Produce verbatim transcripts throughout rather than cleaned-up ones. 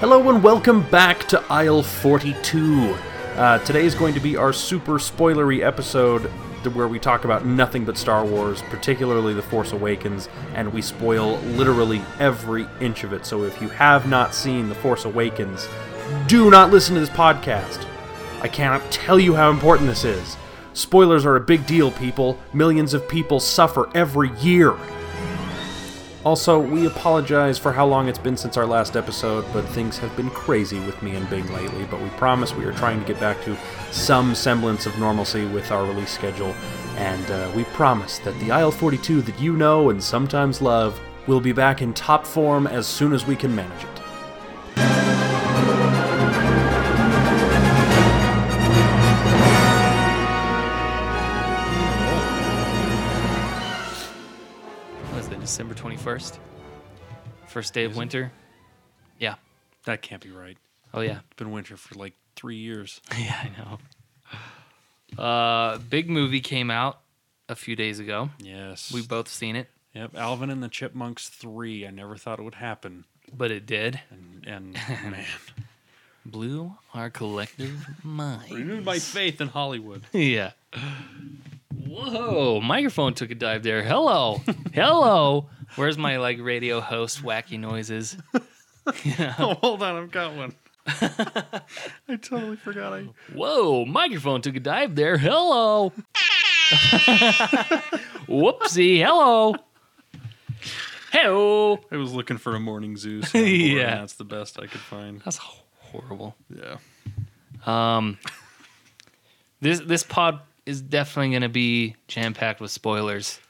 Hello and welcome back to Aisle forty-two. Uh, today is going to be our super spoilery episode where we talk about nothing but Star Wars, particularly The Force Awakens, and we spoil literally every inch of it. So if you have not seen The Force Awakens, do not listen to this podcast. I cannot tell you how important this is. Spoilers are a big deal, people. Millions of people suffer every year. Also, we apologize for how long it's been since our last episode, but things have been crazy with me and Bing lately, but we promise we are trying to get back to some semblance of normalcy with our release schedule, and uh, we promise that the Aisle forty-two that you know and sometimes love will be back in top form as soon as we can manage it. December twenty-first, first day of winter. Yeah. That can't be right. Oh, yeah. It's been winter for like three years. Yeah, I know. Uh, big movie came out a few days ago. Yes. We've both seen it. Yep. Alvin and the Chipmunks three. I never thought it would happen. But it did. And, and man. Blew our collective minds. Renewed my faith in Hollywood. Yeah. Whoa, microphone took a dive there. Hello. Hello. Where's my like radio host wacky noises? Yeah. Oh, hold on, I've got one. I totally forgot I Whoa, microphone took a dive there. Hello. Whoopsie, hello. Hello. I was looking for a morning zoo soundboard. Yeah. That's the best I could find. That's horrible. Yeah. Um This this pod is definitely going to be jam-packed with spoilers.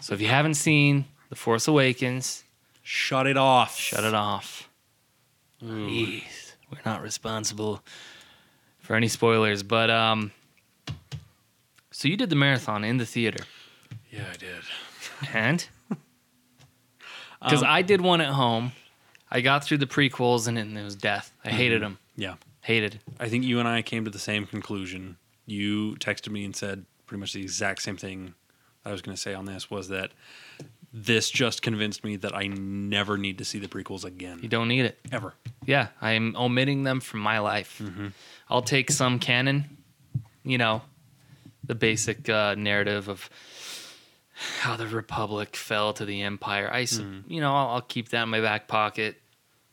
So if you haven't seen The Force Awakens, shut it off. Shut it off. Ooh. Please. We're not responsible for any spoilers. But, um, so you did the marathon in the theater. Yeah, I did. And? Because um, I did one at home. I got through the prequels and it, and it was death. I hated them. Yeah. Hated. I think you and I came to the same conclusion. You texted me and said pretty much the exact same thing I was going to say on this, was that this just convinced me that I never need to see the prequels again. You don't need it. Ever. Yeah, I'm omitting them from my life. Mm-hmm. I'll take some canon, you know, the basic uh, narrative of how the Republic fell to the Empire. I, mm-hmm. You know, I'll, I'll keep that in my back pocket.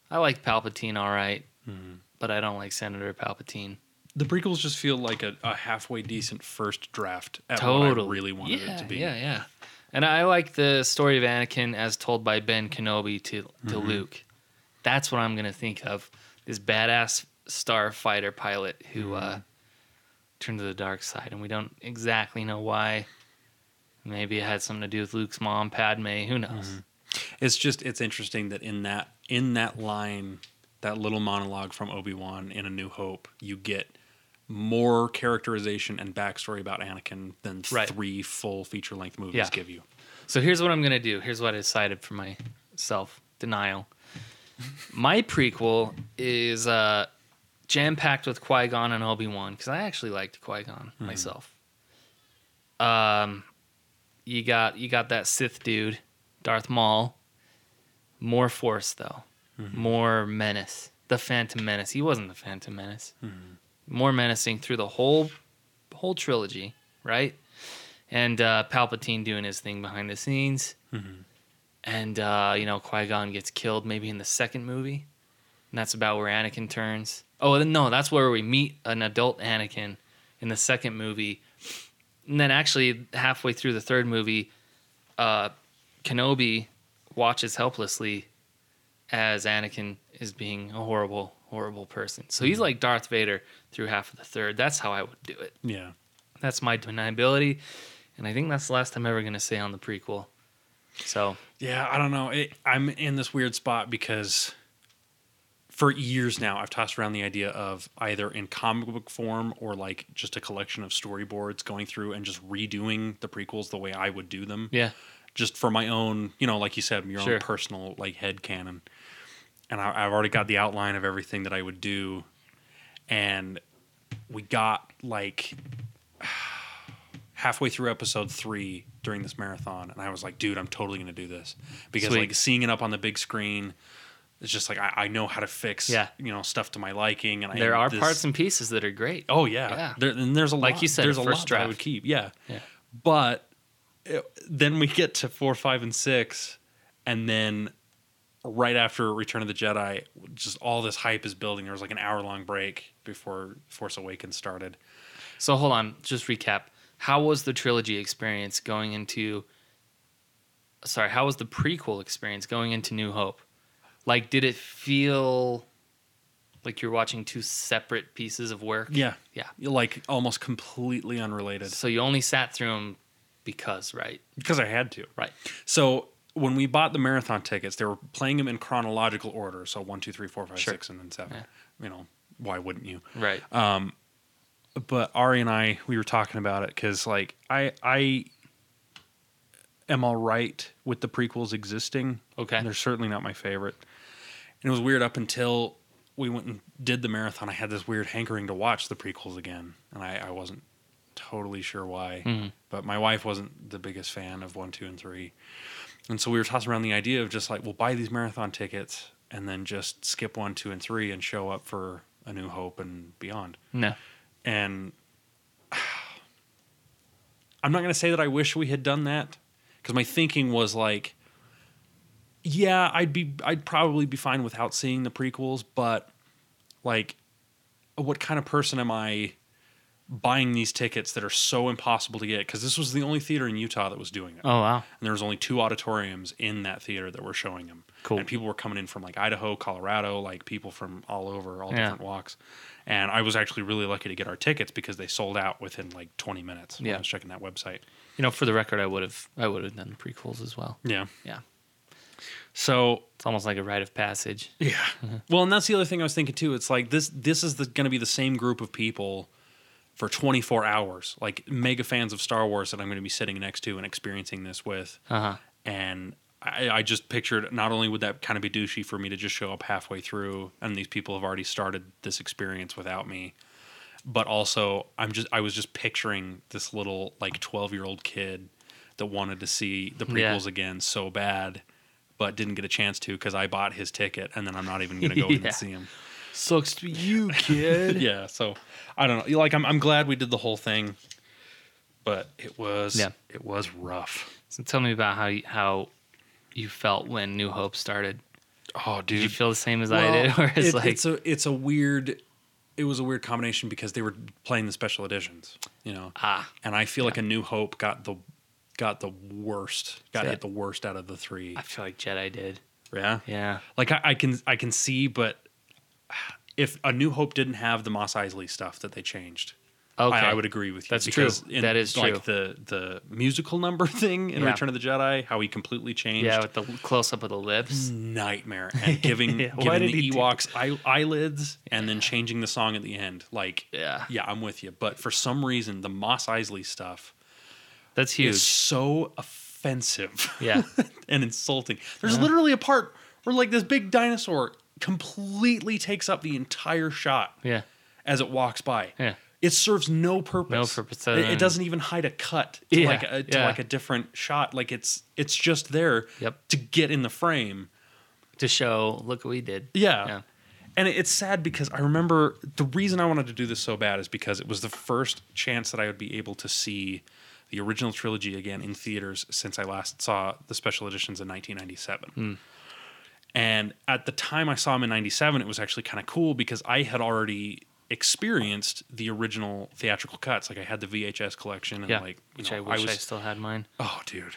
I like Palpatine all right, mm-hmm. but I don't like Senator Palpatine. The prequels just feel like a, a halfway decent first draft at totally. What I really wanted yeah, it to be. Yeah, yeah. And I like the story of Anakin as told by Ben Kenobi to, to mm-hmm. Luke. That's what I'm going to think of. This badass starfighter pilot who mm-hmm. uh, turned to the dark side. And we don't exactly know why. Maybe it had something to do with Luke's mom, Padme. Who knows? Mm-hmm. It's just, it's interesting that in that in that line, that little monologue from Obi-Wan in A New Hope, you get more characterization and backstory about Anakin than right. three full feature-length movies yeah. give you. So here's what I'm going to do. Here's what I decided for my self-denial. My prequel is uh, jam-packed with Qui-Gon and Obi-Wan, because I actually liked Qui-Gon mm-hmm. myself. Um, you got you got that Sith dude, Darth Maul. More Force, though. Mm-hmm. More menace. The Phantom Menace. He wasn't the Phantom Menace. Mm-hmm. More menacing through the whole whole trilogy, right? And uh, Palpatine doing his thing behind the scenes. Mm-hmm. And, uh, you know, Qui-Gon gets killed maybe in the second movie. And that's about where Anakin turns. Oh, no, that's where we meet an adult Anakin in the second movie. And then actually halfway through the third movie, uh, Kenobi watches helplessly as Anakin is being a horrible... horrible person. So he's like Darth Vader through half of the third. That's how I would do it. Yeah. That's my deniability. And I think that's the last I'm ever going to say on the prequel. So. Yeah, I don't know. It, I'm in this weird spot because for years now, I've tossed around the idea of either in comic book form or like just a collection of storyboards going through and just redoing the prequels the way I would do them. Yeah. Just for my own, you know, like you said, your sure. own personal like headcanon. And I, I've already got the outline of everything that I would do. And we got like halfway through episode three during this marathon. And I was like, dude, I'm totally going to do this. Because Sweet. Like seeing it up on the big screen, It's just like, I, I know how to fix, yeah. you know, stuff to my liking. And there I are this... parts and pieces that are great. Oh, yeah. yeah. There, and there's a like lot. Like you said, there's a lot draft. That I would keep. Yeah. yeah. But it, then we get to four, five, and six. And then right after Return of the Jedi, just all this hype is building. There was like an hour-long break before Force Awakens started. So hold on. Just recap. How was the trilogy experience going into... Sorry, how was the prequel experience going into New Hope? Like, did it feel like you're watching two separate pieces of work? Yeah. Yeah. Like, almost completely unrelated. So you only sat through them because, right? Because I had to. Right. So when we bought the marathon tickets, they were playing them in chronological order. So one, two, three, four, five, sure. six, and then seven. Yeah. You know, why wouldn't you? Right. Um, but Ari and I, we were talking about it because, like, I... I am all right with the prequels existing. Okay. They're certainly not my favorite. And it was weird up until we went and did the marathon. I had this weird hankering to watch the prequels again. And I, I wasn't totally sure why. Mm-hmm. But my wife wasn't the biggest fan of one, two, and three. And so we were tossing around the idea of just like, we'll buy these marathon tickets and then just skip one, two, and three and show up for A New Hope and beyond. No. And I'm not going to say that I wish we had done that. Because my thinking was like, yeah, I'd be, I'd probably be fine without seeing the prequels, but like, what kind of person am I buying these tickets that are so impossible to get? Because this was the only theater in Utah that was doing it. Oh, wow. And there was only two auditoriums in that theater that were showing them. Cool. And people were coming in from like Idaho, Colorado, like people from all over, all yeah. different walks. And I was actually really lucky to get our tickets because they sold out within like twenty minutes when yeah. I was checking that website. You know, for the record, I would have I would have done the prequels as well. Yeah. Yeah. So it's almost like a rite of passage. Yeah. Well, and that's the other thing I was thinking too. It's like this this is going to be the same group of people for twenty-four hours, like mega fans of Star Wars that I'm going to be sitting next to and experiencing this with. Uh-huh. And I, I just pictured not only would that kind of be douchey for me to just show up halfway through and these people have already started this experience without me. But also, I'm just I was just picturing this little like twelve-year-old kid that wanted to see the prequels yeah. again so bad, but didn't get a chance to because I bought his ticket, and then I'm not even going to go yeah. in and see him. Sucks to be you, kid. Yeah. So I don't know. Like I'm I'm glad we did the whole thing, but it was yeah. it was rough. So tell me about how you, how you felt when New Hope started. Oh, dude, did you feel the same as well, I did? Or it's it, like it's a it's a weird. It was a weird combination because they were playing the special editions, you know. Ah, and I feel yeah. like A New Hope got the got the worst, got Jedi. hit the worst out of the three. I feel like Jedi did. Yeah, yeah. Like I, I can I can see, but if A New Hope didn't have the Mos Eisley stuff that they changed, okay, I, I would agree with you. That's true. In, that is like true. Like the the musical number thing in yeah. Return of the Jedi, how he completely changed. Yeah, with the close up of the lips. Nightmare. And giving yeah. giving the Ewoks eye, eyelids yeah. and then changing the song at the end. Like yeah. yeah, I'm with you. But for some reason, the Mos Eisley stuff that's huge. Is so offensive. Yeah. And insulting. There's yeah. literally a part where like this big dinosaur completely takes up the entire shot. Yeah. As it walks by. Yeah. It serves no purpose. No purpose. It, it doesn't even hide a cut to, yeah, like, a, to yeah. like a different shot. Like it's it's just there yep. to get in the frame. To show, look what we did. Yeah. yeah. And it's sad because I remember the reason I wanted to do this so bad is because it was the first chance that I would be able to see the original trilogy again in theaters since I last saw the special editions in nineteen ninety-seven. Mm. And at the time I saw them in ninety-seven, it was actually kind of cool because I had already... experienced the original theatrical cuts. Like I had the V H S collection and yeah, like which know, I wish I, was, I still had mine. Oh dude.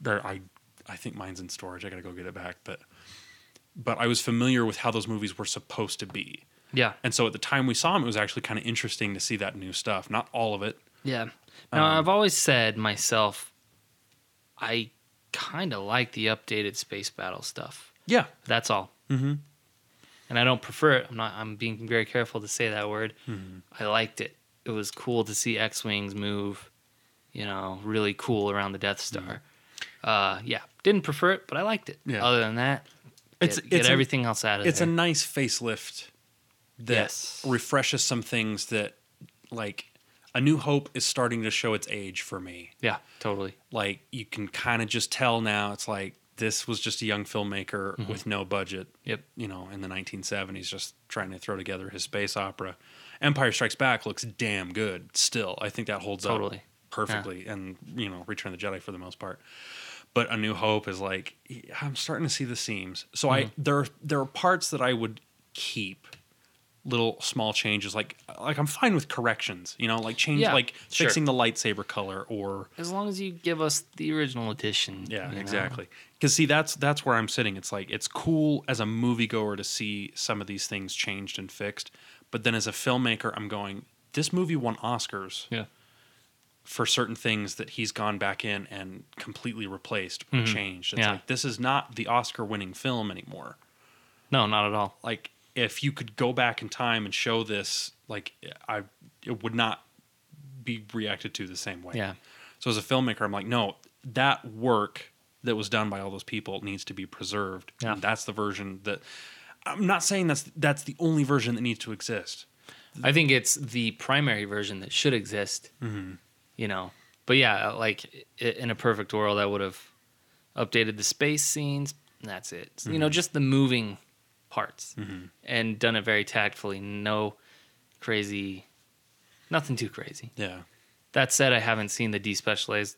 There I I think mine's in storage. I gotta go get it back. But but I was familiar with how those movies were supposed to be. Yeah. And so at the time we saw them, it was actually kind of interesting to see that new stuff. Not all of it. Yeah. Now um, I've always said myself I kinda like the updated space battle stuff. Yeah. That's all. Mm-hmm. And I don't prefer it. I'm not. I'm being very careful to say that word. Mm-hmm. I liked it. It was cool to see X-Wings move, you know, really cool around the Death Star. Mm-hmm. Uh, yeah, didn't prefer it, but I liked it. Yeah. Other than that, it's, get, it's get everything a, else out of it. It's there. A nice facelift that yes. refreshes some things that, like, A New Hope is starting to show its age for me. Yeah, totally. Like, you can kind of just tell now. It's like, this was just a young filmmaker mm-hmm. with no budget, yep. you know, in the nineteen seventies, just trying to throw together his space opera. Empire Strikes Back looks damn good still. I think that holds totally. up perfectly. Yeah. And, you know, Return of the Jedi for the most part. But A New Hope is like, I'm starting to see the seams. So mm-hmm. I there, there are parts that I would keep, little small changes. Like, like I'm fine with corrections, you know, like change, yeah, like sure. fixing the lightsaber color or... As long as you give us the original edition. Yeah, exactly. Because see, that's that's where I'm sitting. It's like, it's cool as a moviegoer to see some of these things changed and fixed. But then as a filmmaker, I'm going, this movie won Oscars yeah. for certain things that he's gone back in and completely replaced or mm-hmm. changed. It's yeah. like, this is not the Oscar-winning film anymore. No, not at all. Like, if you could go back in time and show this, like, I, it would not be reacted to the same way. Yeah. So as a filmmaker, I'm like, no, that work that was done by all those people needs to be preserved. Yeah. And that's the version that... I'm not saying that's that's the only version that needs to exist. I think it's the primary version that should exist, mm-hmm. you know. But yeah, like in a perfect world, I would have updated the space scenes. That's it. Mm-hmm. You know, just the moving parts mm-hmm. and done it very tactfully. No crazy, nothing too crazy. Yeah. That said, I haven't seen the despecialized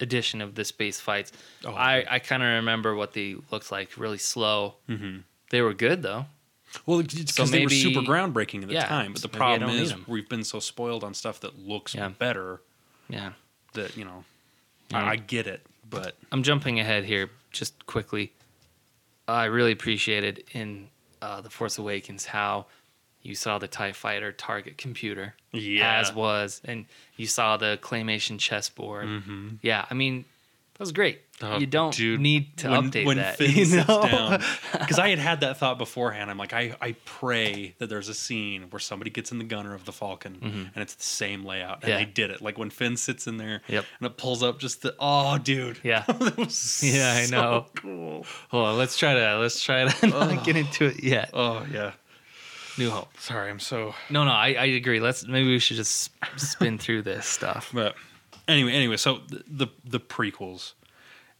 edition of the space fights. Oh, I, I kind of remember what they looked like, really slow. Mm-hmm. They were good, though. Well, because so they were super groundbreaking at the yeah, time. But the problem is we've been so spoiled on stuff that looks yeah. better. Yeah. That, you know, yeah. I, I get it, but... I'm jumping ahead here just quickly. I really appreciated in uh, The Force Awakens how you saw the TIE fighter target computer yeah. as was. And you saw the claymation chessboard. Mm-hmm. Yeah, I mean... That was great. Oh, you don't dude, need to when, update when that. When Finn sits down. Because I had had that thought beforehand. I'm like, I, I pray that there's a scene where somebody gets in the gunner of the Falcon mm-hmm. and it's the same layout. And yeah. they did it. Like when Finn sits in there yep. and it pulls up just the, oh, dude. Yeah. That was yeah, so I know. Cool. Hold on. Let's try to, let's try to not oh. get into it yet. Oh, yeah. New Hope. Sorry, I'm so. No, no, I, I agree. Let's, maybe we should just spin through this stuff. But. Anyway, anyway, so the, the the prequels,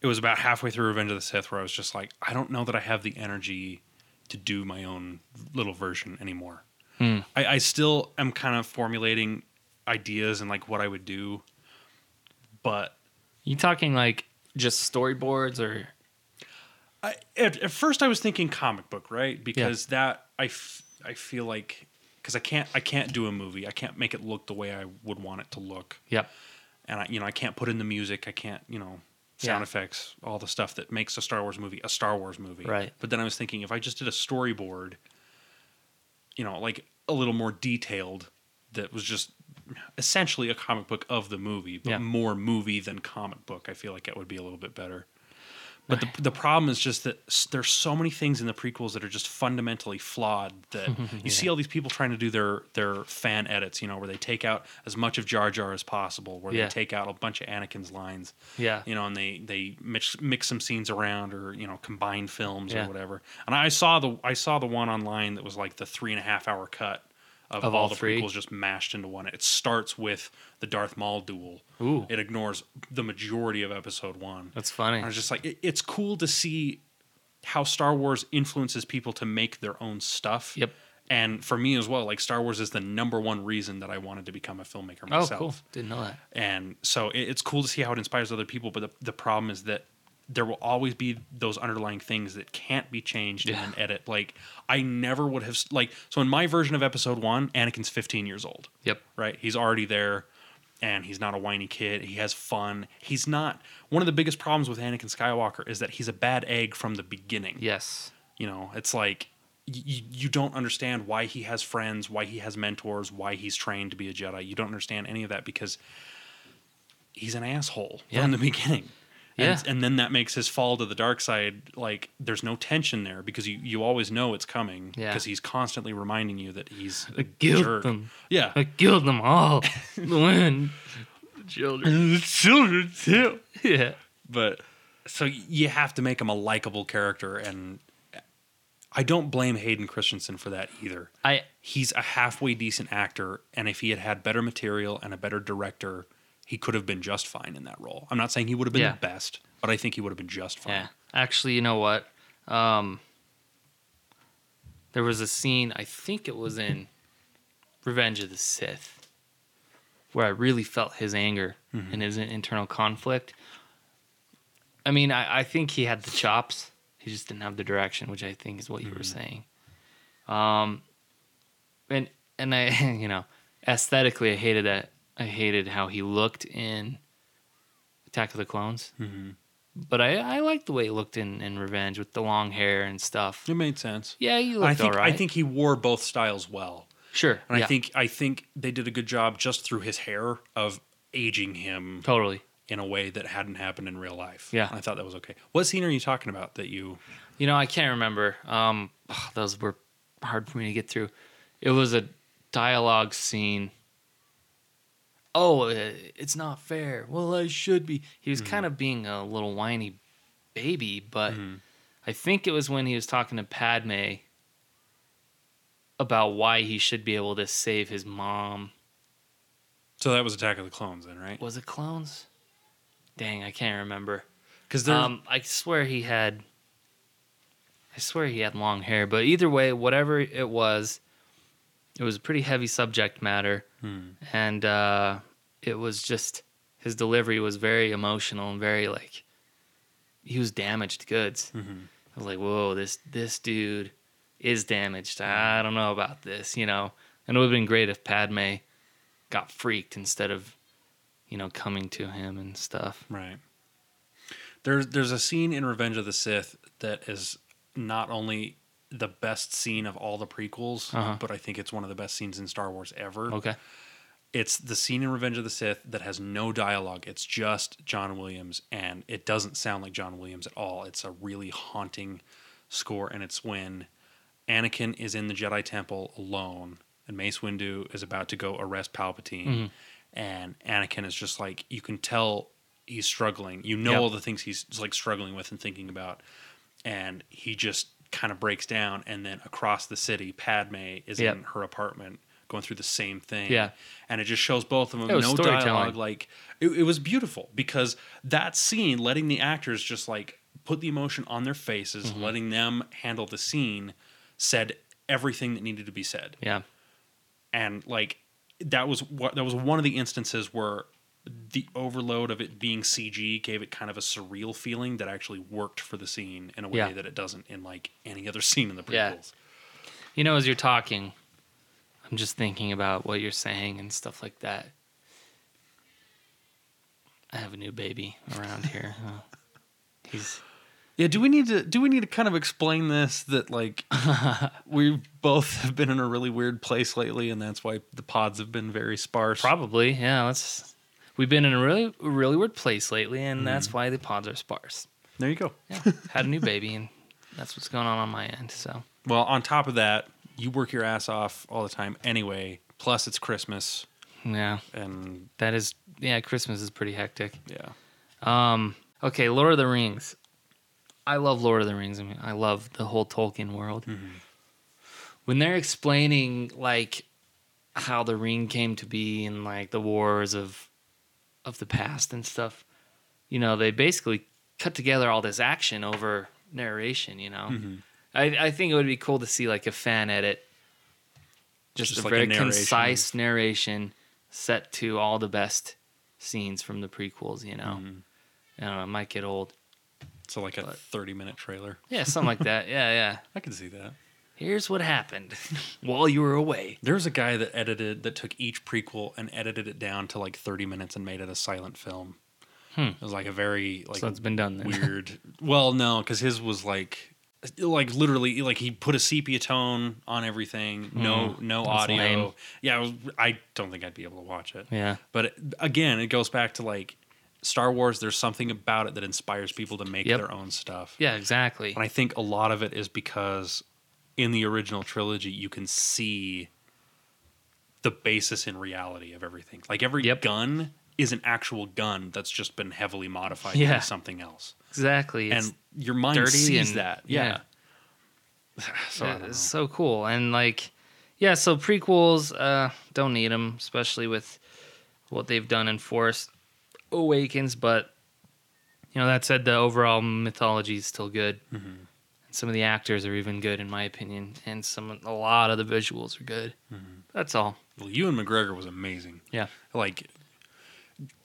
it was about halfway through Revenge of the Sith where I was just like, I don't know that I have the energy to do my own little version anymore. Mm. I, I still am kind of formulating ideas and like what I would do, but... You talking like just storyboards or... I, at, at first I was thinking comic book, right? Because yeah. that, I, f- I feel like... Because I can't, I can't do a movie. I can't make it look the way I would want it to look. Yep. And I, you know, I can't put in the music. I can't, you know, sound yeah. effects, all the stuff that makes a Star Wars movie a Star Wars movie. Right. But then I was thinking, if I just did a storyboard, you know, like a little more detailed, that was just essentially a comic book of the movie, but yeah. more movie than comic book. I feel like that would be a little bit better. But right. the the problem is just that there's so many things in the prequels that are just fundamentally flawed that you yeah. see all these people trying to do their, their fan edits, you know, where they take out as much of Jar Jar as possible, where yeah. they take out a bunch of Anakin's lines, yeah, you know, and they, they mix, mix some scenes around or, you know, combine films yeah. or whatever. And I saw the I saw the one online that was like the three and a half hour cut of, of all, all the three? prequels just mashed into one. It starts with the Darth Maul duel. Ooh. It ignores the majority of episode one. That's funny. And I was just like, it, it's cool to see how Star Wars influences people to make their own stuff. Yep. And for me as well, like Star Wars is the number one reason that I wanted to become a filmmaker myself. Oh, cool. Didn't know that. And so it, it's cool to see how it inspires other people. But the, the problem is that there will always be those underlying things that can't be changed yeah. in an edit. Like, I never would have... like. So in my version of episode one, Anakin's fifteen years old. Yep. Right? He's already there, and he's not a whiny kid. He has fun. He's not... One of the biggest problems with Anakin Skywalker is that he's a bad egg from the beginning. Yes. You know, it's like, you, you don't understand why he has friends, why he has mentors, why he's trained to be a Jedi. You don't understand any of that because he's an asshole yeah. from the beginning. Yeah. And, and then that makes his fall to the dark side, like, there's no tension there because you, you always know it's coming because yeah. he's constantly reminding you that he's a I killed jerk. Them. Yeah. I killed them all. the children. And the children, too. Yeah. But, so you have to make him a likable character, and I don't blame Hayden Christensen for that either. I He's a halfway decent actor, and if he had had better material and a better director... he could have been just fine in that role. I'm not saying he would have been yeah. the best, but I think he would have been just fine. Yeah. Actually, you know what? Um, there was a scene, I think it was in Revenge of the Sith, where I really felt his anger mm-hmm. and his internal conflict. I mean, I, I think he had the chops. He just didn't have the direction, which I think is what you mm-hmm. were saying. Um, and and I, you know, aesthetically, I hated that. I hated how he looked in Attack of the Clones. Mm-hmm. But I, I liked the way he looked in, in Revenge with the long hair and stuff. It made sense. Yeah, he looked I think, all right. I think he wore both styles well. Sure. And yeah. I think I think they did a good job just through his hair of aging him. Totally. In a way that hadn't happened in real life. Yeah. I thought that was okay. What scene are you talking about that you... You know, I can't remember. Um, ugh, those were hard for me to get through. It was a dialogue scene. Oh, it's not fair. Well, I should be. He was mm-hmm. kind of being a little whiny baby, but mm-hmm. I think it was when he was talking to Padme about why he should be able to save his mom. So that was Attack of the Clones then, right? Was it Clones? Dang, I can't remember. 'Cause there's... um, I swear he had, I swear he had long hair. But either way, whatever it was, it was a pretty heavy subject matter, hmm. and uh, it was just his delivery was very emotional and very like he was damaged goods. Mm-hmm. I was like, whoa, this this dude is damaged. I don't know about this, you know. And it would have been great if Padme got freaked instead of, you know, coming to him and stuff. Right. There's there's a scene in Revenge of the Sith that is not only the best scene of all the prequels, uh-huh. but I think it's one of the best scenes in Star Wars ever. Okay. It's the scene in Revenge of the Sith that has no dialogue. It's just John Williams, and it doesn't sound like John Williams at all. It's a really haunting score, and it's when Anakin is in the Jedi Temple alone, and Mace Windu is about to go arrest Palpatine, mm-hmm. and Anakin is just like, you can tell he's struggling. You know yep. all the things he's like struggling with and thinking about, and he just kind of breaks down, and then across the city, Padme is yep. in her apartment going through the same thing. Yeah. And it just shows both of them, no dialogue. Like it, it was beautiful because that scene, letting the actors just like put the emotion on their faces, mm-hmm. letting them handle the scene, said everything that needed to be said. Yeah. And like that was what that was one of the instances where the overload of it being C G gave it kind of a surreal feeling that actually worked for the scene in a way yeah. that it doesn't in like any other scene in the prequels. Yeah. You know, as you're talking, I'm just thinking about what you're saying and stuff like that. I have a new baby around here. Uh, he's yeah. Do we need to do we need to kind of explain this that like we both have been in a really weird place lately, and that's why the pods have been very sparse. Probably, yeah. Let's. We've been in a really, really weird place lately, and mm. that's why the pods are sparse. There you go. Yeah, had a new baby, and that's what's going on on my end. So, well, on top of that, you work your ass off all the time anyway. Plus, it's Christmas. Yeah, and that is yeah. Christmas is pretty hectic. Yeah. Um. Okay, Lord of the Rings. I love Lord of the Rings. I mean, I love the whole Tolkien world. Mm-hmm. When they're explaining like how the ring came to be and like the wars of of the past and stuff, you know, they basically cut together all this action over narration, you know. Mm-hmm. I, I think it would be cool to see like a fan edit, just, just a like very a narration. concise narration set to all the best scenes from the prequels, you know. Mm-hmm. I don't know, it might get old. So like a thirty-minute trailer? Yeah, something like that. Yeah, yeah. I can see that. Here's what happened while you were away. There's a guy that edited, that took each prequel and edited it down to like thirty minutes and made it a silent film. Hmm. It was like a very, like, so it's been done then. Weird. Well, no, because his was like, like literally, like he put a sepia tone on everything. Mm. No, no That's audio. Lame. Yeah, it was, I don't think I'd be able to watch it. Yeah. But it, again, it goes back to like Star Wars. There's something about it that inspires people to make yep. their own stuff. Yeah, exactly. And I think a lot of it is because in the original trilogy, you can see the basis in reality of everything. Like every yep. gun is an actual gun that's just been heavily modified yeah. into something else. Exactly. And it's your mind sees and, that. Yeah. yeah. so yeah, it's so cool. And like, yeah, so prequels, uh, don't need them, especially with what they've done in Force Awakens. But You know, that said, the overall mythology is still good. Mm-hmm. And some of the actors are even good, in my opinion. And some, a lot of the visuals are good. Mm-hmm. That's all. Well, Ewan McGregor was amazing. Yeah. Like,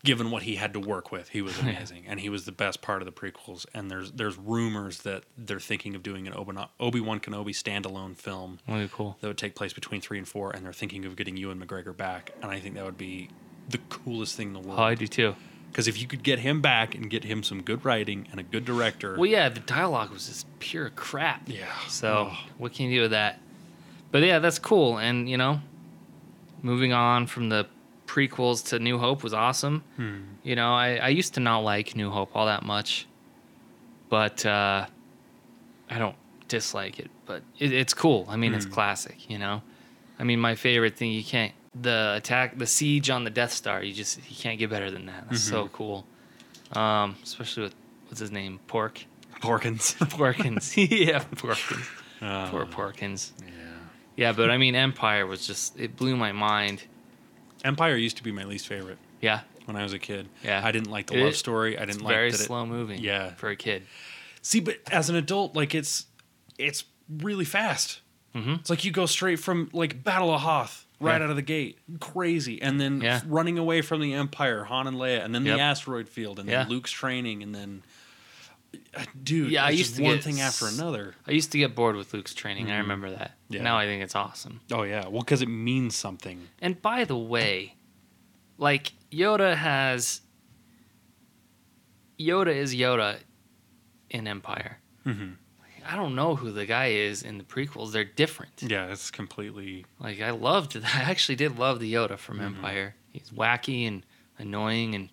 given what he had to work with, he was amazing. Yeah. And he was the best part of the prequels. And there's there's rumors that they're thinking of doing an Obi-Wan Kenobi standalone film. Really cool. That would take place between three and four. And they're thinking of getting Ewan McGregor back. And I think that would be the coolest thing in the world. Oh, I do too. Because if you could get him back and get him some good writing and a good director. Well, yeah, the dialogue was just pure crap. Yeah. So oh. what can you do with that? But yeah, that's cool. And, you know, moving on from the prequels to New Hope was awesome. Hmm. You know, I, I used to not like New Hope all that much, but uh, I don't dislike it, but it, it's cool. I mean, hmm. it's classic, you know? I mean, my favorite thing, you can't, the attack, the siege on the Death Star, you just, you can't get better than that. That's mm-hmm. so cool. Um, especially with, what's his name? Pork? Porkins. Porkins. yeah, Porkins. Uh, Poor Porkins. Yeah. Yeah, but I mean, Empire was just, it blew my mind. Empire used to be my least favorite. Yeah. When I was a kid. Yeah. I didn't like the it, love story. I didn't it's like very that slow it, moving. Yeah. For a kid. See, but as an adult, like it's it's really fast. Mm-hmm. It's like you go straight from like Battle of Hoth right yeah. out of the gate, crazy, and then yeah. running away from the Empire, Han and Leia, and then yep. the asteroid field, and yeah. then Luke's training, and then dude, yeah, I used to one get, thing after another. I used to get bored with Luke's training. Mm-hmm. I remember that. Yeah. Now I think it's awesome. Oh yeah, well, because it means something. And by the way, like Yoda has, Yoda is Yoda in Empire. Mm-hmm. I don't know who the guy is in the prequels. They're different. Yeah, it's completely... Like, I loved... I actually did love the Yoda from mm-hmm. Empire. He's wacky and annoying and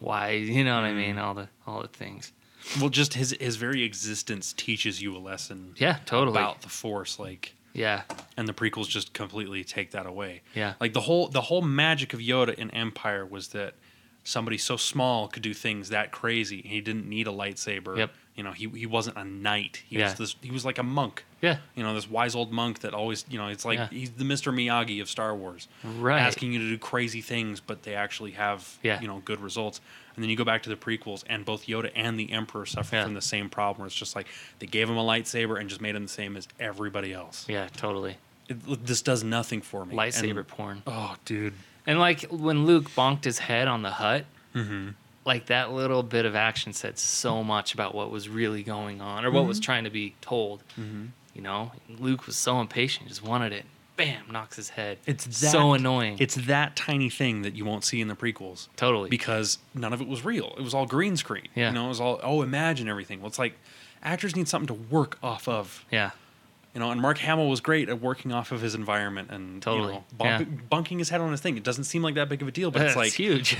wise. You know what mm. I mean? All the all the things. Well, just his, his very existence teaches you a lesson. Yeah, totally. About the Force, like... Yeah. And the prequels just completely take that away. Yeah. Like, the whole the whole magic of Yoda in Empire was that somebody so small could do things that crazy. He didn't need a lightsaber. Yep. You know, he, he wasn't a knight. He yeah. was this, he was like a monk. Yeah. You know, this wise old monk that always, you know, it's like yeah. he's the Mister Miyagi of Star Wars. Right. Asking you to do crazy things, but they actually have, yeah. you know, good results. And then you go back to the prequels, and both Yoda and the Emperor suffer yeah. from the same problem. Where it's just like they gave him a lightsaber and just made him the same as everybody else. Yeah, totally. It, this does nothing for me. Lightsaber and, porn. Oh, dude. And like when Luke bonked his head on the hut. Mm-hmm. Like, that little bit of action said so much about what was really going on or what mm-hmm. was trying to be told. Mm-hmm. You know? Luke was so impatient, just wanted it. Bam! Knocks his head. It's that, so annoying. It's that tiny thing that you won't see in the prequels. Totally. Because none of it was real. It was all green screen. Yeah. You know, it was all, oh, imagine everything. Well, it's like, actors need something to work off of. Yeah. You know, and Mark Hamill was great at working off of his environment and totally. you know, bump, yeah. bunking his head on his thing. It doesn't seem like that big of a deal, but That's it's like huge.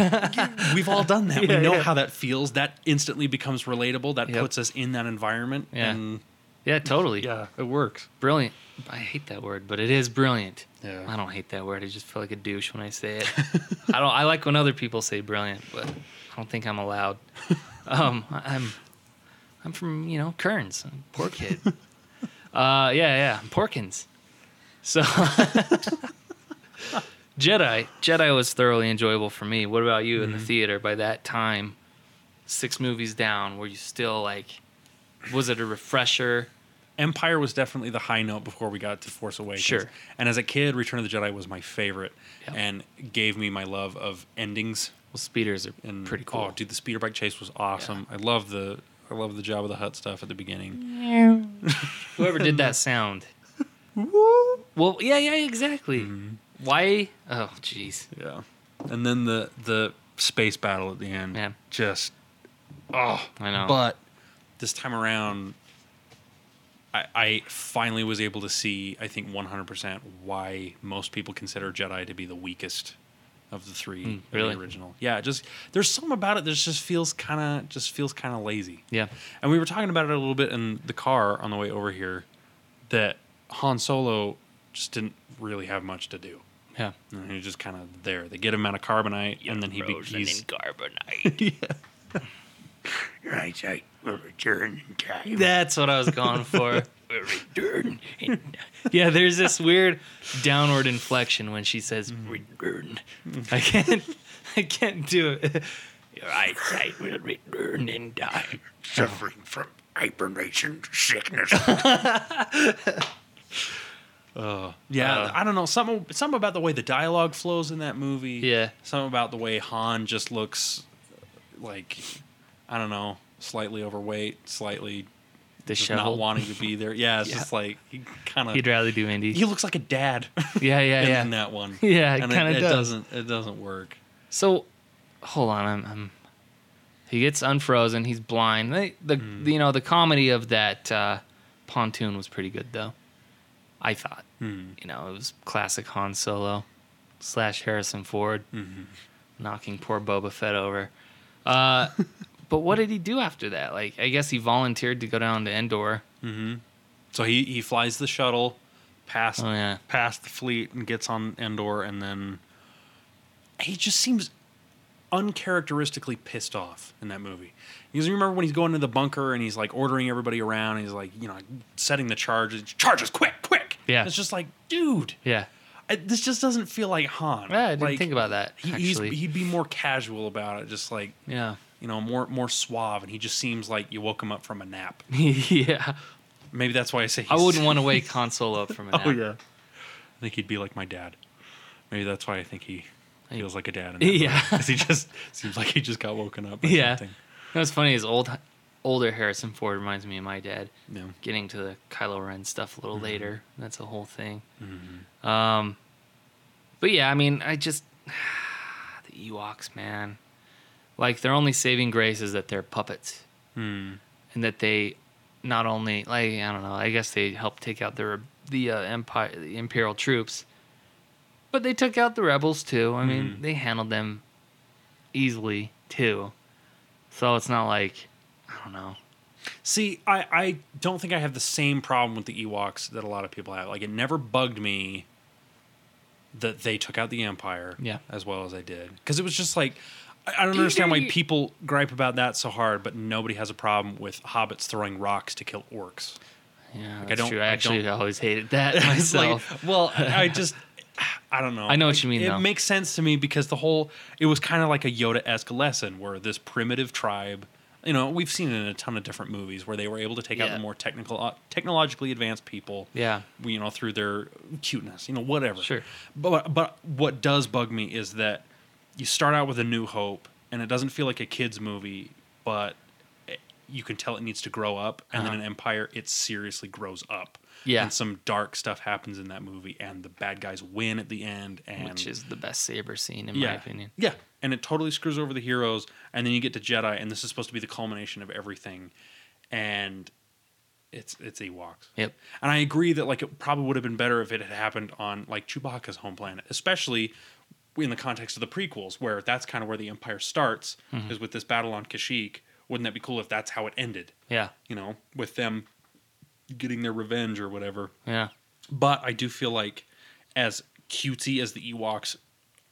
We've all done that. Yeah, we know yeah. how that feels. That instantly becomes relatable. That yep. puts us in that environment. Yeah, and yeah, totally. Yeah, it works. Brilliant. I hate that word, but it is brilliant. Yeah, I don't hate that word. I just feel like a douche when I say it. I don't. I like when other people say brilliant, but I don't think I'm allowed. Um, I'm, I'm from you know Kearns. I'm a poor kid. Uh, yeah, yeah, Porkins. So, Jedi. Jedi was thoroughly enjoyable for me. What about you mm-hmm. in the theater by that time? Six movies down, were you still like, was it a refresher? Empire was definitely the high note before we got to Force Awakens. Sure. And as a kid, Return of the Jedi was my favorite yep. and gave me my love of endings. Well, speeders are and, pretty cool. Oh, dude, the speeder bike chase was awesome. Yeah. I love the... I love the Jabba the Hutt stuff at the beginning. Whoever did that sound. Well, yeah, yeah, exactly. Mm-hmm. Why? Oh, jeez. Yeah. And then the the space battle at the end. Yeah. Just, oh. I know. But this time around, I, I finally was able to see, I think, one hundred percent why most people consider Jedi to be the weakest of the three mm, really? The original. Yeah, just there's something about it that just feels kind of just feels kind of lazy. Yeah. And we were talking about it a little bit in the car on the way over here that Han Solo just didn't really have much to do. Yeah. And he was just kind of there. They get him out of carbonite yeah, and then he be, he's in carbonite. yeah. Right, I will return in time. That's what I was going for. Return. Yeah, there's this weird downward inflection when she says return. I can't, I can't do it. Your eyesight will return in time. Suffering from hibernation sickness. Uh, yeah, uh, I don't know. Something, something about the way the dialogue flows in that movie. Yeah. Something about the way Han just looks like, I don't know, slightly overweight, slightly disheveled, not wanting to be there. Yeah, it's yeah. just like he kind of. He'd rather do Indy. He looks like a dad. Yeah, yeah, in, yeah. In that one. Yeah, it kind of does. It doesn't. It doesn't work. So, hold on. I'm. I'm he gets unfrozen. He's blind. They, the mm. you know the comedy of that uh, pontoon was pretty good though. I thought, mm. you know, it was classic Han Solo slash Harrison Ford mm-hmm. knocking poor Boba Fett over. Uh, but what did he do after that? Like, I guess he volunteered to go down to Endor. Mm-hmm. So he, he flies the shuttle past oh, yeah. past the fleet and gets on Endor, and then he just seems uncharacteristically pissed off in that movie. Because you remember when he's going to the bunker and he's like ordering everybody around and he's like, you know, setting the charges. Charges, quick, quick. Yeah. It's just like, dude. Yeah. I, this just doesn't feel like Han. Yeah, I didn't like, think about that, he, actually. He'd be more casual about it, just like, yeah, you know, more more suave. And he just seems like you woke him up from a nap. Yeah. Maybe that's why I say he's... I wouldn't want to wake Han Solo up from a nap. Oh, yeah. I think he'd be like my dad. Maybe that's why I think he feels like a dad. In that yeah. Because he just seems like he just got woken up or yeah. something. You know, what's funny is old, older Harrison Ford reminds me of my dad. Yeah. Getting to the Kylo Ren stuff a little mm-hmm. later. That's a whole thing. Mm-hmm. Um, but yeah, I mean, I just... The Ewoks, man. Like, their only saving grace is that they're puppets. Mm. And that they not only... like I don't know. I guess they helped take out their, the uh, Empire, the Imperial troops. But they took out the rebels, too. I mm-hmm. mean, they handled them easily, too. So it's not like, I don't know. See, I, I don't think I have the same problem with the Ewoks that a lot of people have. Like, it never bugged me that they took out the Empire yeah. as well as they did. Because it was just like, I, I don't understand why people gripe about that so hard, but nobody has a problem with hobbits throwing rocks to kill orcs. Yeah, like, that's I don't, true. I actually I don't, always hated that myself. Like, well, I just... I don't know. I know what you mean, it, though. It makes sense to me because the whole... It was kind of like a Yoda-esque lesson where this primitive tribe... You know, we've seen it in a ton of different movies where they were able to take yeah. out the more technical, uh, technologically advanced people. Yeah. You know, through their cuteness. You know, whatever. Sure. But, but what does bug me is that you start out with A New Hope, and it doesn't feel like a kid's movie, but it, you can tell it needs to grow up. And uh-huh. then in Empire, it seriously grows up. Yeah. And some dark stuff happens in that movie, and the bad guys win at the end. And which is the best saber scene, in yeah, my opinion. Yeah. And it totally screws over the heroes, and then you get to Jedi, and this is supposed to be the culmination of everything. And it's it's Ewoks. Yep. And I agree that like it probably would have been better if it had happened on like Chewbacca's home planet, especially in the context of the prequels, where that's kind of where the Empire starts, mm-hmm. is with this battle on Kashyyyk. Wouldn't that be cool if that's how it ended? Yeah. You know, with them... getting their revenge or whatever. Yeah. But I do feel like as cutesy as the Ewoks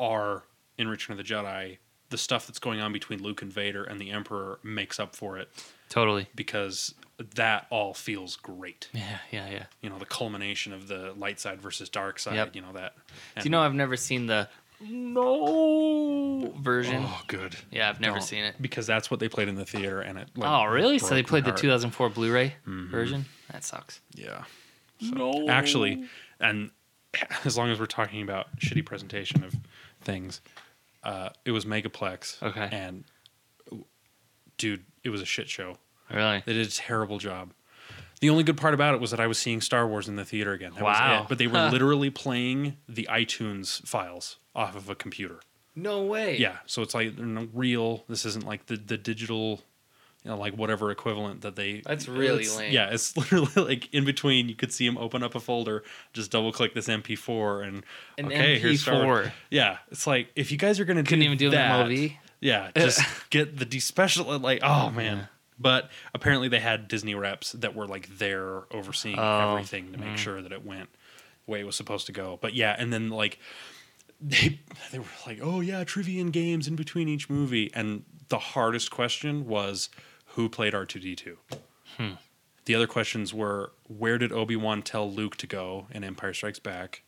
are in Return of the Jedi, the stuff that's going on between Luke and Vader and the Emperor makes up for it. Totally. Because that all feels great. Yeah, yeah, yeah. You know, the culmination of the light side versus dark side, yep. you know, that. And do you know I've never seen the no version? Oh, good. Yeah, I've never Don't. seen it. Because that's what they played in the theater and it like, oh, really? So they played the two thousand four Blu-ray mm-hmm. version? That sucks. Yeah. So, no. Actually, and as long as we're talking about shitty presentation of things, uh, it was Megaplex. Okay. And, dude, it was a shit show. Really? They did a terrible job. The only good part about it was that I was seeing Star Wars in the theater again. That wow. was it. But they were huh. literally playing the iTunes files off of a computer. No way. Yeah. So it's like no real, this isn't like the, the digital... You know, like whatever equivalent that they... That's really it's, lame. Yeah, it's literally like in between, you could see him open up a folder, just double click this M P four and... An okay, M P four. Here's Star- yeah, it's like, if you guys are going to do Couldn't even do that, an M L V? Yeah, just get the despecial... Like, oh, man. Yeah. But apparently they had Disney reps that were like there overseeing oh, everything to make mm. sure that it went the way it was supposed to go. But yeah, and then like... They they were like, oh, yeah, trivia and games in between each movie. And the hardest question was... Who played R two D two? Hmm. The other questions were, where did Obi-Wan tell Luke to go in Empire Strikes Back?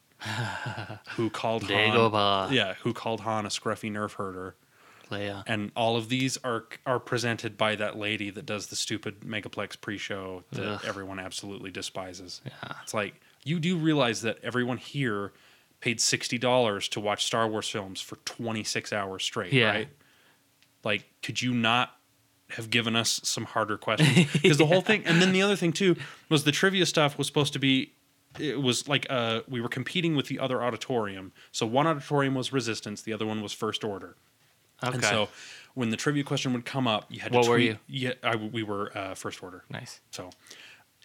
Who called Han? Dagobah. Yeah, who called Han a scruffy nerf herder? Leia. And all of these are are presented by that lady that does the stupid Megaplex pre-show that Ugh. everyone absolutely despises. Yeah. It's like, you do realize that everyone here paid sixty dollars to watch Star Wars films for twenty-six hours straight, yeah. right? Like, could you not have given us some harder questions? Because the yeah. whole thing, and then the other thing too, was the trivia stuff was supposed to be, it was like uh, we were competing with the other auditorium. So one auditorium was Resistance, the other one was First Order. Okay. And so when the trivia question would come up, you had to what tweet. Were you? Yeah, I, we were uh, First Order. Nice. So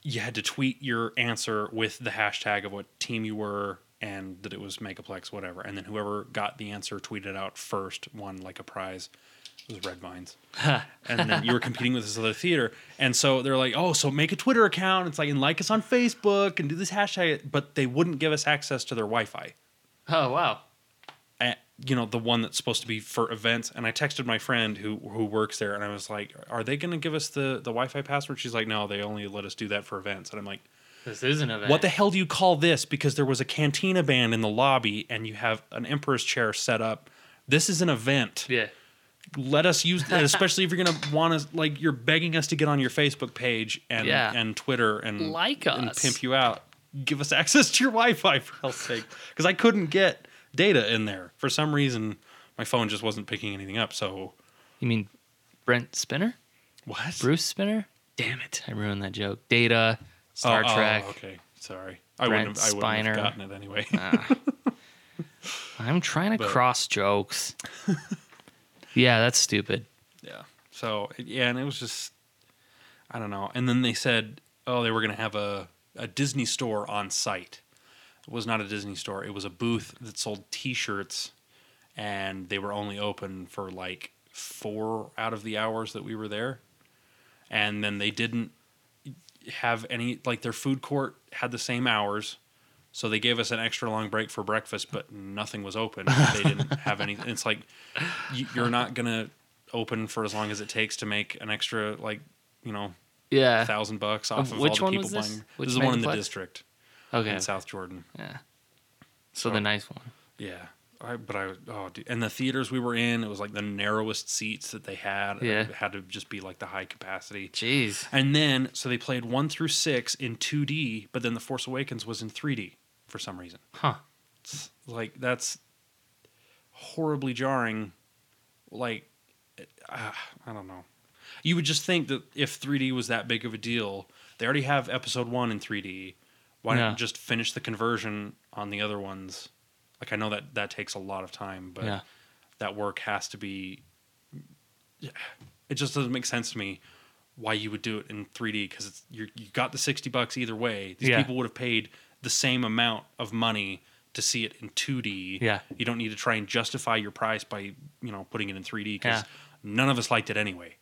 you had to tweet your answer with the hashtag of what team you were and that it was Megaplex, whatever. And then whoever got the answer tweeted out first won like a prize. It was Red Vines. And then you were competing with this other theater. And so they're like, oh, so make a Twitter account. It's like, and like us on Facebook and do this hashtag. But they wouldn't give us access to their Wi-Fi. Oh, wow. At, you know, the one that's supposed to be for events. And I texted my friend who who works there. And I was like, are they going to give us the, the Wi-Fi password? She's like, no, they only let us do that for events. And I'm like, this is an event. What the hell do you call this? Because there was a cantina band in the lobby and you have an emperor's chair set up. This is an event. Yeah. Let us use that, especially if you're going to want to, like, you're begging us to get on your Facebook page and yeah. and Twitter and, like us. And pimp you out. Give us access to your Wi-Fi, for hell's sake. Because I couldn't get data in there. For some reason, my phone just wasn't picking anything up, so... You mean Brent Spinner? What? Bruce Spinner? Damn it. I ruined that joke. Data, Star oh, Trek. Oh, okay. Sorry. I wouldn't, have, I wouldn't have gotten it anyway. Nah. I'm trying to but. cross jokes. Yeah, that's stupid. Yeah. So, yeah, and it was just, I don't know. And then they said, oh, they were going to have a, a Disney store on site. It was not a Disney store. It was a booth that sold T-shirts, and they were only open for, like, four out of the hours that we were there. And then they didn't have any, like, their food court had the same hours. So they gave us an extra long break for breakfast, but nothing was open. They didn't have anything. It's like, you're not going to open for as long as it takes to make an extra, like, you know, yeah, thousand bucks off of, of all the people buying. This, this is the one in the district. Okay. In South Jordan. Yeah. So, so the nice one. Yeah. I, but I, oh, dude. And the theaters we were in, it was like the narrowest seats that they had. Yeah. It had to just be like the high capacity. Jeez. And then, so they played one through six in two D, but then The Force Awakens was in three D. For some reason. Huh. It's like, that's horribly jarring. Like, uh, I don't know. You would just think that if three D was that big of a deal, they already have episode one in three D. Why yeah. not just finish the conversion on the other ones? Like, I know that that takes a lot of time, but yeah. that work has to be... It just doesn't make sense to me why you would do it in three D, because it's you're, you got the sixty bucks either way. These yeah. people would have paid... the same amount of money to see it in two D. Yeah. You don't need to try and justify your price by, you know, putting it in three D because yeah. none of us liked it anyway.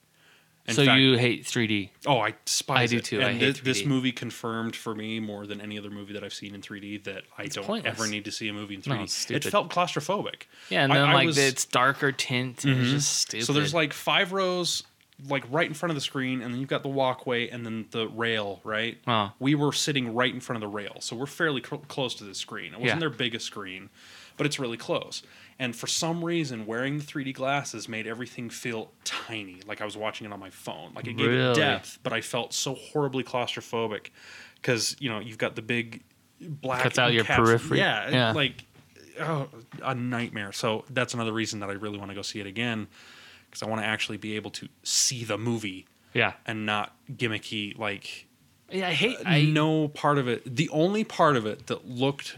In so fact, you hate three D? Oh, I despise it. I do it. Too. And I hate th- this movie confirmed for me more than any other movie that I've seen in three D that I it's don't pointless. ever need to see a movie in three D. No, it's stupid. It felt claustrophobic. Yeah, and then I, like I was, it's darker tint. Mm-hmm. And it's just stupid. So there's like five rows like right in front of the screen, and then you've got the walkway and then the rail, right? Uh, we were sitting right in front of the rail, so we're fairly cl- close to the screen. It wasn't yeah. their biggest screen, but it's really close. And for some reason, wearing the three D glasses made everything feel tiny, like I was watching it on my phone. Like, it gave really? it depth, but I felt so horribly claustrophobic because, you know, you've got the big black... Cuts out your caps. periphery. Yeah, yeah. Like, oh, a nightmare. So that's another reason that I really want to go see it again. Because I want to actually be able to see the movie, yeah, and not gimmicky. Like, yeah, I hate. Uh, I no part of it. The only part of it that looked,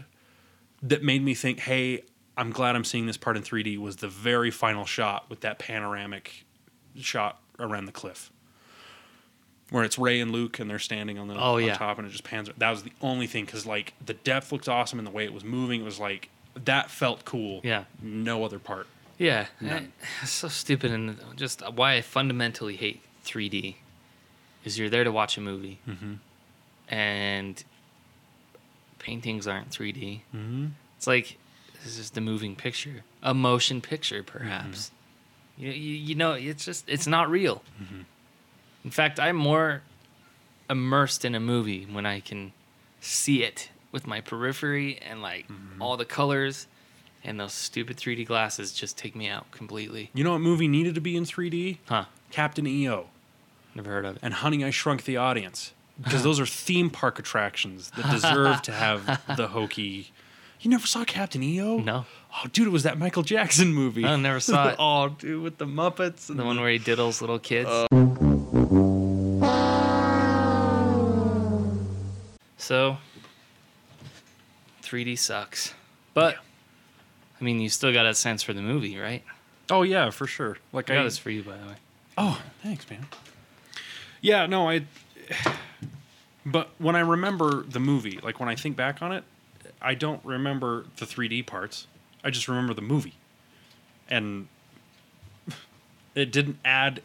that made me think, "Hey, I'm glad I'm seeing this part in three D." Was the very final shot with that panoramic shot around the cliff, where it's Rey and Luke and they're standing on the oh, on yeah. top, and it just pans. That was the only thing, because like the depth looked awesome and the way it was moving, it was like that felt cool. Yeah, no other part. Yeah, I, it's so stupid, and just why I fundamentally hate three D is you're there to watch a movie, mm-hmm. and paintings aren't three D. Mm-hmm. It's like, this is the moving picture, a motion picture, perhaps. Mm-hmm. You, you, you know, it's just, it's not real. Mm-hmm. In fact, I'm more immersed in a movie when I can see it with my periphery and, like, mm-hmm. all the colors. and those stupid three D glasses just take me out completely. You know what movie needed to be in three D? Huh. Captain E O. Never heard of it. And Honey, I Shrunk the Audience. Because those are theme park attractions that deserve to have the hokey. You never saw Captain E O? No. Oh, dude, it was that Michael Jackson movie. I never saw it. Oh, dude, with the Muppets. And the one where he diddles little kids. Uh. So, three D sucks. But, yeah. I mean, you still got a sense for the movie, right? Oh, yeah, for sure. Like I got I, this for you, by the way. Oh, thanks, man. Yeah, no, I... But when I remember the movie, like when I think back on it, I don't remember the three D parts. I just remember the movie. And it didn't add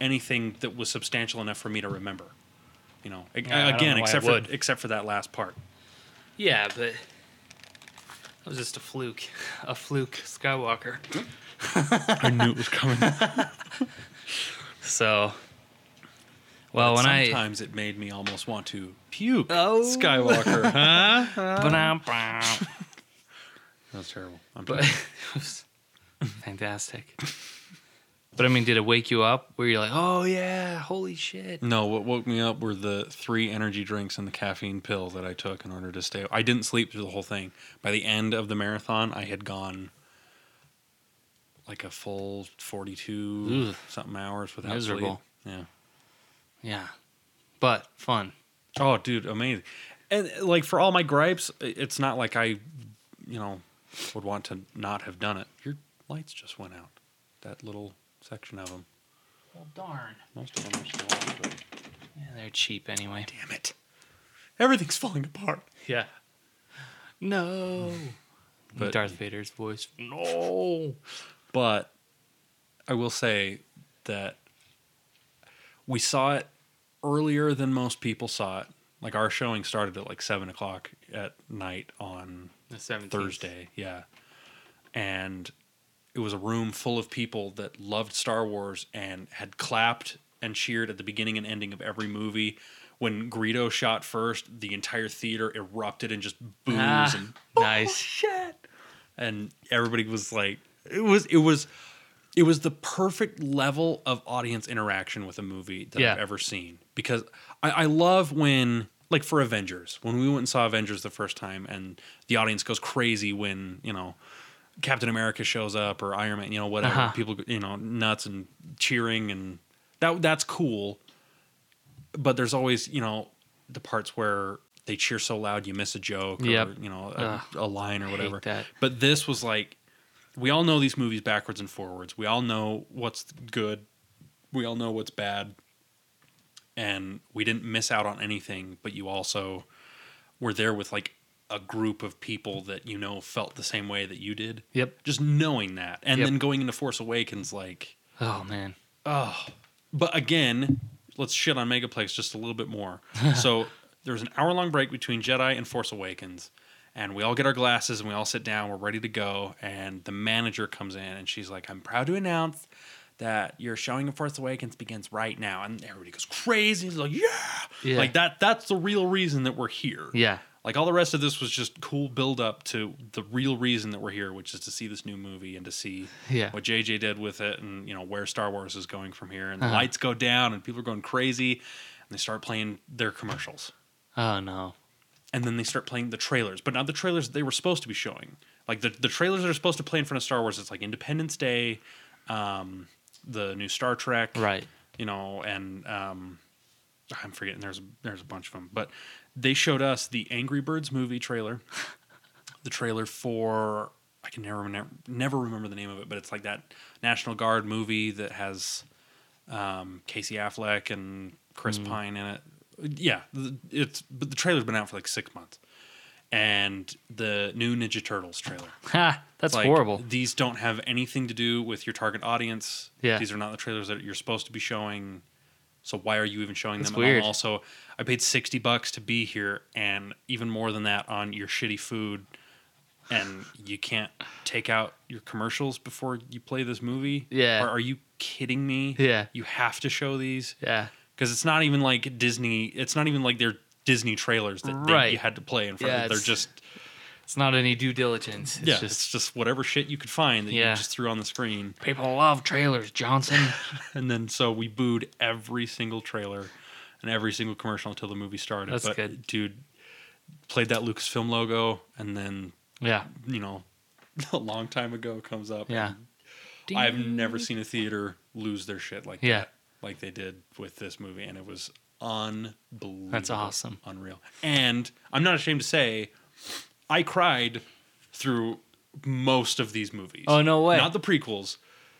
anything that was substantial enough for me to remember. You know, yeah, again, know except for would. except for that last part. Yeah, but that was just a fluke. A fluke Skywalker. I knew it was coming. So... Well, when sometimes I sometimes it made me almost want to puke. Oh, Skywalker, huh? That was terrible. I'm but, it was fantastic. But I mean, did it wake you up? Were you like, oh yeah, holy shit? No, what woke me up were the three energy drinks and the caffeine pill that I took in order to stay. I didn't sleep through the whole thing. By the end of the marathon, I had gone like a full forty-two Ooh, something hours without miserable. sleep. Yeah. Yeah, but fun. Oh, dude, amazing. And, like, for all my gripes, it's not like I, you know, would want to not have done it. Your lights just went out, that little section of them. Well, darn. Most of them are still on, but... Yeah, they're cheap anyway. Damn it. Everything's falling apart. Yeah. No. But, Darth Vader's voice. No. But I will say that we saw it earlier than most people saw it. Like, our showing started at, like, seven o'clock at night on the seventeenth Thursday. Yeah. And it was a room full of people that loved Star Wars and had clapped and cheered at the beginning and ending of every movie. When Greedo shot first, the entire theater erupted in just boos ah, and, oh, nice. Shit. And everybody was like, it was, it was... It was the perfect level of audience interaction with a movie that yeah. I've ever seen. Because I, I love when, like for Avengers, when we went and saw Avengers the first time and the audience goes crazy when, you know, Captain America shows up or Iron Man, you know, whatever. Uh-huh. People, you know, nuts and cheering and that that's cool. But there's always, you know, the parts where they cheer so loud you miss a joke yep. or, you know, a, uh, a line or whatever. I hate that. But this was like, we all know these movies backwards and forwards. We all know what's good. We all know what's bad. And we didn't miss out on anything, but you also were there with like a group of people that, you know, felt the same way that you did. Yep. Just knowing that. And yep. then going into Force Awakens, like... Oh, man. Oh. But again, let's shit on Megaplex just a little bit more. So there was an hour-long break between Jedi and Force Awakens. And we all get our glasses and we all sit down. We're ready to go. And the manager comes in and she's like, I'm proud to announce that your showing of Force Awakens begins right now. And everybody goes crazy. He's like, yeah. yeah. Like, that. that's the real reason that we're here. Yeah. Like, all the rest of this was just cool build up to the real reason that we're here, which is to see this new movie and to see yeah. what J J did with it and, you know, where Star Wars is going from here. And uh-huh. the lights go down and people are going crazy. And they start playing their commercials. Oh, no. And then they start playing the trailers, but not the trailers that they were supposed to be showing. Like, the, the trailers that are supposed to play in front of Star Wars, it's like Independence Day, um, the new Star Trek. Right. You know, and um, I'm forgetting, there's, there's a bunch of them. But they showed us the Angry Birds movie trailer, the trailer for, I can never, never, never remember the name of it, but it's like that National Guard movie that has um, Casey Affleck and Chris mm. Pine in it. Yeah, it's but the trailer's been out for like six months, and the new Ninja Turtles trailer. Ha, that's like, horrible. These don't have anything to do with your target audience. Yeah, these are not the trailers that you're supposed to be showing. So why are you even showing that's them? Weird. And also, I paid sixty bucks to be here, and even more than that on your shitty food, and you can't take out your commercials before you play this movie. Yeah, or are you kidding me? Yeah, you have to show these. Yeah. Because it's not even like Disney, it's not even like they're Disney trailers that right. they, you had to play in front yeah, of. They're just It's not any due diligence. It's yeah, just, it's just whatever shit you could find that yeah. you just threw on the screen. People love trailers, Johnson. And then so we booed every single trailer and every single commercial until the movie started. That's but, good. Dude, played that Lucasfilm logo, and then, yeah, you know, a long time ago comes up. Yeah. I've never seen a theater lose their shit like yeah. that, like they did with this movie, and it was unbelievable. That's awesome. Unreal. And I'm not ashamed to say I cried through most of these movies. Oh, no way. Not the prequels,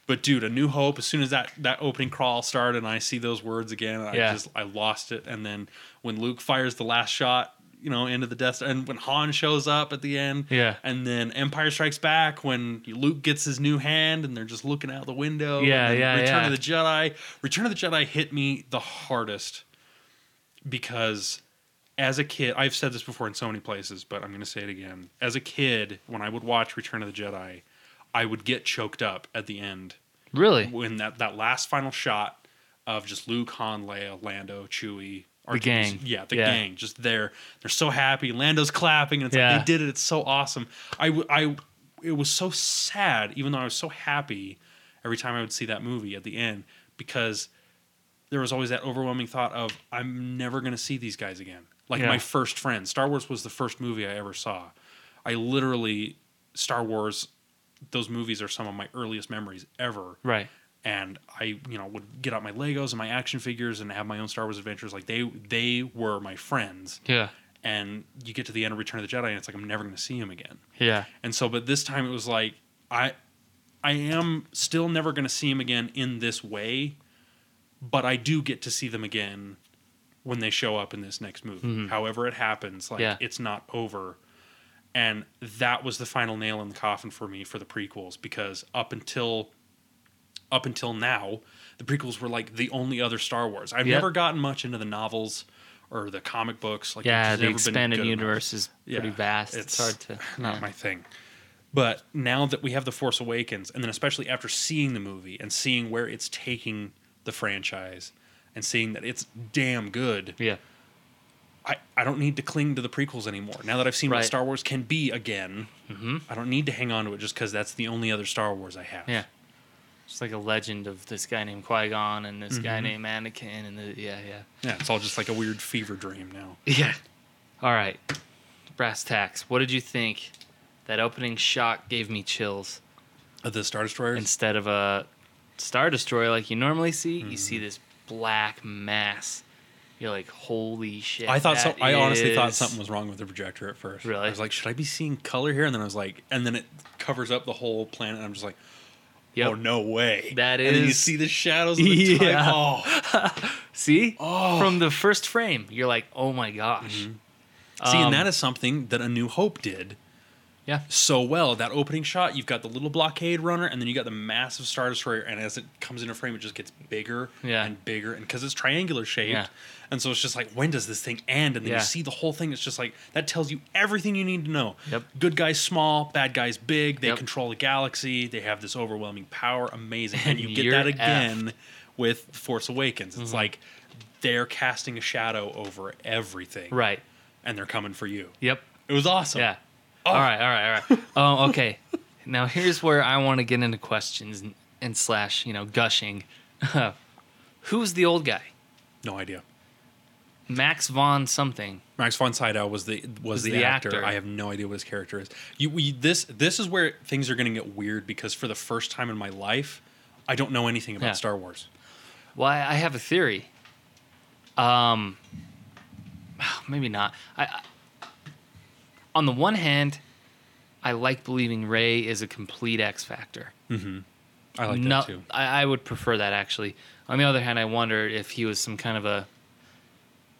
but dude, A New Hope, as soon as that, that opening crawl started and I see those words again, I yeah. just, I lost it. And then when Luke fires the last shot, you know, into the Death Star, and when Han shows up at the end, yeah, and then Empire Strikes Back, when Luke gets his new hand, and they're just looking out the window, yeah, yeah, Return yeah. of the Jedi. Return of the Jedi hit me the hardest because as a kid, I've said this before in so many places, but I'm going to say it again. As a kid, when I would watch Return of the Jedi, I would get choked up at the end. Really? When that, that last final shot of just Luke, Han, Leia, Lando, Chewie, the gang. Yeah, the yeah. gang. Just there. They're so happy. Lando's clapping. And it's yeah. like, they did it. It's so awesome. I, w- I, it was so sad, even though I was so happy every time I would see that movie at the end, because there was always that overwhelming thought of, I'm never going to see these guys again. Like yeah. my first friend. Star Wars was the first movie I ever saw. I literally, Star Wars, those movies are some of my earliest memories ever. Right. And I, you know, would get out my Legos and my action figures and have my own Star Wars adventures. Like they, they were my friends. Yeah. And you get to the end of Return of the Jedi, and it's like I'm never going to see him again. Yeah. And so, but this time it was like I, I am still never going to see him again in this way, but I do get to see them again when they show up in this next movie. Mm-hmm. However it happens, like yeah. it's not over. And that was the final nail in the coffin for me for the prequels, because up until. Up until now, the prequels were like the only other Star Wars. I've yep. never gotten much into the novels or the comic books. Like, yeah, the expanded universe enough. is pretty yeah, vast. It's, it's hard to... Not yeah. my thing. But now that we have The Force Awakens, and then especially after seeing the movie and seeing where it's taking the franchise and seeing that it's damn good, yeah, I, I don't need to cling to the prequels anymore. Now that I've seen right. what Star Wars can be again, mm-hmm. I don't need to hang on to it just because that's the only other Star Wars I have. Yeah. It's like a legend of this guy named Qui-Gon and this mm-hmm. guy named Anakin. and the, Yeah, yeah. Yeah, it's all just like a weird fever dream now. Yeah. All right. Brass tacks. What did you think? That opening shot gave me chills. Of the Star Destroyers? Instead of a Star Destroyer like you normally see, mm-hmm. you see this black mass. You're like, holy shit. I thought so. I is... honestly thought something was wrong with the projector at first. Really? I was like, should I be seeing color here? And then I was like, and then it covers up the whole planet. And I'm just like, yep. Oh, no way. That is. And then you see the shadows of the yeah. time. Oh. See? Oh. From the first frame, you're like, oh my gosh. Mm-hmm. Um, see, and that is something that A New Hope did yeah. so well. That opening shot, you've got the little blockade runner, and then you got the massive Star Destroyer, and as it comes into frame, it just gets bigger yeah. and bigger, and because it's triangular shaped. Yeah. And so it's just like, when does this thing end? And then yeah. you see the whole thing. It's just like, that tells you everything you need to know. Yep. Good guys small, bad guys big. They yep. control the galaxy. They have this overwhelming power. Amazing. And, and you get that again F. with Force Awakens. It's mm-hmm. like they're casting a shadow over everything. Right. And they're coming for you. Yep. It was awesome. Yeah. Oh. All right, all right, all right. Oh, um, okay. Now here's where I want to get into questions and, and slash, you know, gushing. Who's the old guy? No idea. Max von something. Max von Sydow was the was, was the, the actor. actor. I have no idea what his character is. You we, this this is where things are going to get weird, because for the first time in my life, I don't know anything about yeah. Star Wars. Well, I, I have a theory. Um, maybe not. I, I on the one hand, I like believing Rey is a complete X Factor. Mm-hmm. I like no, that too. I, I would prefer that actually. On the other hand, I wonder if he was some kind of a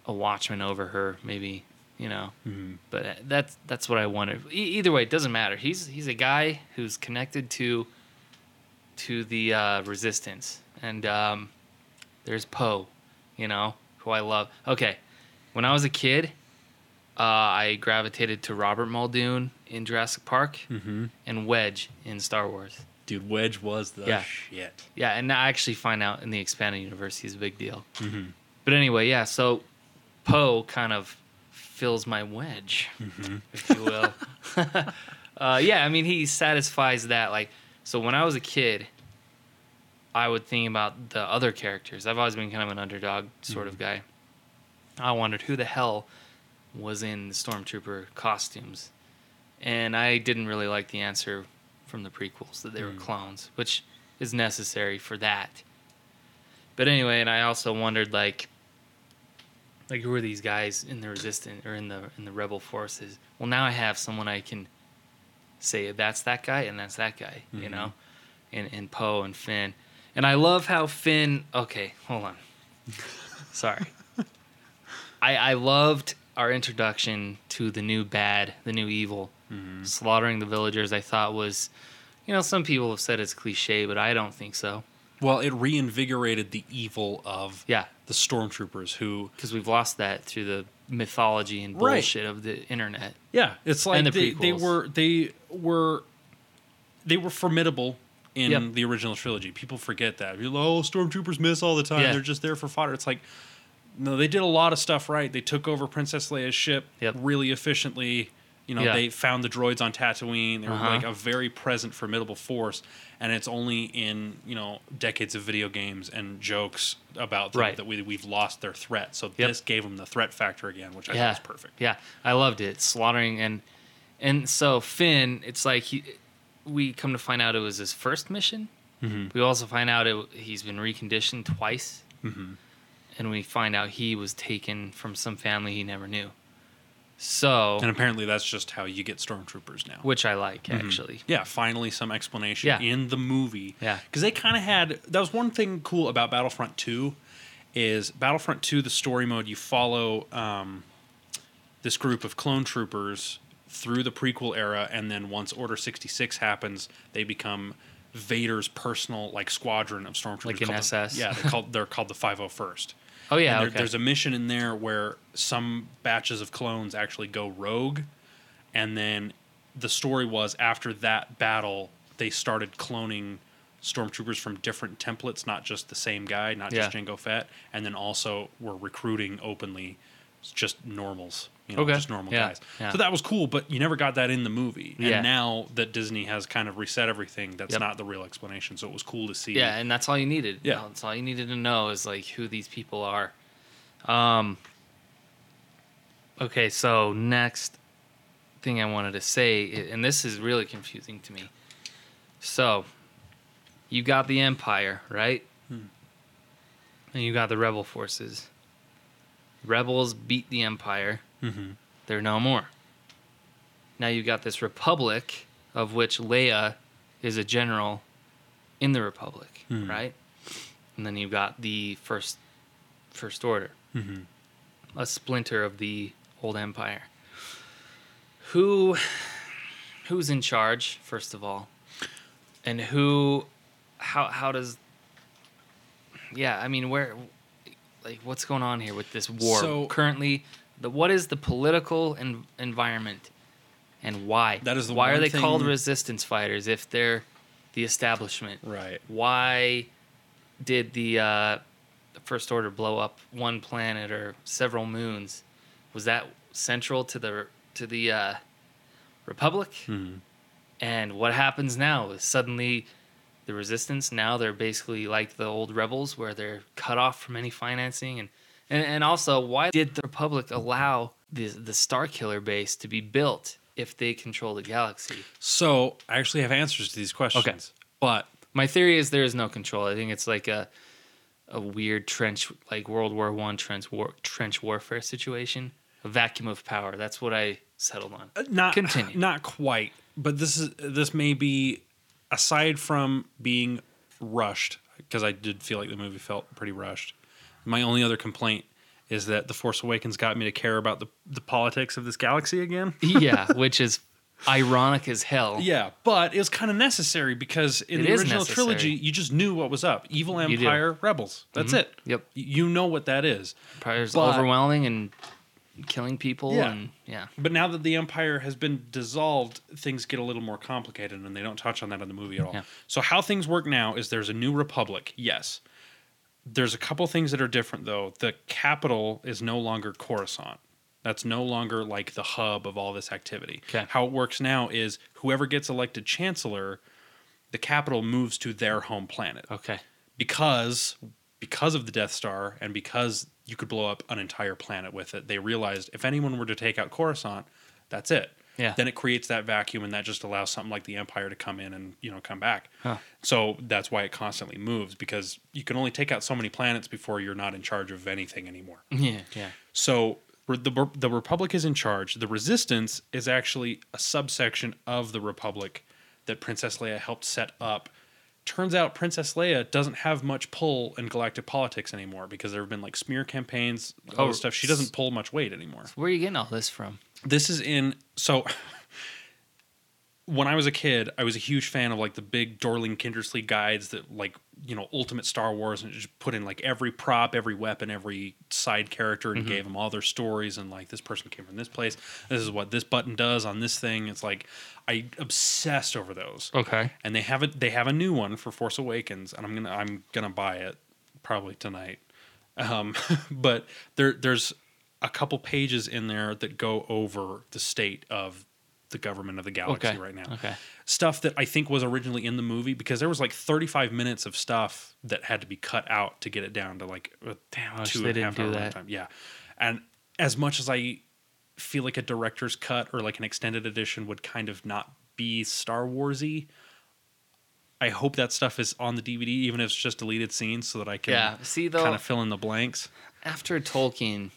a watchman over her, maybe, you know, mm-hmm. but that's, that's what I wanted. E- either way, it doesn't matter. He's, he's a guy who's connected to, to the, uh, resistance. And, um, there's Poe, you know, who I love. Okay. When I was a kid, uh, I gravitated to Robert Muldoon in Jurassic Park mm-hmm. and Wedge in Star Wars. Dude, Wedge was the yeah. shit. Yeah. And I actually find out in the expanded universe, he's a big deal. Mm-hmm. But anyway, yeah. So, Poe kind of fills my wedge, mm-hmm. if you will. uh, yeah, I mean, he satisfies that. Like, so when I was a kid, I would think about the other characters. I've always been kind of an underdog sort mm-hmm. of guy. I wondered who the hell was in the Stormtrooper costumes. And I didn't really like the answer from the prequels that they mm. were clones, which is necessary for that. But anyway, and I also wondered, like, like who are these guys in the Resistance or in the in the Rebel forces? Well, now I have someone I can say that's that guy and that's that guy, mm-hmm. you know, and and Poe and Finn. And I love how Finn. Okay, hold on. Sorry. I I loved our introduction to the new bad, the new evil, mm-hmm. slaughtering the villagers. I thought was, you know, some people have said it's cliche, but I don't think so. Well, it reinvigorated the evil of yeah. the stormtroopers who... Because we've lost that through the mythology and bullshit right. of the internet. Yeah, it's like the they, they were they were they were formidable in yep. the original trilogy. People forget that. People, oh, stormtroopers miss all the time. Yeah. They're just there for fodder. It's like, no, they did a lot of stuff right. They took over Princess Leia's ship yep. really efficiently. You know, yeah. they found the droids on Tatooine. They were uh-huh. like a very present, formidable force. And it's only in, you know, decades of video games and jokes about them right. that we, we've lost their threat. So yep. this gave them the threat factor again, which I yeah. think is perfect. Yeah, I loved it. Slaughtering. And and so Finn, it's like he, we come to find out it was his first mission. Mm-hmm. We also find out it, he's been reconditioned twice. Mm-hmm. And we find out he was taken from some family he never knew. So and apparently that's just how you get stormtroopers now, which I like mm-hmm. actually. Yeah, finally some explanation yeah. in the movie. Yeah, because they kind of had that was one thing cool about Battlefront two, is Battlefront two the story mode you follow um, this group of clone troopers through the prequel era, and then once Order sixty-six happens, they become Vader's personal like squadron of stormtroopers. Like an S S. The, yeah, they're called they're called the five oh first. Oh, yeah, okay. There's a mission in there where some batches of clones actually go rogue, and then the story was after that battle, they started cloning stormtroopers from different templates, not just the same guy, not yeah. just Jango Fett, and then also were recruiting openly just normals, you know, okay. just normal yeah. guys. Yeah. So that was cool, but you never got that in the movie. And yeah. now that Disney has kind of reset everything, that's yep. not the real explanation. So it was cool to see. Yeah, and that's all you needed. Yeah. That's all you needed to know is like who these people are. Um, okay, so next thing I wanted to say, and this is really confusing to me. So you got the Empire, right? Hmm. And you got the Rebel forces. Rebels beat the Empire. Mm-hmm. They're no more. Now you've got this Republic, of which Leia is a general in the Republic, mm-hmm. right? And then you've got the First First Order, mm-hmm. a splinter of the old Empire. Who, who's in charge, first of all? And who, how, how does, yeah, I mean, where... Like, what's going on here with this war? So, currently, the, what is the political en- environment, and why? That is the why one are they thing... called resistance fighters if they're the establishment? Right. Why did the, uh, the First Order blow up one planet or several moons? Was that central to the to the uh, Republic? Mm-hmm. And what happens now is suddenly... The resistance now they're basically like the old rebels where they're cut off from any financing and and, and also why did the Republic allow the the Starkiller base to be built if they control the galaxy? So I actually have answers to these questions. Okay. But my theory is there is no control. I think it's like a a weird trench like World War One trench war trench warfare situation. A vacuum of power. That's what I settled on. Uh, not continue. Not quite. But this is this may be aside from being rushed, because I did feel like the movie felt pretty rushed, my only other complaint is that The Force Awakens got me to care about the, the politics of this galaxy again. Yeah, which is ironic as hell. Yeah, but it was kind of necessary because in it the original necessary. trilogy, you just knew what was up. Evil Empire, rebels. That's mm-hmm. it. Yep. You know what that is. Empire's but, overwhelming and killing people yeah. and yeah. But now that the Empire has been dissolved, things get a little more complicated and they don't touch on that in the movie at all. Yeah. So how things work now is there's a new Republic, yes. There's a couple things that are different though. The capital is no longer Coruscant. That's no longer like the hub of all this activity. Okay. How it works now is whoever gets elected chancellor, the capital moves to their home planet. Okay. Because because of the Death Star and because you could blow up an entire planet with it, they realized if anyone were to take out Coruscant, that's it. Yeah. Then it creates that vacuum, and that just allows something like the Empire to come in and, you know, come back. Huh. So that's why it constantly moves, because you can only take out so many planets before you're not in charge of anything anymore. Yeah, yeah. So the the Republic is in charge. The Resistance is actually a subsection of the Republic that Princess Leia helped set up. Turns out Princess Leia doesn't have much pull in galactic politics anymore, because there have been like smear campaigns, all oh, this stuff. She doesn't pull much weight anymore. So where are you getting all this from? This is in... So, when I was a kid, I was a huge fan of, like, the big Dorling Kindersley guides that, like, you know, Ultimate Star Wars, and just put in, like, every prop, every weapon, every side character, and mm-hmm. gave them all their stories, and, like, this person came from this place, this is what this button does on this thing. It's, like, I obsessed over those. Okay. And they have a, they have a new one for Force Awakens, and I'm gonna I'm gonna buy it probably tonight. Um, but there there's... a couple pages in there that go over the state of the government of the galaxy okay. right now. Okay. Stuff that I think was originally in the movie, because there was like thirty-five minutes of stuff that had to be cut out to get it down to like a Damn, two and a half hour time. Yeah. And as much as I feel like a director's cut or like an extended edition would kind of not be Star Wars-y, I hope that stuff is on the D V D, even if it's just deleted scenes, so that I can yeah. See, though, kind of fill in the blanks. After Tolkien...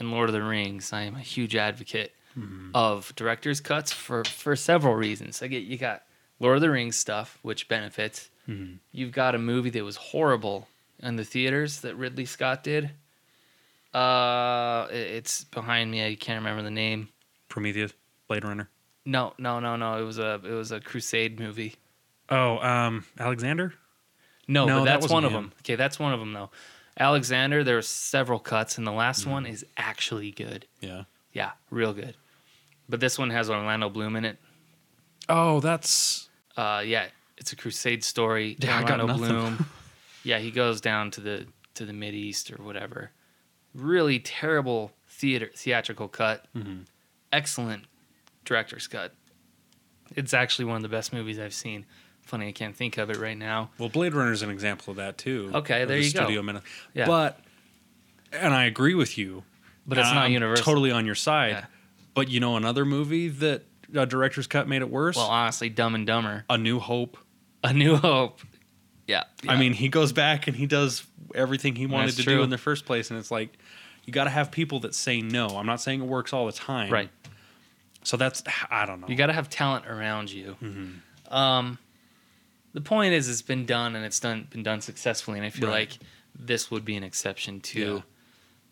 in Lord of the Rings, I am a huge advocate mm-hmm. of director's cuts for, for several reasons. I get you got Lord of the Rings stuff, which benefits. Mm-hmm. You've got a movie that was horrible in the theaters that Ridley Scott did. Uh, it's behind me. I can't remember the name. Prometheus, Blade Runner. No, no, no, no. It was a it was a Crusade movie. Oh, um, Alexander. No, no but that's that one of him. them. Okay, that's one of them though. Alexander, there are several cuts, and the last mm. one is actually good. Yeah. Yeah, real good. But this one has Orlando Bloom in it. Oh, that's... Uh, yeah, it's a crusade story. Yeah, Orlando I got nothing. Bloom. Yeah, he goes down to the to the Mideast or whatever. Really terrible theater theatrical cut. Mm-hmm. Excellent director's cut. It's actually one of the best movies I've seen. Funny, I can't think of it right now. Well, Blade Runner is an example of that too. Okay, there the you studio go. Min- yeah. But, and I agree with you. But it's not I'm universal. Totally on your side. Yeah. But you know, another movie that a director's cut made it worse. Well, honestly, Dumb and Dumber. A New Hope. A New Hope. Yeah. yeah. I mean, he goes back and he does everything he wanted That's to true. do in the first place, and it's like you got to have people that say no. I'm not saying it works all the time. Right. So that's I don't know. You got to have talent around you. Mm-hmm. Um. The point is, it's been done, and it's done been done successfully, and I feel right. like this would be an exception to yeah.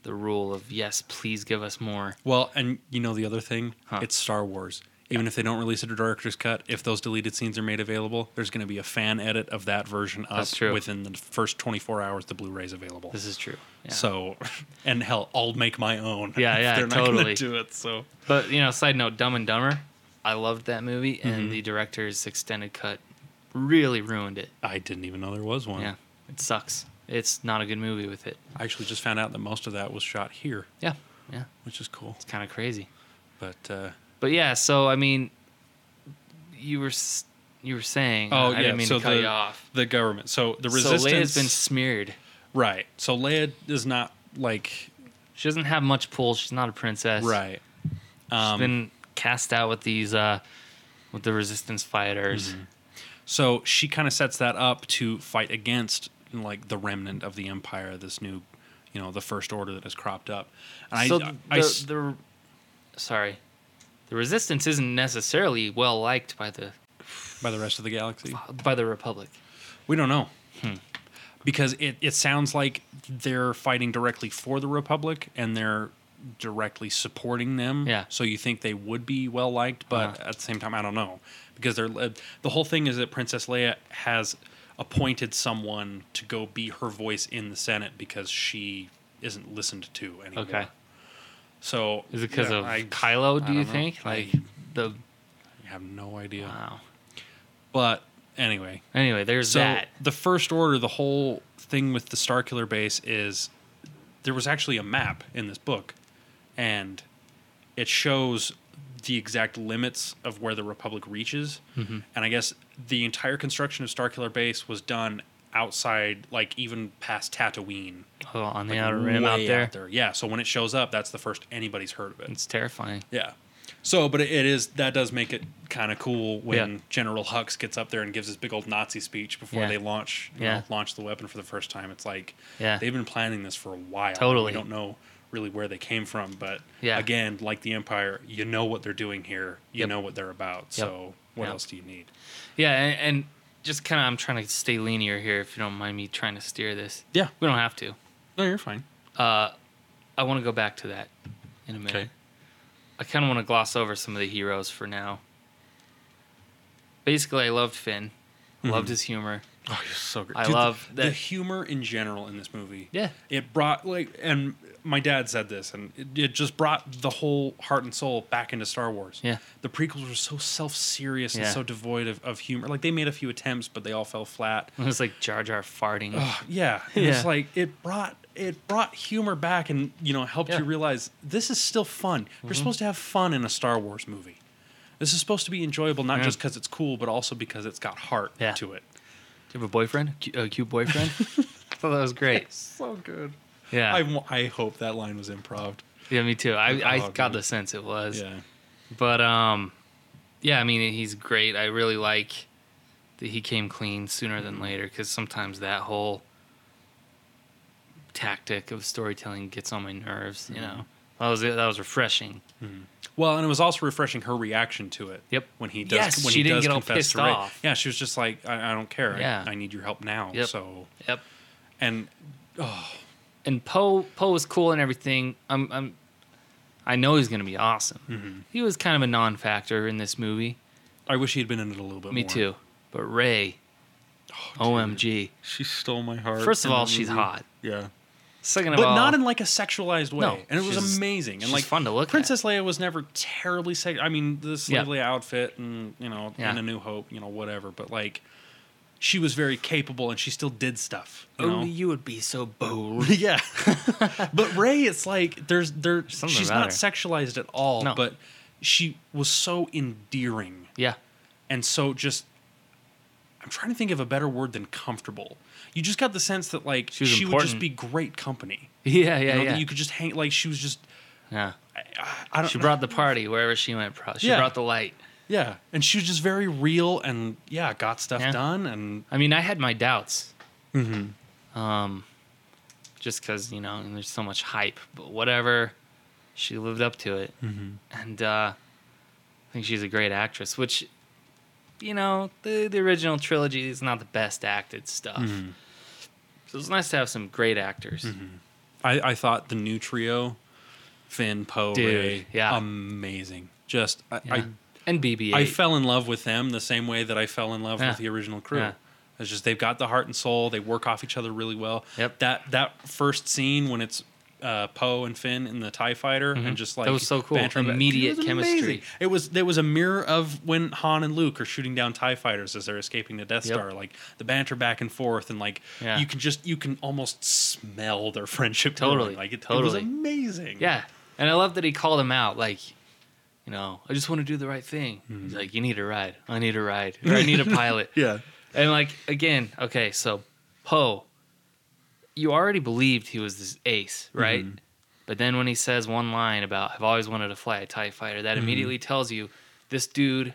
the rule of, yes, please give us more. Well, and you know the other thing? Huh. It's Star Wars. Even yeah. if they don't release a director's cut, if those deleted scenes are made available, there's going to be a fan edit of that version up within the first twenty-four hours the Blu-ray's available. This is true. Yeah. So, and hell, I'll make my own. Yeah, yeah, they're totally. Not going to do it, so. But, you know, side note, Dumb and Dumber, I loved that movie, and mm-hmm. the director's extended cut really ruined it. I didn't even know there was one. Yeah, it sucks. It's not a good movie with it. I actually just found out that most of that was shot here. Yeah, yeah. Which is cool. It's kind of crazy. But uh, but yeah, so I mean, you were you were saying. Oh uh, yeah, I didn't mean so to cut the, you off. The government. So the resistance. So Leia's been smeared. Right. So Leia is not like. She doesn't have much pull. She's not a princess. Right. Um, She's been cast out with these uh, with the resistance fighters. Mm-hmm. So she kind of sets that up to fight against like the remnant of the Empire, this new, you know, the First Order that has cropped up. And so I, the, I, the, the sorry, the Resistance isn't necessarily well liked by the by the rest of the galaxy, by the Republic. We don't know hmm. because it, it sounds like they're fighting directly for the Republic and they're directly supporting them. Yeah. So you think they would be well liked, but uh-huh. at the same time, I don't know. Because they're the whole thing is that Princess Leia has appointed someone to go be her voice in the Senate because she isn't listened to anymore. Okay. So is it because yeah, of I, Kylo? Do I you think know. like I, the? I have no idea. Wow. But anyway, anyway, there's so that. The First Order, the whole thing with the Starkiller Base is there was actually a map in this book, and it shows the exact limits of where the Republic reaches. Mm-hmm. And I guess the entire construction of Starkiller Base was done outside, like even past Tatooine. Oh, on the like outer rim out there? out there. Yeah, so when it shows up, that's the first anybody's heard of it. It's terrifying. Yeah. So, but it is, that does make it kind of cool when yeah. General Hux gets up there and gives his big old Nazi speech before yeah. they launch you yeah. know, launch the weapon for the first time. It's like, yeah. they've been planning this for a while. Totally. We don't know really where they came from, but yeah. again, like the Empire, you know what they're doing here. You yep. know what they're about. Yep. So what yep. else do you need? Yeah, and, and just kind of, I'm trying to stay linear here if you don't mind me trying to steer this. Yeah. We don't have to. No, you're fine. Uh, I want to go back to that in a minute. Okay. I kind of want to gloss over some of the heroes for now. Basically, I loved Finn. Mm-hmm. Loved his humor. Oh, he's so great. I Dude, love the, that. The humor in general in this movie. Yeah. It brought, like, and my dad said this, and it, it just brought the whole heart and soul back into Star Wars. Yeah. The prequels were so self-serious yeah. and so devoid of, of humor. Like, they made a few attempts, but they all fell flat. It was like Jar Jar farting. Oh, yeah. yeah. It was like, it brought... It brought humor back and, you know, helped yeah. you realize this is still fun. Mm-hmm. You're supposed to have fun in a Star Wars movie. This is supposed to be enjoyable, not yeah. just because it's cool, but also because it's got heart yeah. to it. Do you have a boyfriend? A cute boyfriend? I thought that was great. It's so good. Yeah. I, I hope that line was improv. Yeah, me too. I, I got man. the sense it was. Yeah. But, um, yeah, I mean, he's great. I really like that he came clean sooner than later, because sometimes that whole... tactic of storytelling gets on my nerves, you know. That was that was refreshing. Mm-hmm. Well, and it was also refreshing her reaction to it. Yep. When he does, yes, when she he didn't does get all pissed to off. Ray. Yeah, she was just like, I, I don't care. Yeah. I, I need your help now. Yep. So. Yep. And oh, and Poe Poe was cool and everything. I'm I'm I know he's gonna be awesome. Mm-hmm. He was kind of a non-factor in this movie. I wish he had been in it a little bit. Me more. Me too. But Rey, oh, O M G, she stole my heart. First of all, she's hot. Yeah. Second of but all, not in like a sexualized way, no, and it was amazing and like fun to look. Princess at. Leia was never terribly sexy. I mean, the slave yeah. Leia outfit, and you know, yeah. and A New Hope, you know, whatever. But like, she was very capable, and she still did stuff. You Only know? you would be so bold. yeah, but Rey, it's like there's there. There's she's not her. sexualized at all, no. but she was so endearing. Yeah, and so just, I'm trying to think of a better word than comfortable. You just got the sense that, like, she, she would just be great company. Yeah, yeah, you know, yeah. That you could just hang, like, she was just... Yeah. I, I don't, she brought the party wherever she went. She yeah. brought the light. Yeah, and she was just very real and, yeah, got stuff yeah. done. And I mean, I had my doubts. Mm-hmm. Um, just because, you know, and there's so much hype. But whatever, she lived up to it. Mm-hmm. And uh, I think she's a great actress, which, you know, the, the original trilogy is not the best acted stuff. Mm-hmm. So it's nice to have some great actors. Mm-hmm. I, I thought the new trio, Finn, Poe, Rey, yeah. amazing. Just, I, yeah. I and B B eight. I fell in love with them the same way that I fell in love yeah. with the original crew. Yeah. It's just they've got the heart and soul. They work off each other really well. Yep. That that first scene when it's uh, Poe and Finn in the TIE fighter, mm-hmm. and just like that was so cool. Immediate it chemistry. Amazing. It was there was a mirror of when Han and Luke are shooting down TIE fighters as they're escaping the Death yep. Star. Like the banter back and forth, and like yeah. you can just you can almost smell their friendship. Totally, really. like it, totally. It was amazing. Yeah, and I love that he called him out. Like, you know, I just want to do the right thing. Mm-hmm. He's like, you need a ride. I need a ride. Or I need a pilot. yeah, and like again, okay, so Poe. You already believed he was this ace, right? Mm-hmm. But then when he says one line about, I've always wanted to fly a TIE fighter, that mm-hmm. immediately tells you this dude,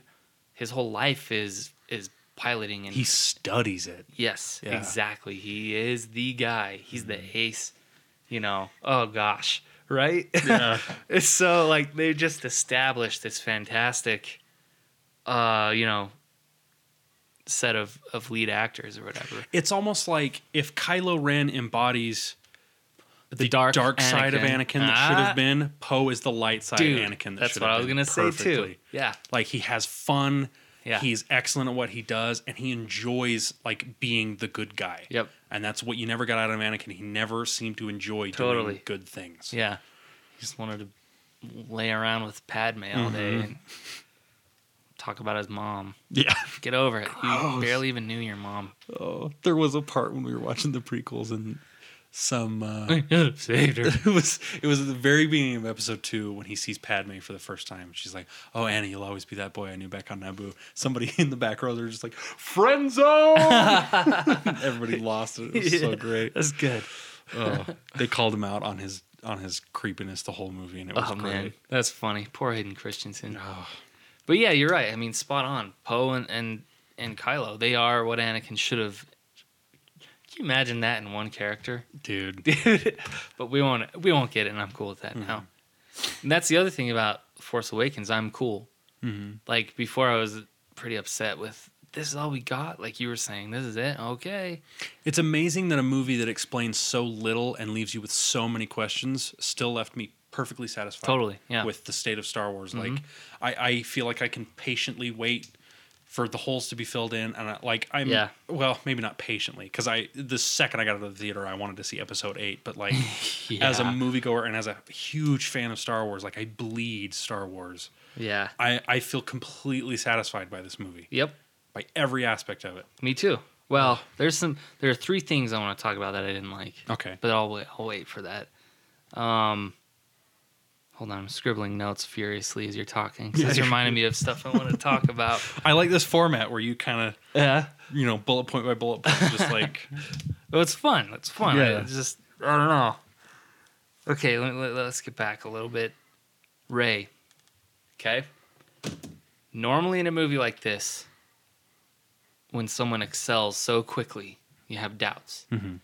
his whole life is is piloting. And he studies it. Yes, yeah. exactly. He is the guy. He's mm-hmm. the ace, you know. Oh, gosh, right? Yeah. It's so, like, they just established this fantastic, uh, you know, set of, of lead actors or whatever. It's almost like if Kylo Ren embodies the, the dark, dark side of Anakin that ah. should have been, Poe is the light side Dude, of Anakin that should have been. That's what I was going to say too. Yeah. Like he has fun, yeah. he's excellent at what he does, and he enjoys like being the good guy. Yep. And that's what you never got out of Anakin. He never seemed to enjoy totally. doing good things. Yeah. He just wanted to lay around with Padme all mm-hmm. day and talk about his mom. Yeah. Get over it. You Gross. barely even knew your mom. Oh, there was a part when we were watching the prequels and some... Uh, saved her. It was, it was at the very beginning of episode two when he sees Padme for the first time. She's like, oh, Annie, you'll always be that boy I knew back on Naboo. Somebody in the back row, they're just like, friend zone! Everybody lost it. It was yeah, so great. That's good. Oh, they called him out on his on his creepiness the whole movie, and it was oh, great. Man. That's funny. Poor Hayden Christensen. Oh. But yeah, you're right. I mean, spot on. Poe and, and, and Kylo, they are what Anakin should have... Can you imagine that in one character? Dude. Dude. But we won't, we won't get it, and I'm cool with that mm-hmm. now. And that's the other thing about Force Awakens. I'm cool. Mm-hmm. Like, before I was pretty upset with, this is all we got? Like you were saying, this is it? Okay. It's amazing that a movie that explains so little and leaves you with so many questions still left me perfectly satisfied totally, yeah. with the state of Star Wars. Mm-hmm. Like, I, I feel like I can patiently wait for the holes to be filled in, and I, like I'm, yeah. well, maybe not patiently, because I the second I got out of the theater, I wanted to see episode eight. But like, yeah. as a moviegoer and as a huge fan of Star Wars, like I bleed Star Wars. Yeah, I, I feel completely satisfied by this movie. Yep, by every aspect of it. Me too. Well, there's some there are three things I want to talk about that I didn't like. Okay, but I'll wait. I'll wait for that. Um. Hold on, I'm scribbling notes furiously as you're talking. Because it's reminding me of stuff I want to talk about. I like this format where you kind of, yeah. you know, bullet point by bullet point, just like... well, it's fun. It's fun. Yeah. Right? It's just, I don't know. Okay, let, let, let's get back a little bit. Rey. Okay? Normally in a movie like this, when someone excels so quickly, you have doubts. Mm-hmm.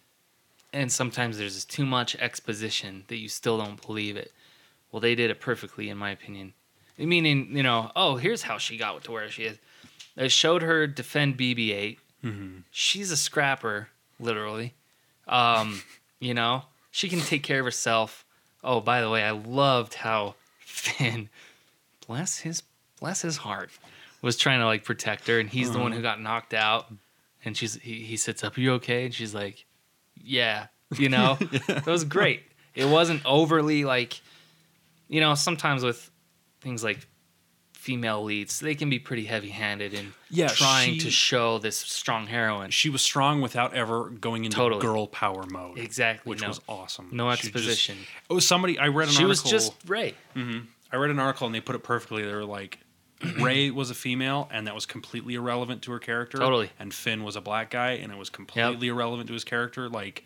And sometimes there's just too much exposition that you still don't believe it. Well, they did it perfectly, in my opinion. Meaning, you know, oh, here's how she got to where she is. They showed her defend B B eight. Mm-hmm. She's a scrapper, literally. Um, you know, she can take care of herself. Oh, by the way, I loved how Finn, bless his bless his heart, was trying to like protect her, and he's uh-huh. the one who got knocked out. And she's he, he sits up, are you okay? And she's like, yeah, you know, yeah. That was great. It wasn't overly like. You know, sometimes with things like female leads, they can be pretty heavy-handed in yeah, trying she, to show this strong heroine. She was strong without ever going into totally. girl power mode. Exactly. Which no. was awesome. No exposition. Just, oh, somebody, I read an she article. She was just Rey. Mm-hmm. I read an article and they put it perfectly. They were like, Rey was a female and that was completely irrelevant to her character. Totally. And Finn was a black guy and it was completely yep. irrelevant to his character. Like...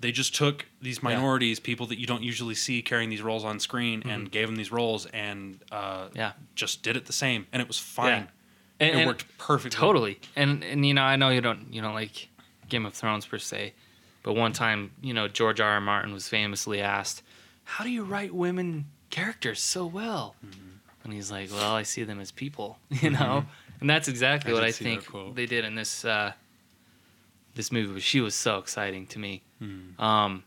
They just took these minorities, yeah. people that you don't usually see carrying these roles on screen, mm-hmm. and gave them these roles and uh, yeah. just did it the same, and it was fine. Yeah. And, it and worked perfectly. Totally. And and you know, I know you don't you don't like Game of Thrones per se, but one time, you know, George R. R. Martin was famously asked, "How do you write women characters so well?" Mm-hmm. And he's like, "Well, I see them as people, you know." Mm-hmm. And that's exactly I what I think they did in this uh, this movie. She was so exciting to me. Mm. Um,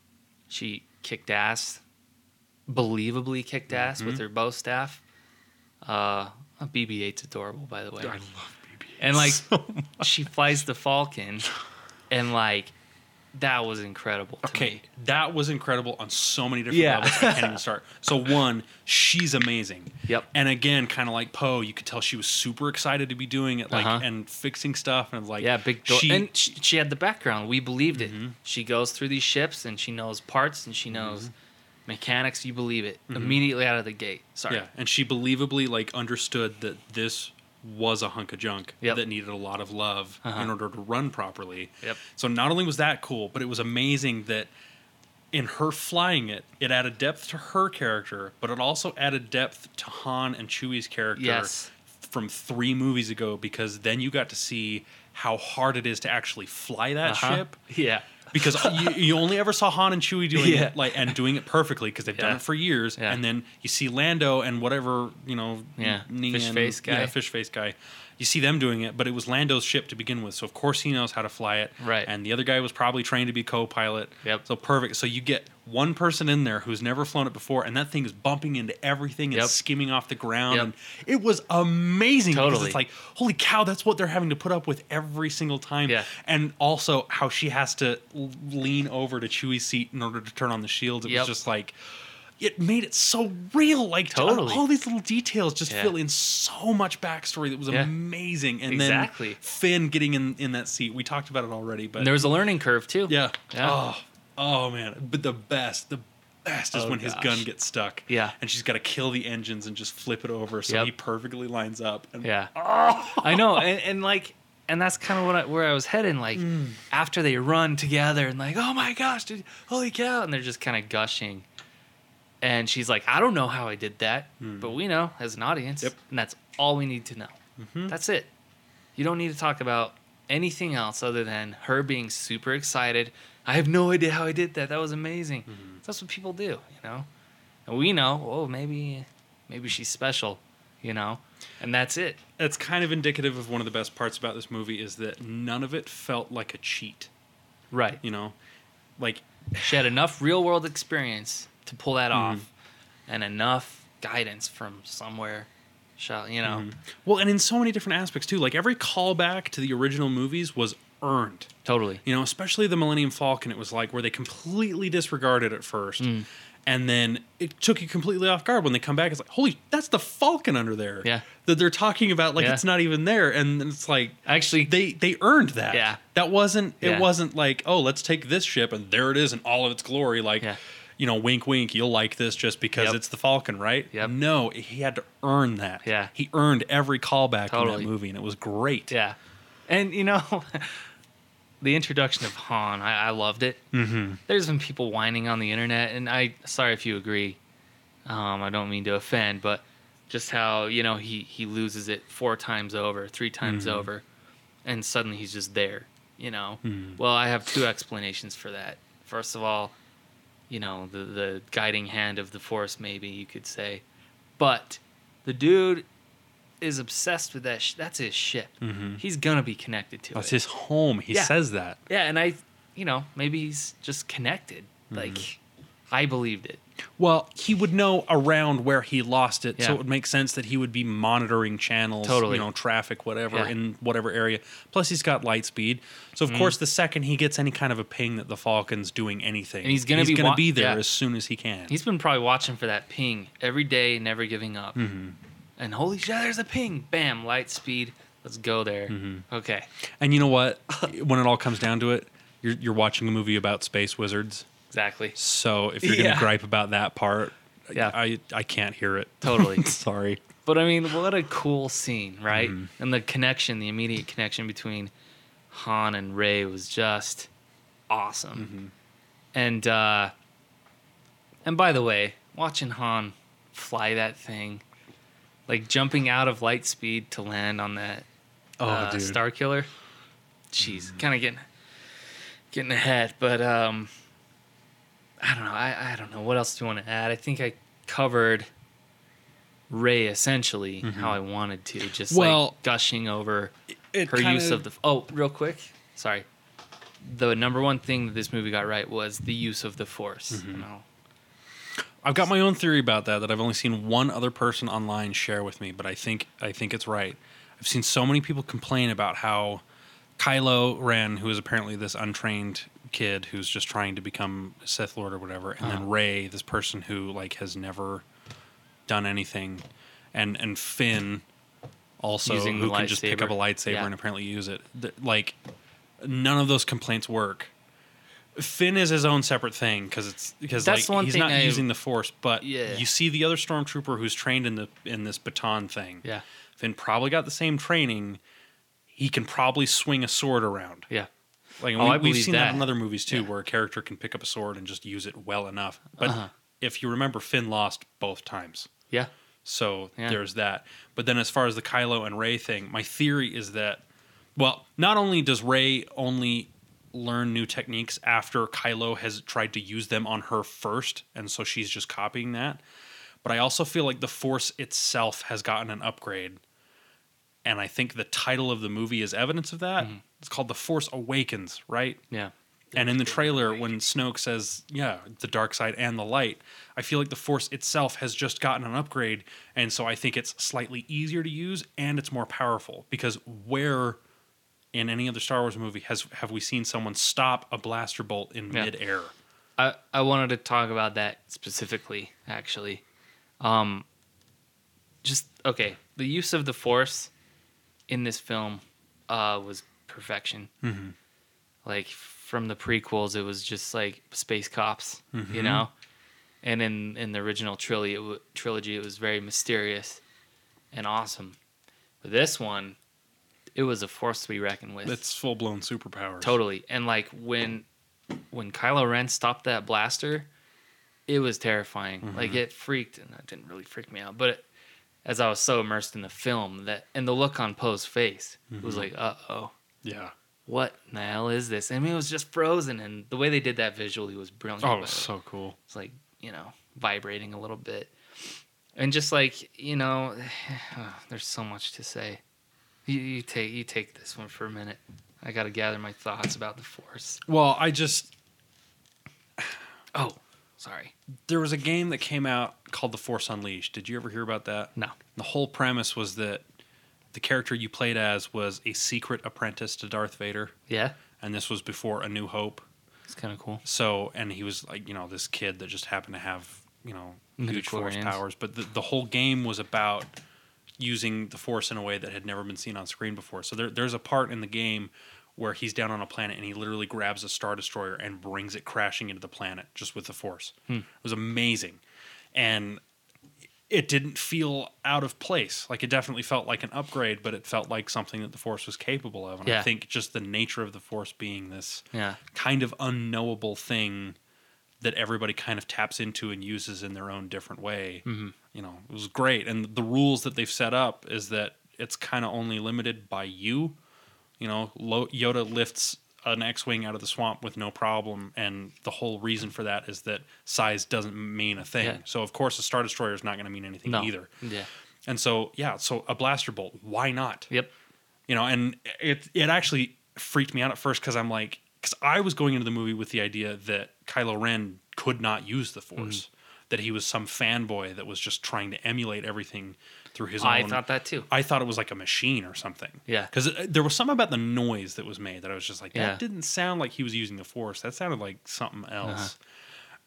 she kicked ass, believably kicked ass mm-hmm. with her bow staff. Uh, B B eight's adorable, by the way. I love B B eight. And like, so she flies the Falcon, and like, that was incredible. To okay, me. That was incredible on so many different yeah. levels. I can't even start. So one, she's amazing. Yep. And again, kind of like Poe, you could tell she was super excited to be doing it, like uh-huh. and fixing stuff, and like yeah, big. Do- she, and she, she had the background. We believed it. Mm-hmm. She goes through these ships, and she knows parts, and she knows mm-hmm. mechanics. You believe it mm-hmm. immediately out of the gate. Sorry. Yeah, and she believably like understood that this was a hunk of junk yep. that needed a lot of love uh-huh. in order to run properly. Yep. So not only was that cool, but it was amazing that in her flying it, it added depth to her character, but it also added depth to Han and Chewie's character yes. from three movies ago, because then you got to see how hard it is to actually fly that uh-huh. ship. Yeah. Because you, you only ever saw Han and Chewie doing yeah. it, like, and doing it perfectly because they've yeah. done it for years. Yeah. And then you see Lando and whatever, you know, yeah. fish face guy. Yeah, fish face guy. You see them doing it, but it was Lando's ship to begin with, so of course he knows how to fly it. Right. And the other guy was probably trained to be co-pilot. Yep. So perfect. So you get one person in there who's never flown it before, and that thing is bumping into everything and yep. skimming off the ground. Yep. And it was amazing. Totally. Because it's like, holy cow, that's what they're having to put up with every single time. Yeah. And also how she has to lean over to Chewie's seat in order to turn on the shields. It yep. was just like... It made it so real, like totally. all these little details just yeah. fill in so much backstory that was yeah. amazing. And exactly. then Finn getting in, in that seat, we talked about it already, but and there was a learning curve too. Yeah, yeah. Oh, Oh, man. But the best, the best is oh, when gosh. his gun gets stuck. Yeah. And she's got to kill the engines and just flip it over so yep. he perfectly lines up. And, yeah. Oh! I know. And, and like... And that's kind of what I, where I was heading, like, mm. after they run together and like, oh, my gosh, dude, holy cow. And they're just kind of gushing. And she's like, I don't know how I did that, mm. but we know as an audience. Yep. And that's all we need to know. Mm-hmm. That's it. You don't need to talk about anything else other than her being super excited. I have no idea how I did that. That was amazing. Mm-hmm. That's what people do, you know. And we know, oh, maybe, maybe she's special, you know. And that's it. That's kind of indicative of one of the best parts about this movie is that none of it felt like a cheat. Right. You know, like... She had enough real-world experience to pull that mm-hmm. off and enough guidance from somewhere, you know. Mm-hmm. Well, and in so many different aspects, too. Like, every callback to the original movies was earned. Totally. You know, especially the Millennium Falcon, it was like where they completely disregarded it first. Mm. And then it took you completely off guard. When they come back, it's like, holy, that's the Falcon under there. Yeah. That they're talking about, like, yeah. it's not even there. And it's like... Actually... They they earned that. Yeah. That wasn't... Yeah. It wasn't like, oh, let's take this ship, and there it is in all of its glory. Like, yeah. you know, wink, wink, you'll like this just because yep. it's the Falcon, right? Yep. No, he had to earn that. Yeah. He earned every callback totally. in that movie, and it was great. Yeah. And, you know... The introduction of Han, I, I loved it. Mm-hmm. There's been people whining on the internet, and I sorry if you agree. Um, I don't mean to offend, but just how you know he, he loses it four times over, three times mm-hmm. over, and suddenly he's just there. You know, mm-hmm. well, I have two explanations for that. First of all, you know the the guiding hand of the Force, maybe you could say, but the dude is obsessed with that. Sh- that's his ship. Mm-hmm. He's gonna be connected to that's it. That's his home. He yeah. says that. Yeah, and I, you know, maybe he's just connected. Mm-hmm. Like, I believed it. Well, he would know around where he lost it, yeah. so it would make sense that he would be monitoring channels, totally. you know, traffic, whatever, yeah. in whatever area. Plus, he's got light speed. So, of mm. course, the second he gets any kind of a ping that the Falcon's doing anything, and he's going to be, wa- be there yeah. as soon as he can. He's been probably watching for that ping every day, never giving up. Mm-hmm. And holy shit, there's a ping. Bam, light speed. Let's go there. Mm-hmm. Okay. And you know what? When it all comes down to it, you're you're watching a movie about space wizards. Exactly. So if you're yeah. going to gripe about that part, yeah. I, I can't hear it. Totally. Sorry. But I mean, what a cool scene, right? Mm-hmm. And the connection, the immediate connection between Han and Rey was just awesome. Mm-hmm. And uh, and by the way, watching Han fly that thing... Like, jumping out of light speed to land on that oh, uh, Star Killer. Jeez, mm. kind of getting getting ahead. But, um, I don't know. I, I don't know. What else do you want to add? I think I covered Rey, essentially, mm-hmm. how I wanted to. Just, well, like, gushing over it, it her kinda... use of the... Oh, real quick. Sorry. The number one thing that this movie got right was the use of the Force. Mm-hmm. You know? I've got my own theory about that that I've only seen one other person online share with me, but I think I think it's right. I've seen so many people complain about how Kylo Ren, who is apparently this untrained kid who's just trying to become Sith Lord or whatever, and oh. then Rey, this person who like has never done anything, and and Finn also Using who can just saber. pick up a lightsaber yeah. and apparently use it. Like, none of those complaints work. Finn is his own separate thing because it's because like he's not I, using the Force, but yeah. you see the other stormtrooper who's trained in the in this baton thing. Yeah, Finn probably got the same training. He can probably swing a sword around. Yeah, like oh, we, I we've seen that. that in other movies too, yeah. where a character can pick up a sword and just use it well enough. But uh-huh. if you remember, Finn lost both times. Yeah, so yeah. there's that. But then as far as the Kylo and Rey thing, my theory is that well, not only does Rey only learn new techniques after Kylo has tried to use them on her first, and so she's just copying that. But I also feel like the Force itself has gotten an upgrade, and I think the title of the movie is evidence of that. Mm-hmm. It's called The Force Awakens, right? Yeah. And in the trailer, when Snoke says, yeah, the dark side and the light, I feel like the Force itself has just gotten an upgrade, and so I think it's slightly easier to use, and it's more powerful, because where... in any other Star Wars movie, has have we seen someone stop a blaster bolt in yeah. midair? I, I wanted to talk about that specifically, actually. Um, just, okay, the use of the Force in this film uh, was perfection. Mm-hmm. Like, from the prequels, it was just like space cops, mm-hmm. you know? And in, in the original trilogy it, w- trilogy, it was very mysterious and awesome. But this one, it was a force to be reckoned with. It's full-blown superpowers. Totally. And like when when Kylo Ren stopped that blaster, it was terrifying. Mm-hmm. Like it freaked, and that didn't really freak me out, but it, as I was so immersed in the film, that and the look on Poe's face, mm-hmm. it was like, uh-oh. Yeah. What in the hell is this? I mean, it was just frozen, and the way they did that visually was brilliant. Oh, it was so cool. It's like, you know, vibrating a little bit. And just like, you know, oh, there's so much to say. You, you take you take this one for a minute. I got to gather my thoughts about the Force. Well, I just... Oh, sorry. There was a game that came out called The Force Unleashed. Did you ever hear about that? No. The whole premise was that the character you played as was a secret apprentice to Darth Vader. Yeah. And this was before A New Hope. It's kind of cool. So, and he was like, you know, this kid that just happened to have, you know, huge Force powers. But the, the whole game was about using the Force in a way that had never been seen on screen before. So there, there's a part in the game where he's down on a planet and he literally grabs a Star Destroyer and brings it crashing into the planet just with the Force. Hmm. It was amazing. And it didn't feel out of place. Like, it definitely felt like an upgrade, but it felt like something that the Force was capable of. And yeah. I think just the nature of the Force being this yeah. kind of unknowable thing that everybody kind of taps into and uses in their own different way. Mm-hmm. You know, it was great. And the rules that they've set up is that it's kind of only limited by you. You know, Yoda lifts an X-Wing out of the swamp with no problem, and the whole reason for that is that size doesn't mean a thing. Yeah. So, of course, a Star Destroyer is not going to mean anything no. either. Yeah. And so, yeah, so a blaster bolt, why not? Yep. You know, and it it actually freaked me out at first because I'm like, because I was going into the movie with the idea that Kylo Ren could not use the Force, mm-hmm. that he was some fanboy that was just trying to emulate everything through his own. I thought that too. I thought it was like a machine or something. Yeah. Because there was something about the noise that was made that I was just like, that yeah. didn't sound like he was using the Force. That sounded like something else. Uh-huh.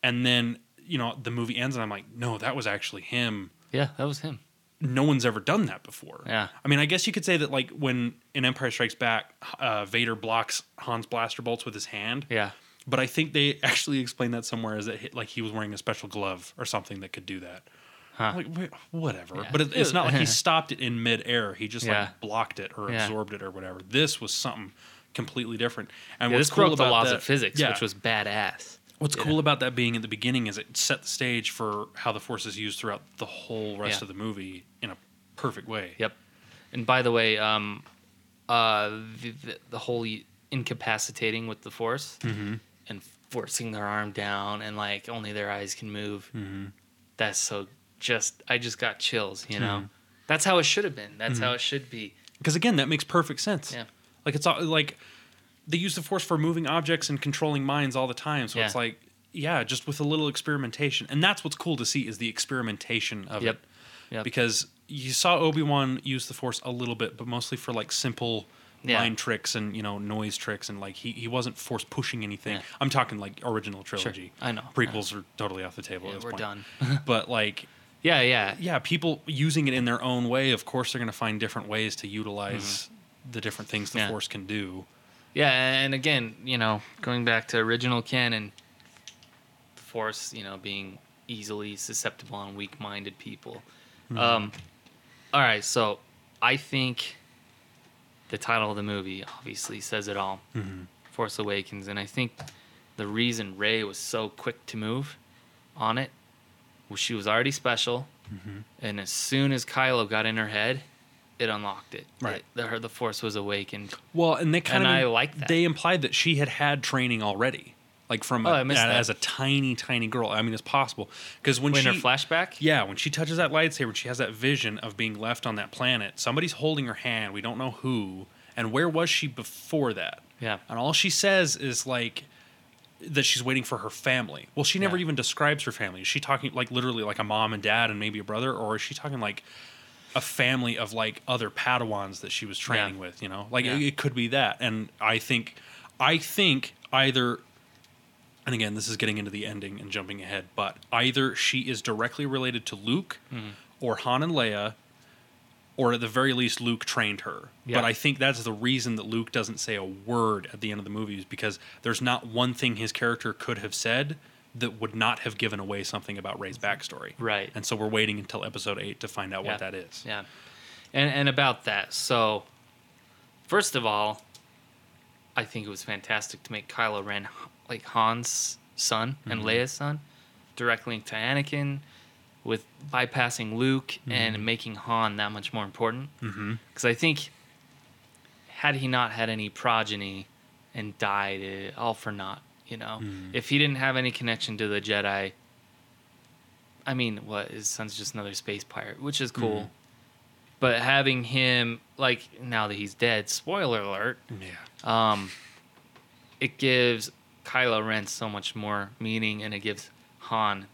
And then, you know, the movie ends and I'm like, no, that was actually him. Yeah, that was him. No one's ever done that before. Yeah. I mean, I guess you could say that like when in Empire Strikes Back, uh, Vader blocks Han's blaster bolts with his hand. Yeah. But I think they actually explained that somewhere as that like he was wearing a special glove or something that could do that. Huh. Like, whatever. Yeah. But it, it's not like he stopped it in midair. He just yeah. like blocked it or yeah. absorbed it or whatever. This was something completely different. And yeah, what's this cool broke about the laws that, of physics, yeah. which was badass. What's yeah. cool about that being at the beginning is it set the stage for how the Force is used throughout the whole rest yeah. of the movie in a perfect way. Yep. And by the way, um, uh, the, the, the whole incapacitating with the Force mm-hmm. and forcing their arm down and like only their eyes can move. Mm-hmm. That's so. Just I just got chills, you know. Mm. That's how it should have been. That's mm. how it should be. Because again, that makes perfect sense. Yeah, like it's all, like they use the Force for moving objects and controlling minds all the time. So yeah. it's like, yeah, just with a little experimentation, and that's what's cool to see is the experimentation of yep. it. Yep. Because you saw Obi-Wan use the Force a little bit, but mostly for like simple yeah. mind tricks and you know noise tricks, and like he, he wasn't Force pushing anything. Yeah. I'm talking like original trilogy. Sure. I know prequels I know. are totally off the table. Yeah, at this we're point. done. But like. Yeah, yeah. Yeah, people using it in their own way, of course, they're going to find different ways to utilize mm-hmm. the different things the yeah. Force can do. Yeah, and again, you know, going back to original canon, the Force, you know, being easily susceptible and weak-minded people. Mm-hmm. Um, all right, so I think the title of the movie obviously says it all, mm-hmm. Force Awakens, and I think the reason Rey was so quick to move on it, well, she was already special, mm-hmm. and as soon as Kylo got in her head, it unlocked it. Right, it, her the Force was awakened. Well, and they kind of I like that they implied that she had had training already, like from oh, a, a, as a tiny, tiny girl. I mean, it's possible because when, when she her flashback, yeah, when she touches that lightsaber, when she has that vision of being left on that planet. Somebody's holding her hand. We don't know who and where was she before that. Yeah, and all she says is like. That she's waiting for her family. Well, she never yeah. even describes her family. Is she talking like literally like a mom and dad and maybe a brother, or is she talking like a family of like other Padawans that she was training yeah. with? You know, like yeah. it, it could be that. And I think, I think either, and again, this is getting into the ending and jumping ahead, but either she is directly related to Luke, mm-hmm. or Han and Leia, or at the very least, Luke trained her. Yeah. But I think that's the reason that Luke doesn't say a word at the end of the movie, is because there's not one thing his character could have said that would not have given away something about Rey's backstory. Right. And so we're waiting until episode eight to find out yeah. what that is. Yeah. And and about that, so first of all, I think it was fantastic to make Kylo Ren like Han's son and mm-hmm. Leia's son, direct link to Anakin, with bypassing Luke mm-hmm. and making Han that much more important. Because mm-hmm. I think had he not had any progeny and died, it, all for naught, you know? Mm-hmm. If he didn't have any connection to the Jedi, I mean, what, his son's just another space pirate, which is cool. Mm-hmm. But having him, like, now that he's dead, spoiler alert, yeah, um, it gives Kylo Ren so much more meaning, and it gives Han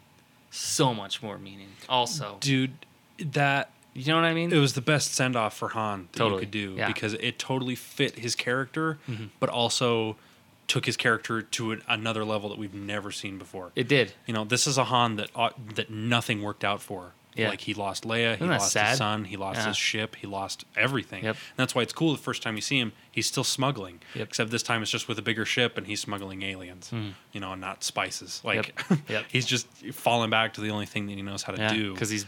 so much more meaning also. Dude, that... You know what I mean? It was the best send-off for Han that totally. you could do, yeah. because it totally fit his character, mm-hmm. but also took his character to an, another level that we've never seen before. It did. You know, this is a Han that uh, that nothing worked out for. Yeah. Like, he lost Leia, Isn't he lost sad? his son, he lost yeah. his ship, he lost everything. Yep. And that's why it's cool the first time you see him, he's still smuggling. Yep. Except this time it's just with a bigger ship, and he's smuggling aliens, mm. you know, and not spices. Like, yep. Yep. he's just falling back to the only thing that he knows how to yeah, do. Because he's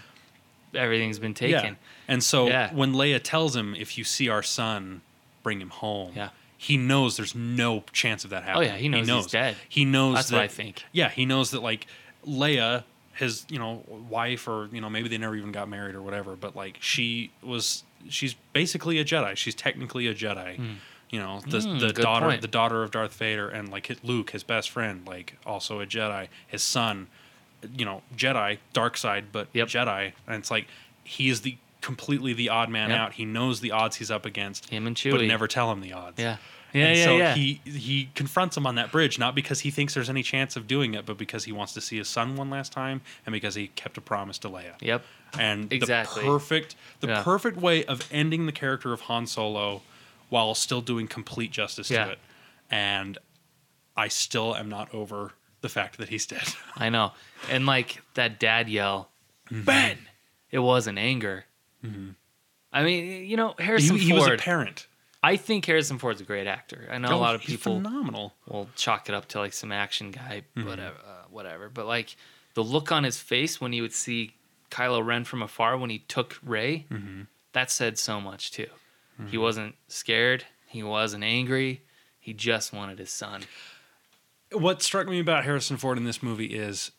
everything's been taken. Yeah. And so yeah. when Leia tells him, if you see our son, bring him home. Yeah. He knows there's no chance of that happening. Oh, yeah, he knows, he knows. he's dead. He knows that's that, what I think. Yeah, he knows that, like, Leia... his, you know, wife, or, you know, maybe they never even got married or whatever, but, like, she was, she's basically a Jedi. She's technically a Jedi, mm. you know, the mm, the daughter, point. the daughter of Darth Vader, and, like, his, Luke, his best friend, like, also a Jedi. His son, you know, Jedi, dark side, but yep. Jedi. And it's like, he is the completely the odd man yep. out. He knows the odds he's up against. Him and Chewie. But never tell him the odds. Yeah. Yeah, and yeah, so yeah. he he confronts him on that bridge, not because he thinks there's any chance of doing it, but because he wants to see his son one last time, and because he kept a promise to Leia. Yep. And exactly. the perfect the yeah. perfect way of ending the character of Han Solo while still doing complete justice yeah. to it. And I still am not over the fact that he's dead. I know. And, like, that dad yell, mm-hmm. Ben! It wasn't anger. Mm-hmm. I mean, you know, Harrison he, Ford. He was a parent. I think Harrison Ford's a great actor. I know oh, a lot of people phenomenal. will chalk it up to, like, some action guy, mm-hmm. whatever, uh, whatever. But, like, the look on his face when he would see Kylo Ren from afar when he took Rey, mm-hmm. that said so much too. Mm-hmm. He wasn't scared. He wasn't angry. He just wanted his son. What struck me about Harrison Ford in this movie is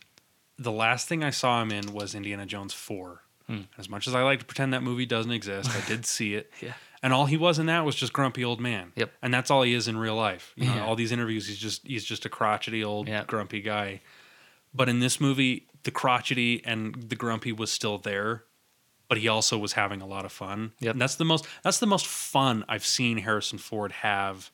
the last thing I saw him in was Indiana Jones four. Mm. As much as I like to pretend that movie doesn't exist, I did see it. yeah. And all he was in that was just grumpy old man. Yep. And that's all he is in real life. You know, yeah. all these interviews, he's just he's just a crotchety old yep. grumpy guy. But in this movie, the crotchety and the grumpy was still there, but he also was having a lot of fun. Yep. And that's the most that's the most fun I've seen Harrison Ford have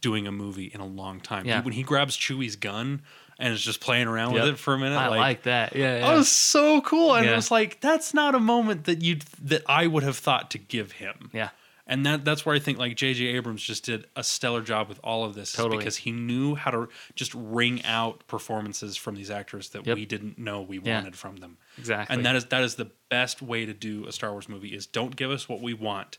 doing a movie in a long time. Yeah. He, when he grabs Chewie's gun and is just playing around yep. with it for a minute. I like, like that. Yeah, yeah. That was so cool. And yeah. it was like, that's not a moment that you'd that I would have thought to give him. Yeah. And that that's where I think, like, J J. Abrams just did a stellar job with all of this. Totally. Because he knew how to just wring out performances from these actors that yep. we didn't know we yeah. wanted from them. Exactly. And that is that is the best way to do a Star Wars movie, is don't give us what we want,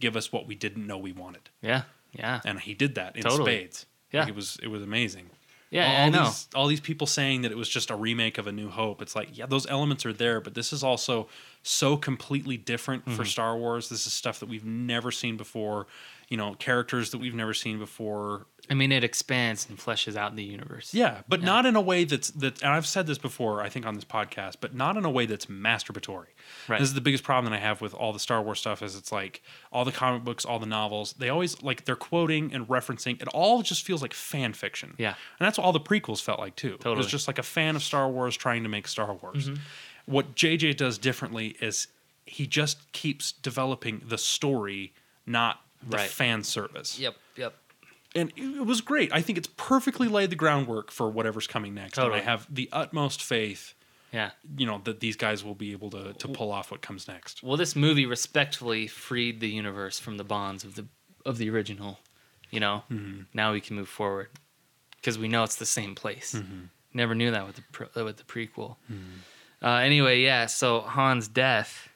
give us what we didn't know we wanted. Yeah. Yeah. And he did that in totally. spades. Yeah. Like, it was it was amazing. Yeah, all, I know. These, all these people saying that it was just a remake of A New Hope. It's like, yeah, those elements are there, but this is also so completely different mm-hmm. for Star Wars. This is stuff that we've never seen before, you know, characters that we've never seen before. I mean, it expands and fleshes out the universe. Yeah, but yeah. not in a way that's, that, and I've said this before, I think, on this podcast, but not in a way that's masturbatory. Right. This is the biggest problem that I have with all the Star Wars stuff, is it's like all the comic books, all the novels, they always, like, they're quoting and referencing. It all just feels like fan fiction. Yeah. And that's what all the prequels felt like, too. Totally. It was just like a fan of Star Wars trying to make Star Wars. Mm-hmm. What J J does differently is he just keeps developing the story, not the right. fan service. Yep, yep. And it was great. I think it's perfectly laid the groundwork for whatever's coming next. Totally. And I have the utmost faith, yeah, you know, that these guys will be able to, to pull off what comes next. Well, this movie respectfully freed the universe from the bonds of the of the original, you know? Mm-hmm. Now we can move forward because we know it's the same place. Mm-hmm. Never knew that with the, with the prequel. Mm-hmm. Uh, anyway, yeah, so Han's death,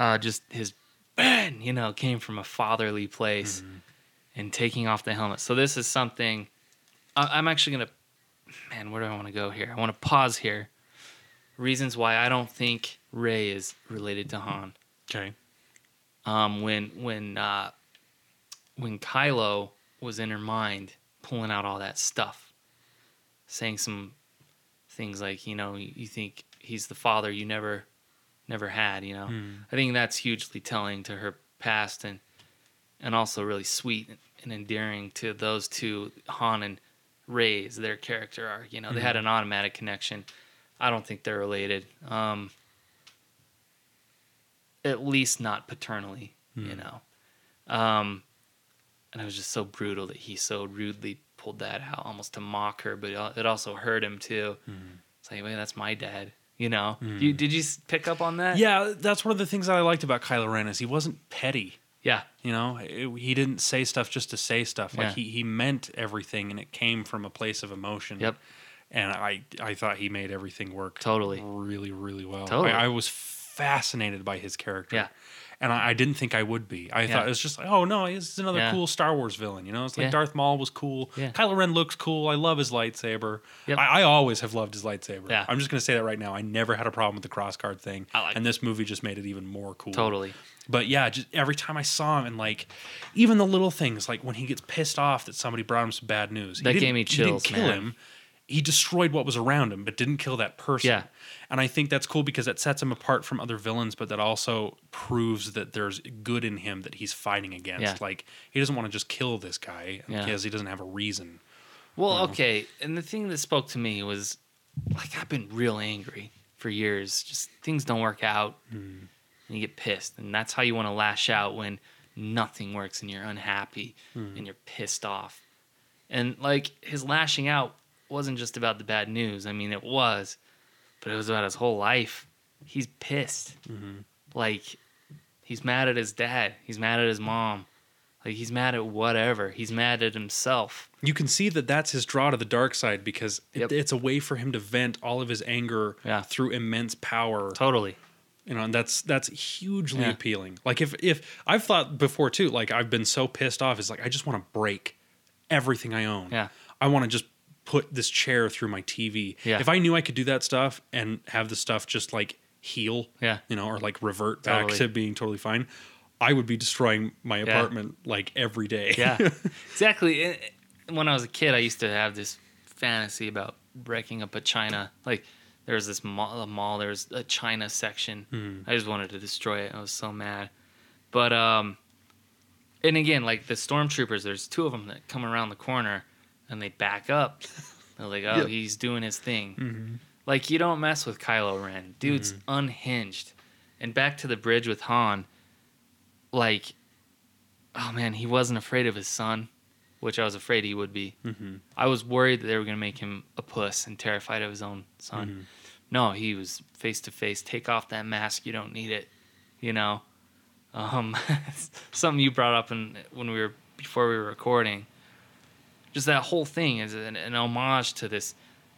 uh, just his Ben, you know, came from a fatherly place, mm-hmm. and taking off the helmet. So this is something I- I'm actually gonna. Man, where do I want to go here? I want to pause here. Reasons why I don't think Rey is related to Han. Okay. Um, when when uh, when Kylo was in her mind, pulling out all that stuff, saying some things like, you know, you think he's the father you never never had, you know. Mm. I think that's hugely telling to her past, and and also really sweet and endearing to those two, Han and Rey's, their character arc. You know, mm-hmm. they had an automatic connection. I don't think they're related. Um, at least not paternally, mm. you know. Um, and it was just so brutal that he so rudely pulled that out, almost to mock her, but it also hurt him too. Mm. It's like, wait, that's my dad, you know. Mm. You, did you pick up on that? Yeah, that's one of the things that I liked about Kylo Ren is he wasn't petty. Yeah. You know, it, he didn't say stuff just to say stuff. Like, yeah. he, he meant everything, and it came from a place of emotion. Yep. And I, I thought he made everything work totally really, really well. Totally. I, I was fascinated by his character. Yeah. And I, I didn't think I would be. I yeah. thought it was just like, oh, no, this is another yeah. cool Star Wars villain. You know, it's like yeah. Darth Maul was cool. Yeah. Kylo Ren looks cool. I love his lightsaber. Yep. I, I always have loved his lightsaber. Yeah. I'm just going to say that right now. I never had a problem with the cross guard thing. I like and this movie just made it even more cool. Totally. But yeah, just every time I saw him, and like, even the little things, like when he gets pissed off that somebody brought him some bad news. That gave me chills, he didn't kill man. him. He destroyed what was around him, but didn't kill that person. Yeah. And I think that's cool because that sets him apart from other villains, but that also proves that there's good in him that he's fighting against. Yeah. Like, he doesn't want to just kill this guy yeah. because he doesn't have a reason. Well, you know? Okay. And the thing that spoke to me was, like, I've been real angry for years. Just things don't work out, mm. and you get pissed. And that's how you want to lash out when nothing works and you're unhappy mm. and you're pissed off. And, like, his lashing out wasn't just about the bad news. I mean, it was, but it was about his whole life. He's pissed. Mm-hmm. Like, he's mad at his dad. He's mad at his mom. Like, he's mad at whatever. He's mad at himself. You can see that that's his draw to the dark side because yep. it, it's a way for him to vent all of his anger yeah. through immense power. Totally. You know, and that's that's hugely yeah. appealing. Like, if if I've thought before too, like, I've been so pissed off. It's like, I just want to break everything I own. Yeah. I want to just put this chair through my T V. Yeah. If I knew I could do that stuff and have the stuff just like heal, yeah. you know, or like revert totally. back to being totally fine, I would be destroying my apartment yeah. like every day. Yeah, exactly. When I was a kid, I used to have this fantasy about breaking up a China. Like, there was this mall, a mall, there was a China section. Mm. I just wanted to destroy it. I was so mad. But, um, and again, like the stormtroopers, there's two of them that come around the corner. And they back up. They're like, oh, yep. he's doing his thing. Mm-hmm. Like, you don't mess with Kylo Ren. Dude's mm-hmm. unhinged. And back to the bridge with Han, like, oh, man, he wasn't afraid of his son, which I was afraid he would be. Mm-hmm. I was worried that they were going to make him a puss and terrified of his own son. Mm-hmm. No, he was face-to-face. Take off that mask. You don't need it, you know? Um, something you brought up in, when we were before we were recording. Just that whole thing is an, an homage to this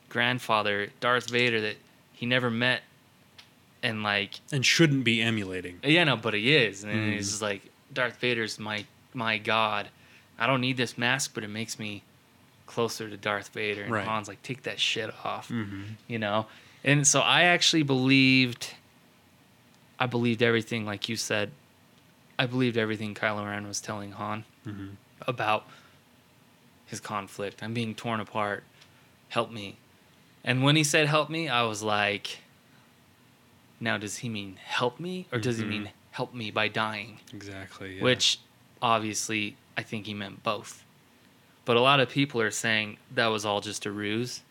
grandfather, Darth Vader, that he never met and, like... And shouldn't be emulating. Yeah, no, but he is. And mm. he's just like, Darth Vader's my my god. I don't need this mask, but it makes me closer to Darth Vader. And right. Han's like, take that shit off, mm-hmm. you know? And so I actually believed... I believed everything, like you said. I believed everything Kylo Ren was telling Han mm-hmm. about... his conflict. I'm being torn apart. Help me. And when he said help me, I was like, now does he mean help me or does mm-hmm. he mean help me by dying? Exactly. Yeah. Which obviously I think he meant both. But a lot of people are saying that was all just a ruse.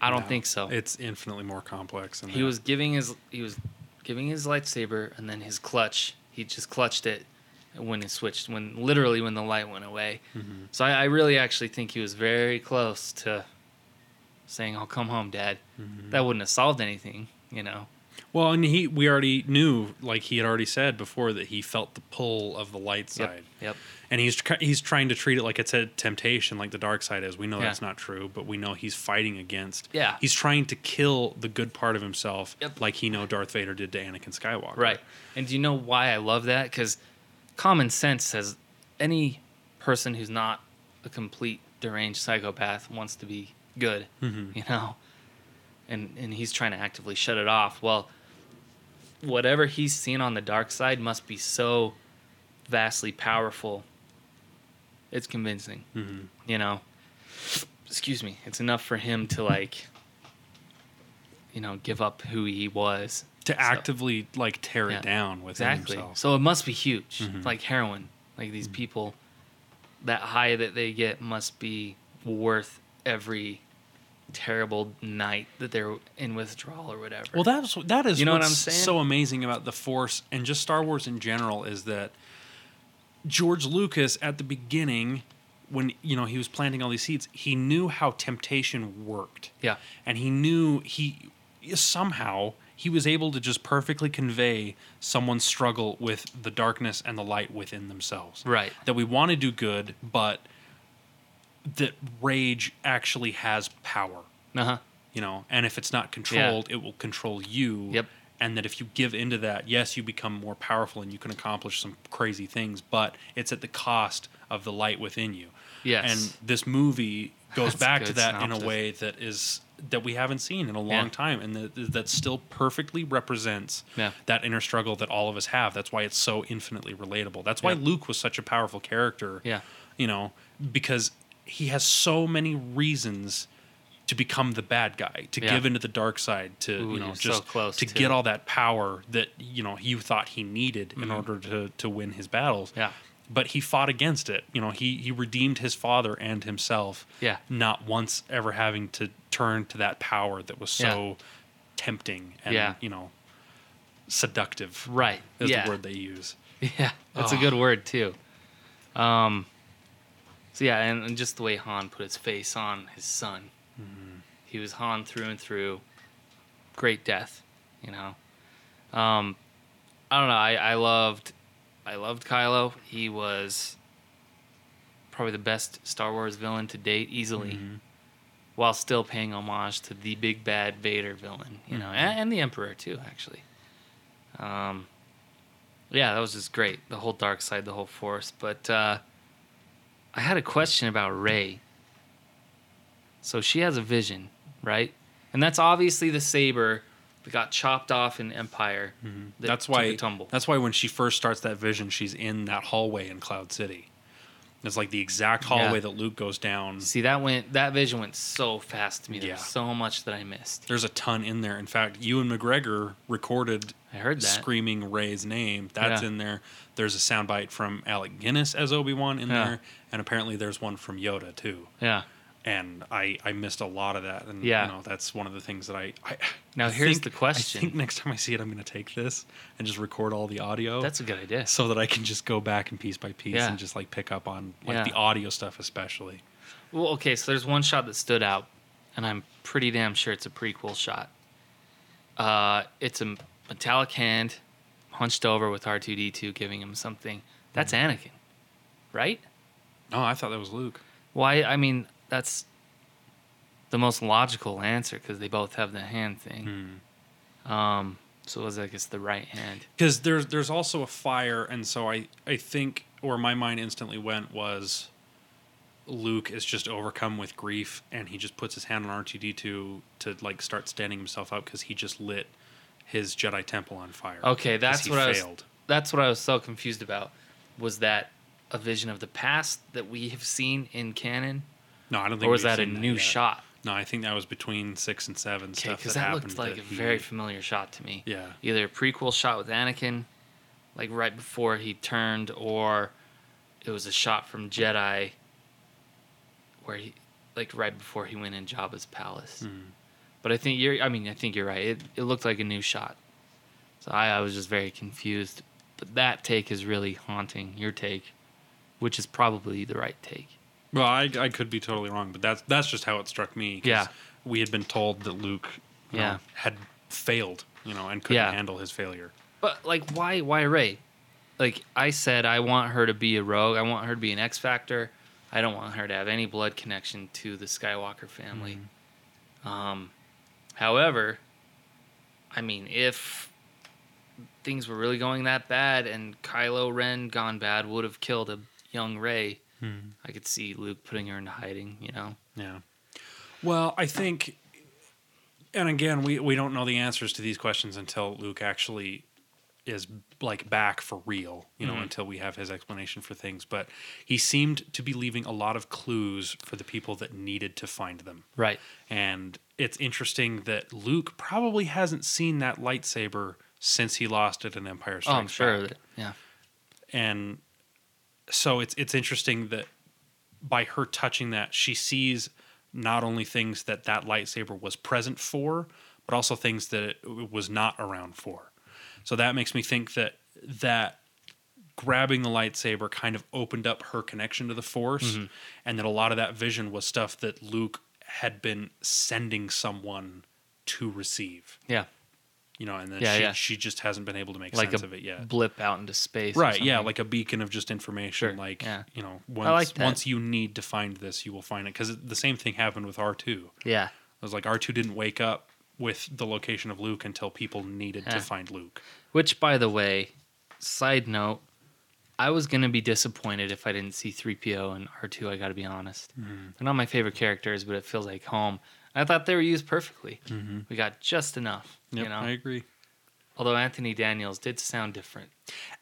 I don't no, think so. It's infinitely more complex than that. He was giving his he was giving his lightsaber and then his clutch. He just clutched it. When it switched, when literally when the light went away. Mm-hmm. So I, I really actually think he was very close to saying, I'll come home, Dad. Mm-hmm. That wouldn't have solved anything, you know. Well, and he we already knew, like he had already said before, that he felt the pull of the light side. Yep. yep. And he's he's trying to treat it like it's a temptation, like the dark side is. We know yeah. that's not true, but we know he's fighting against. Yeah. He's trying to kill the good part of himself, yep. like he know Darth Vader did to Anakin Skywalker. Right. And do you know why I love that? Because common sense says any person who's not a complete deranged psychopath wants to be good, mm-hmm. you know? And and he's trying to actively shut it off. Well, whatever he's seen on the dark side must be so vastly powerful. It's convincing, mm-hmm. you know? Excuse me. It's enough for him to, like, you know, give up who he was. To so, actively, like, tear yeah, it down within exactly. himself. So it must be huge, mm-hmm. like heroin. Like, these mm-hmm. people, that high that they get must be worth every terrible night that they're in withdrawal or whatever. Well, that's that is you know what's what I'm saying? So amazing about the Force and just Star Wars in general is that George Lucas at the beginning, when you know he was planting all these seeds, he knew how temptation worked. Yeah, and he knew he somehow he was able to just perfectly convey someone's struggle with the darkness and the light within themselves. Right, that we want to do good, but that rage actually has power, uh-huh. you know, and if it's not controlled, yeah. it will control you. Yep. And that if you give into that, yes, you become more powerful and you can accomplish some crazy things, but it's at the cost of the light within you. Yes. And this movie goes That's back to that synopsis. In a way that is that we haven't seen in a long yeah. time, and that, that still perfectly represents yeah. that inner struggle that all of us have. That's why it's so infinitely relatable. That's why yeah. Luke was such a powerful character. Yeah. You know, because he has so many reasons to become the bad guy, to yeah. give into the dark side, to Ooh, you know just so close to too. Get all that power that you know he thought he needed mm-hmm. in order to to win his battles. Yeah, but he fought against it. You know, he he redeemed his father and himself. Yeah, not once ever having to turn to that power that was so yeah. tempting and yeah. you know seductive. Right, is yeah. the word they use. Yeah, that's oh. a good word too. Um. So yeah, and, and just the way Han put his face on his son. Mm-hmm. He was Han through and through. Great death, you know. Um, I don't know. I, I loved, I loved Kylo. He was probably the best Star Wars villain to date, easily, mm-hmm. while still paying homage to the big bad Vader villain, you mm-hmm. know, and, and the Emperor too, actually. Um, yeah, that was just great. The whole dark side, the whole Force, but. Uh, I had a question about Rey. So she has a vision, right? And that's obviously the saber that got chopped off in Empire. Mm-hmm. That that's why. Took a tumble. That's why when she first starts that vision, she's in that hallway in Cloud City. It's like the exact hallway yeah. that Luke goes down. See, that went that vision went so fast to me. There yeah. was so much that I missed. There's a ton in there. In fact, Ewan McGregor recorded I heard that. Screaming Rey's name. That's yeah. in there. There's a soundbite from Alec Guinness as Obi-Wan in yeah. there. And apparently there's one from Yoda, too. Yeah. And I, I missed a lot of that. And, yeah. you know, that's one of the things that I... I now, here's think, the question. I think next time I see it, I'm going to take this and just record all the audio. That's a good idea. So that I can just go back and piece by piece yeah. and just, like, pick up on, like, yeah. the audio stuff especially. Well, okay, so there's one shot that stood out, and I'm pretty damn sure it's a prequel shot. Uh, it's a metallic hand hunched over with R two D two giving him something. That's mm. Anakin, right? No, I thought that was Luke. Why? I mean... That's the most logical answer because they both have the hand thing. Mm. Um, so it was like it's the right hand. Because there's there's also a fire, and so I, I think where my mind instantly went was Luke is just overcome with grief, and he just puts his hand on R two D two to, to like start standing himself up because he just lit his Jedi temple on fire. Okay, that's what failed. I was. That's what I was so confused about. Was that a vision of the past that we have seen in canon? No, I don't think. Or was that a new that shot? No, I think that was between six and seven okay, stuff that, that happened. Because that looked like a he... very familiar shot to me. Yeah. Either a prequel shot with Anakin, like right before he turned, or it was a shot from Jedi, where he, like right before he went in Jabba's palace. Mm. But I think you're. I mean, I think you're right. It it looked like a new shot. So I, I was just very confused. But that take is really haunting. Your take, which is probably the right take. Well, I, I could be totally wrong, but that's that's just how it struck me. Yeah, we had been told that Luke, you know, yeah. had failed you know, and couldn't yeah. handle his failure. But like, why, why Rey? Like I said, I want her to be a rogue. I want her to be an X Factor. I don't want her to have any blood connection to the Skywalker family. Mm-hmm. Um, however, I mean, if things were really going that bad and Kylo Ren gone bad would have killed a young Rey, mm-hmm. I could see Luke putting her into hiding, you know? Yeah. Well, I think, and again, we, we don't know the answers to these questions until Luke actually is like back for real, you know, mm-hmm. until we have his explanation for things. But he seemed to be leaving a lot of clues for the people that needed to find them. Right. And it's interesting that Luke probably hasn't seen that lightsaber since he lost it in Empire Strikes Back. Oh, I'm sure of it. Yeah. And so it's it's interesting that by her touching that, she sees not only things that that lightsaber was present for, but also things that it was not around for. So that makes me think that that grabbing the lightsaber kind of opened up her connection to the Force, mm-hmm. and that a lot of that vision was stuff that Luke had been sending someone to receive. Yeah. You know, and then yeah, she, yeah. she just hasn't been able to make like sense of it yet. Like a blip out into space. Right, yeah, like a beacon of just information. Sure. Like, yeah. you know, once like once you need to find this, you will find it. Because the same thing happened with R two. Yeah. It was like R two didn't wake up with the location of Luke until people needed yeah. to find Luke. Which, by the way, side note, I was going to be disappointed if I didn't see three P O and R two, I got to be honest. Mm-hmm. They're not my favorite characters, but it feels like home. I thought they were used perfectly. Mm-hmm. We got just enough. Yep, you know? I agree. Although Anthony Daniels did sound different.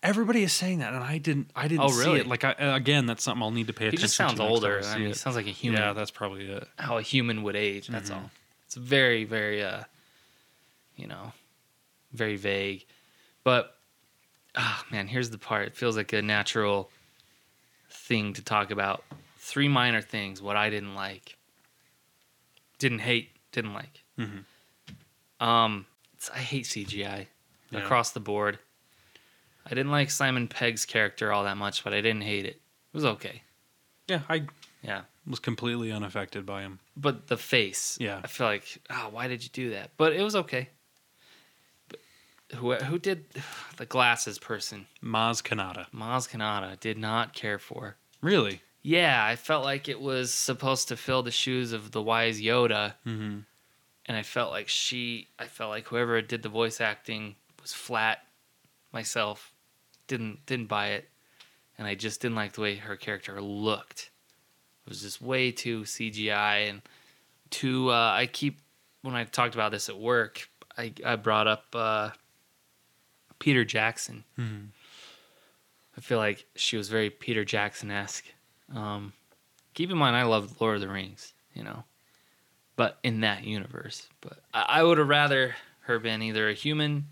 Everybody is saying that, and I didn't. I didn't oh, really? see it. Like I, again, that's something I'll need to pay attention to. He just sounds to older. I, I mean, he sounds like a human. Yeah, that's probably it. How a human would age. That's mm-hmm. all. It's very, very, uh, you know, very vague. But ah, oh, man, here's the part. It feels like a natural thing to talk about. Three minor things. What I didn't like. Didn't hate, didn't like. Mm-hmm. Um, it's, I hate C G I yeah. across the board. I didn't like Simon Pegg's character all that much, but I didn't hate it. It was okay. Yeah, I yeah was completely unaffected by him. But the face, yeah, I feel like, oh, why did you do that? But it was okay. But who who did the glasses person? Maz Kanata. Maz Kanata did not care for. Really? Yeah, I felt like it was supposed to fill the shoes of the wise Yoda, mm-hmm. and I felt like she, I felt like whoever did the voice acting was flat. Myself, didn't didn't buy it, and I just didn't like the way her character looked. It was just way too C G I and too. Uh, I keep when I talked about this at work, I I brought up uh, Peter Jackson. Mm-hmm. I feel like she was very Peter Jackson-esque. Um, keep in mind, I love Lord of the Rings, you know, but in that universe. But I, I would have rather her been either a human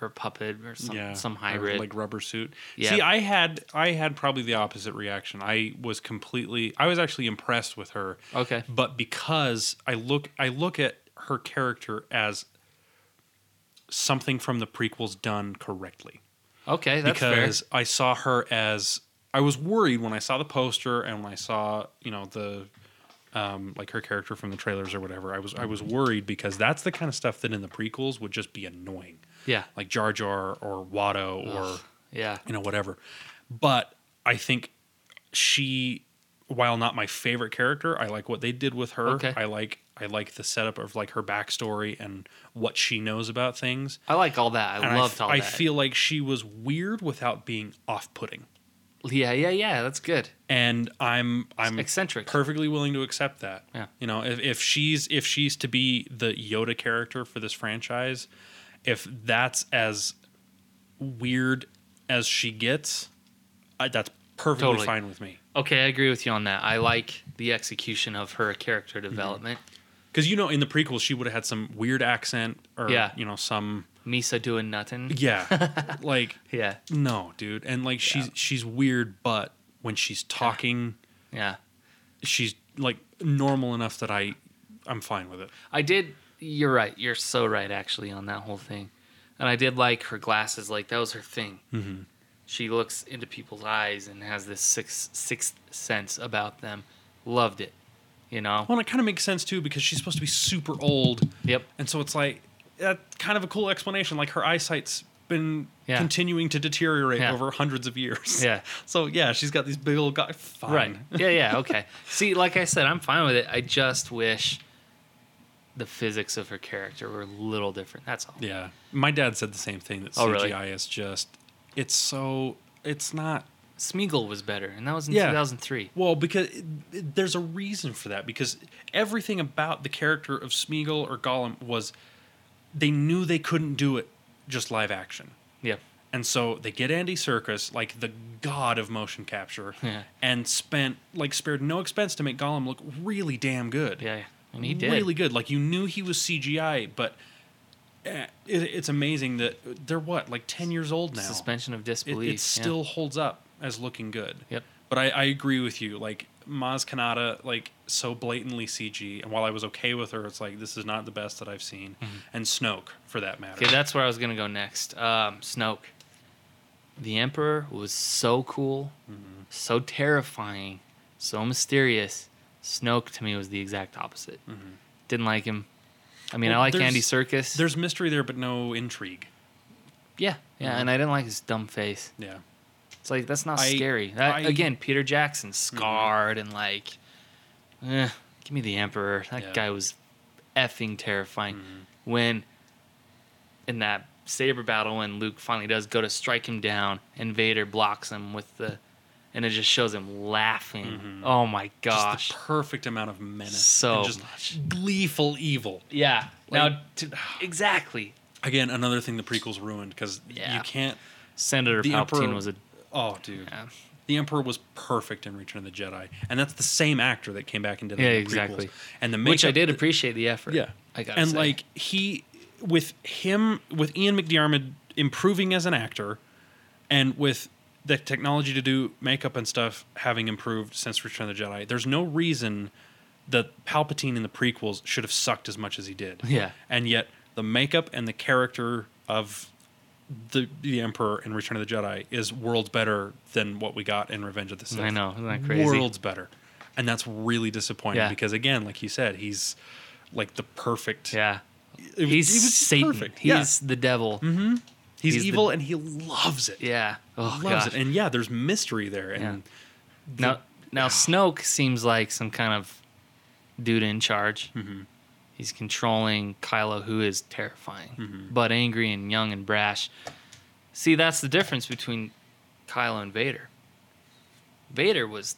or a puppet or some yeah, some hybrid, like rubber suit. Yeah. See, I had I had probably the opposite reaction. I was completely, I was actually impressed with her. Okay, but because I look I look at her character as something from the prequels done correctly. Okay, that's because fair. Because I saw her as. I was worried when I saw the poster and when I saw, you know, the um, like her character from the trailers or whatever. I was I was worried because that's the kind of stuff that in the prequels would just be annoying. Yeah, like Jar Jar or Watto or Ugh. yeah, you know, whatever. But I think she, while not my favorite character, I like what they did with her. Okay. I like I like the setup of like her backstory and what she knows about things. I like all that. I and loved I f- all that. I feel like she was weird without being off-putting. Yeah, yeah, yeah. That's good. And I'm, I'm eccentric. Perfectly willing to accept that. Yeah. You know, if, if she's, if she's to be the Yoda character for this franchise, if that's as weird as she gets, I, that's perfectly totally. fine with me. Okay, I agree with you on that. I like the execution of her character development. Because mm-hmm. you know, in the prequels, she would have had some weird accent or yeah. you know some. Misa doing nothing. Yeah. Like, yeah. No, dude. And like, she's, yeah. she's weird, but when she's talking, yeah, she's like normal enough that I, I'm fine with it. I did. You're right. You're so right actually on that whole thing. And I did like her glasses. Like that was her thing. Mm-hmm. She looks into people's eyes and has this sixth, sixth sense about them. Loved it. You know? Well, and it kind of makes sense too, because she's supposed to be super old. Yep. And so it's like, that's kind of a cool explanation. Like, her eyesight's been yeah. continuing to deteriorate yeah. over hundreds of years. Yeah. So, yeah, she's got these big old guys. Fine. Right. Yeah, yeah, okay. See, like I said, I'm fine with it. I just wish the physics of her character were a little different. That's all. Yeah. My dad said the same thing, that C G I oh, really? is just... It's so... It's not... Smeagol was better, and that was in yeah. two thousand three. Well, because it, it, there's a reason for that, because everything about the character of Smeagol or Gollum was... They knew they couldn't do it just live action. Yeah. And so they get Andy Serkis, like the god of motion capture, yeah. and spent like spared no expense to make Gollum look really damn good. Yeah, yeah. And he did. Really good. Like, you knew he was C G I, but it, it's amazing that they're, what, like ten years old now? Suspension of disbelief. It, it still yeah. holds up as looking good. Yep. But I, I agree with you. Like, Maz Kanata, like, so blatantly C G, and while I was okay with her, it's like, this is not the best that I've seen. Mm-hmm. And Snoke, for that matter. Okay, that's where I was going to go next. Um, Snoke. The Emperor was so cool, mm-hmm. so terrifying, so mysterious. Snoke, to me, was the exact opposite. Mm-hmm. Didn't like him. I mean, well, I like Andy Serkis. There's mystery there, but no intrigue. Yeah, yeah, mm-hmm. and I didn't like his dumb face. Yeah. It's like, that's not I, scary. That, I, again, Peter Jackson, scarred mm-hmm. and like, eh, give me the Emperor. That yeah. guy was effing terrifying. Mm-hmm. When, in that saber battle, when Luke finally does go to strike him down, and Vader blocks him with the... And it just shows him laughing. Mm-hmm. Oh, my gosh. Just the perfect amount of menace. So and just much. Gleeful evil. Yeah. Like, now, to, exactly. Again, another thing the prequels ruined, because yeah. you can't... Senator Palpatine Emperor, was a... Oh, dude. Yeah. The Emperor was perfect in Return of the Jedi. And that's the same actor that came back and did yeah, the exactly. prequels. And the makeup, which I did appreciate the effort. Yeah. I gotta and, say. like, he... With him... With Ian McDiarmid improving as an actor, and with... the technology to do makeup and stuff having improved since Return of the Jedi, there's no reason that Palpatine in the prequels should have sucked as much as he did. Yeah. And yet the makeup and the character of the the Emperor in Return of the Jedi is worlds better than what we got in Revenge of the Sith. I know. Isn't that crazy? Worlds better. And that's really disappointing yeah. because, again, like you said, he's like the perfect... Yeah. It, he's he was Satan. Perfect. He's yeah. the devil. Mm-hmm. He's, He's evil the, and he loves it. Yeah. Oh, loves gosh. it. And yeah, there's mystery there. And yeah. the, now, now oh. Snoke seems like some kind of dude in charge. Mm-hmm. He's controlling Kylo, who is terrifying, mm-hmm. but angry and young and brash. See, that's the difference between Kylo and Vader. Vader was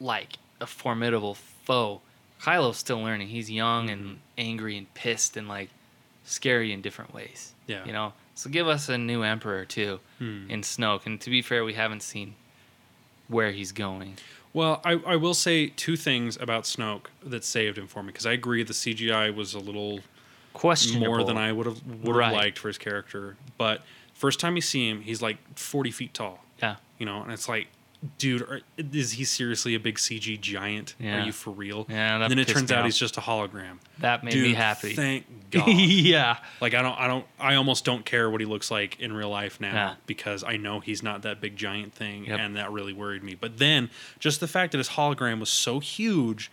like a formidable foe. Kylo's still learning. He's young mm-hmm. and angry and pissed and like scary in different ways. Yeah. You know? So give us a new Emperor, too, hmm. in Snoke. And to be fair, we haven't seen where he's going. Well, I, I will say two things about Snoke that saved him for me, because I agree the C G I was a little questionable, more than I would have would have liked for his character. But first time you see him, he's like forty feet tall. Yeah. You know, and it's like, dude, are, is he seriously a big C G giant? Yeah. Are you for real? Yeah, that and then it turns out, out he's just a hologram. That made dude, me happy. Thank God. yeah. Like I don't, I don't, I almost don't care what he looks like in real life now yeah. because I know he's not that big giant thing, yep. and that really worried me. But then just the fact that his hologram was so huge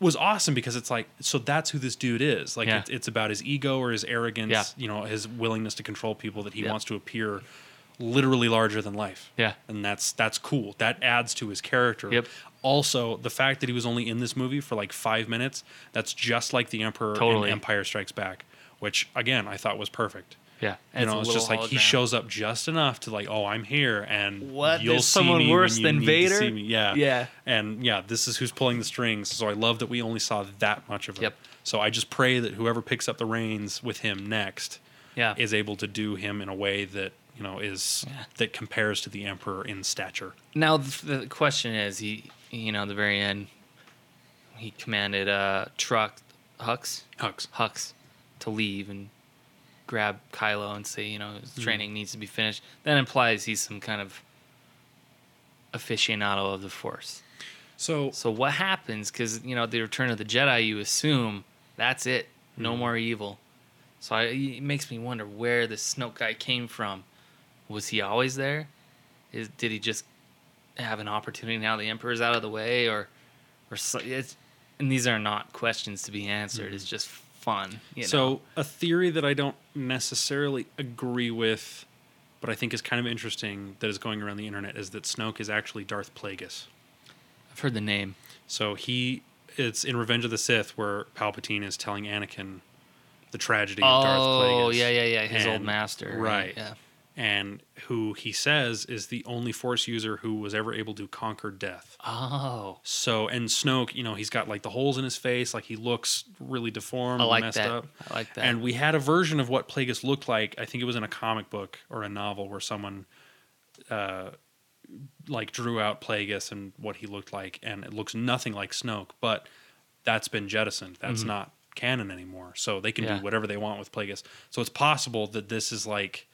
was awesome, because it's like, so that's who this dude is. Like yeah. it's, it's about his ego or his arrogance, yeah. you know, his willingness to control people, that he yeah. wants to appear literally larger than life. Yeah. And that's that's cool. That adds to his character. Yep. Also, the fact that he was only in this movie for like five minutes, that's just like the Emperor totally. in Empire Strikes Back, which, again, I thought was perfect. Yeah. And you know, it's just like he down. shows up just enough to like, oh, I'm here, and what? you'll There's see someone me worse than Vader? See me. Yeah. Yeah. And yeah, this is who's pulling the strings. So I love that we only saw that much of him. Yep. So I just pray that whoever picks up the reins with him next yeah. is able to do him in a way that you know, is yeah. that compares to the Emperor in stature. Now, the, the question is, he, you know, at the very end, he commanded uh, Truck, Hux? Hux. Hux to leave and grab Kylo and say, you know, his mm-hmm. training needs to be finished. That implies he's some kind of aficionado of the Force. So, so what happens? Because, you know, the Return of the Jedi, you assume that's it. Mm-hmm. No more evil. So I, it makes me wonder where the Snoke guy came from. Was he always there? Is, did he just have an opportunity now the Emperor's out of the way? Or, or so it's, and these are not questions to be answered. Mm-hmm. It's just fun. You so know? A theory that I don't necessarily agree with, but I think is kind of interesting that is going around the internet, is that Snoke is actually Darth Plagueis. I've heard the name. So he, it's in Revenge of the Sith where Palpatine is telling Anakin the tragedy oh, of Darth Plagueis. Oh, yeah, yeah, yeah, his and, old master. Right. Yeah. And who he says is the only Force user who was ever able to conquer death. Oh. So, and Snoke, you know, he's got like the holes in his face, like he looks really deformed I like and messed that. up. I like that. And we had a version of what Plagueis looked like, I think it was in a comic book or a novel where someone uh, like drew out Plagueis and what he looked like, and it looks nothing like Snoke, but that's been jettisoned. That's mm-hmm. not canon anymore. So they can yeah. do whatever they want with Plagueis. So it's possible that this is like,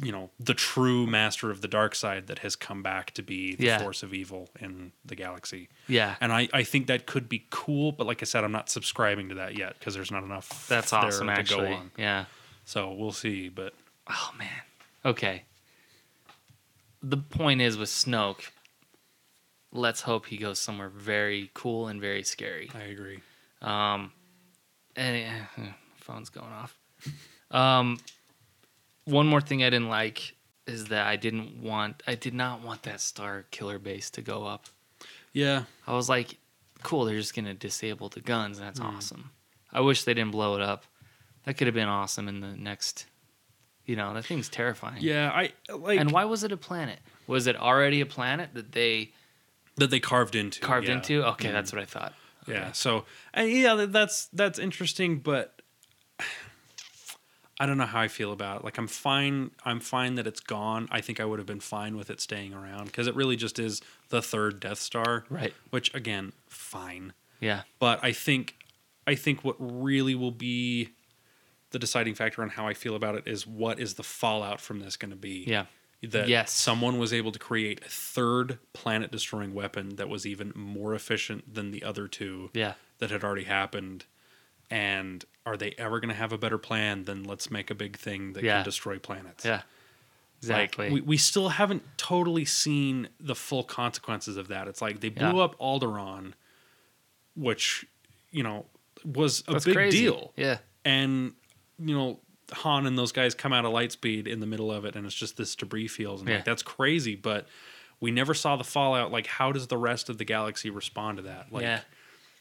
you know, the true master of the dark side that has come back to be the yeah. force of evil in the galaxy. Yeah. And I, I think that could be cool, but like I said, I'm not subscribing to that yet because there's not enough That's awesome, there to actually. go on. Yeah. So we'll see, but... Oh, man. Okay. The point is with Snoke, let's hope he goes somewhere very cool and very scary. I agree. Um, and, uh, phone's going off. Um... One more thing I didn't like is that I didn't want, I did not want that Star Killer base to go up. Yeah. I was like, cool, they're just going to disable the guns. That's mm. awesome. I wish they didn't blow it up. That could have been awesome in the next, you know, that thing's terrifying. Yeah. I like. And why was it a planet? Was it already a planet that they. That they carved into. Carved yeah. into? Okay, mm. that's what I thought. Okay. Yeah. So, and yeah, that's that's interesting, but. I don't know how I feel about it. Like, I'm fine. I'm fine that it's gone. I think I would have been fine with it staying around because it really just is the third Death Star, right? Which again, fine. Yeah. But I think, I think what really will be the deciding factor on how I feel about it is what is the fallout from this going to be? Yeah. That yes. someone was able to create a third planet-destroying weapon that was even more efficient than the other two. Yeah. That had already happened, and. Are they ever going to have a better plan than let's make a big thing that yeah. can destroy planets? Yeah, exactly. Like, we, we still haven't totally seen the full consequences of that. It's like they blew yeah. up Alderaan, which, you know, was a That's big crazy. deal. Yeah. And, you know, Han and those guys come out of Lightspeed in the middle of it, and it's just this debris field. And yeah. like, that's crazy, but we never saw the fallout. Like, how does the rest of the galaxy respond to that? Like, yeah.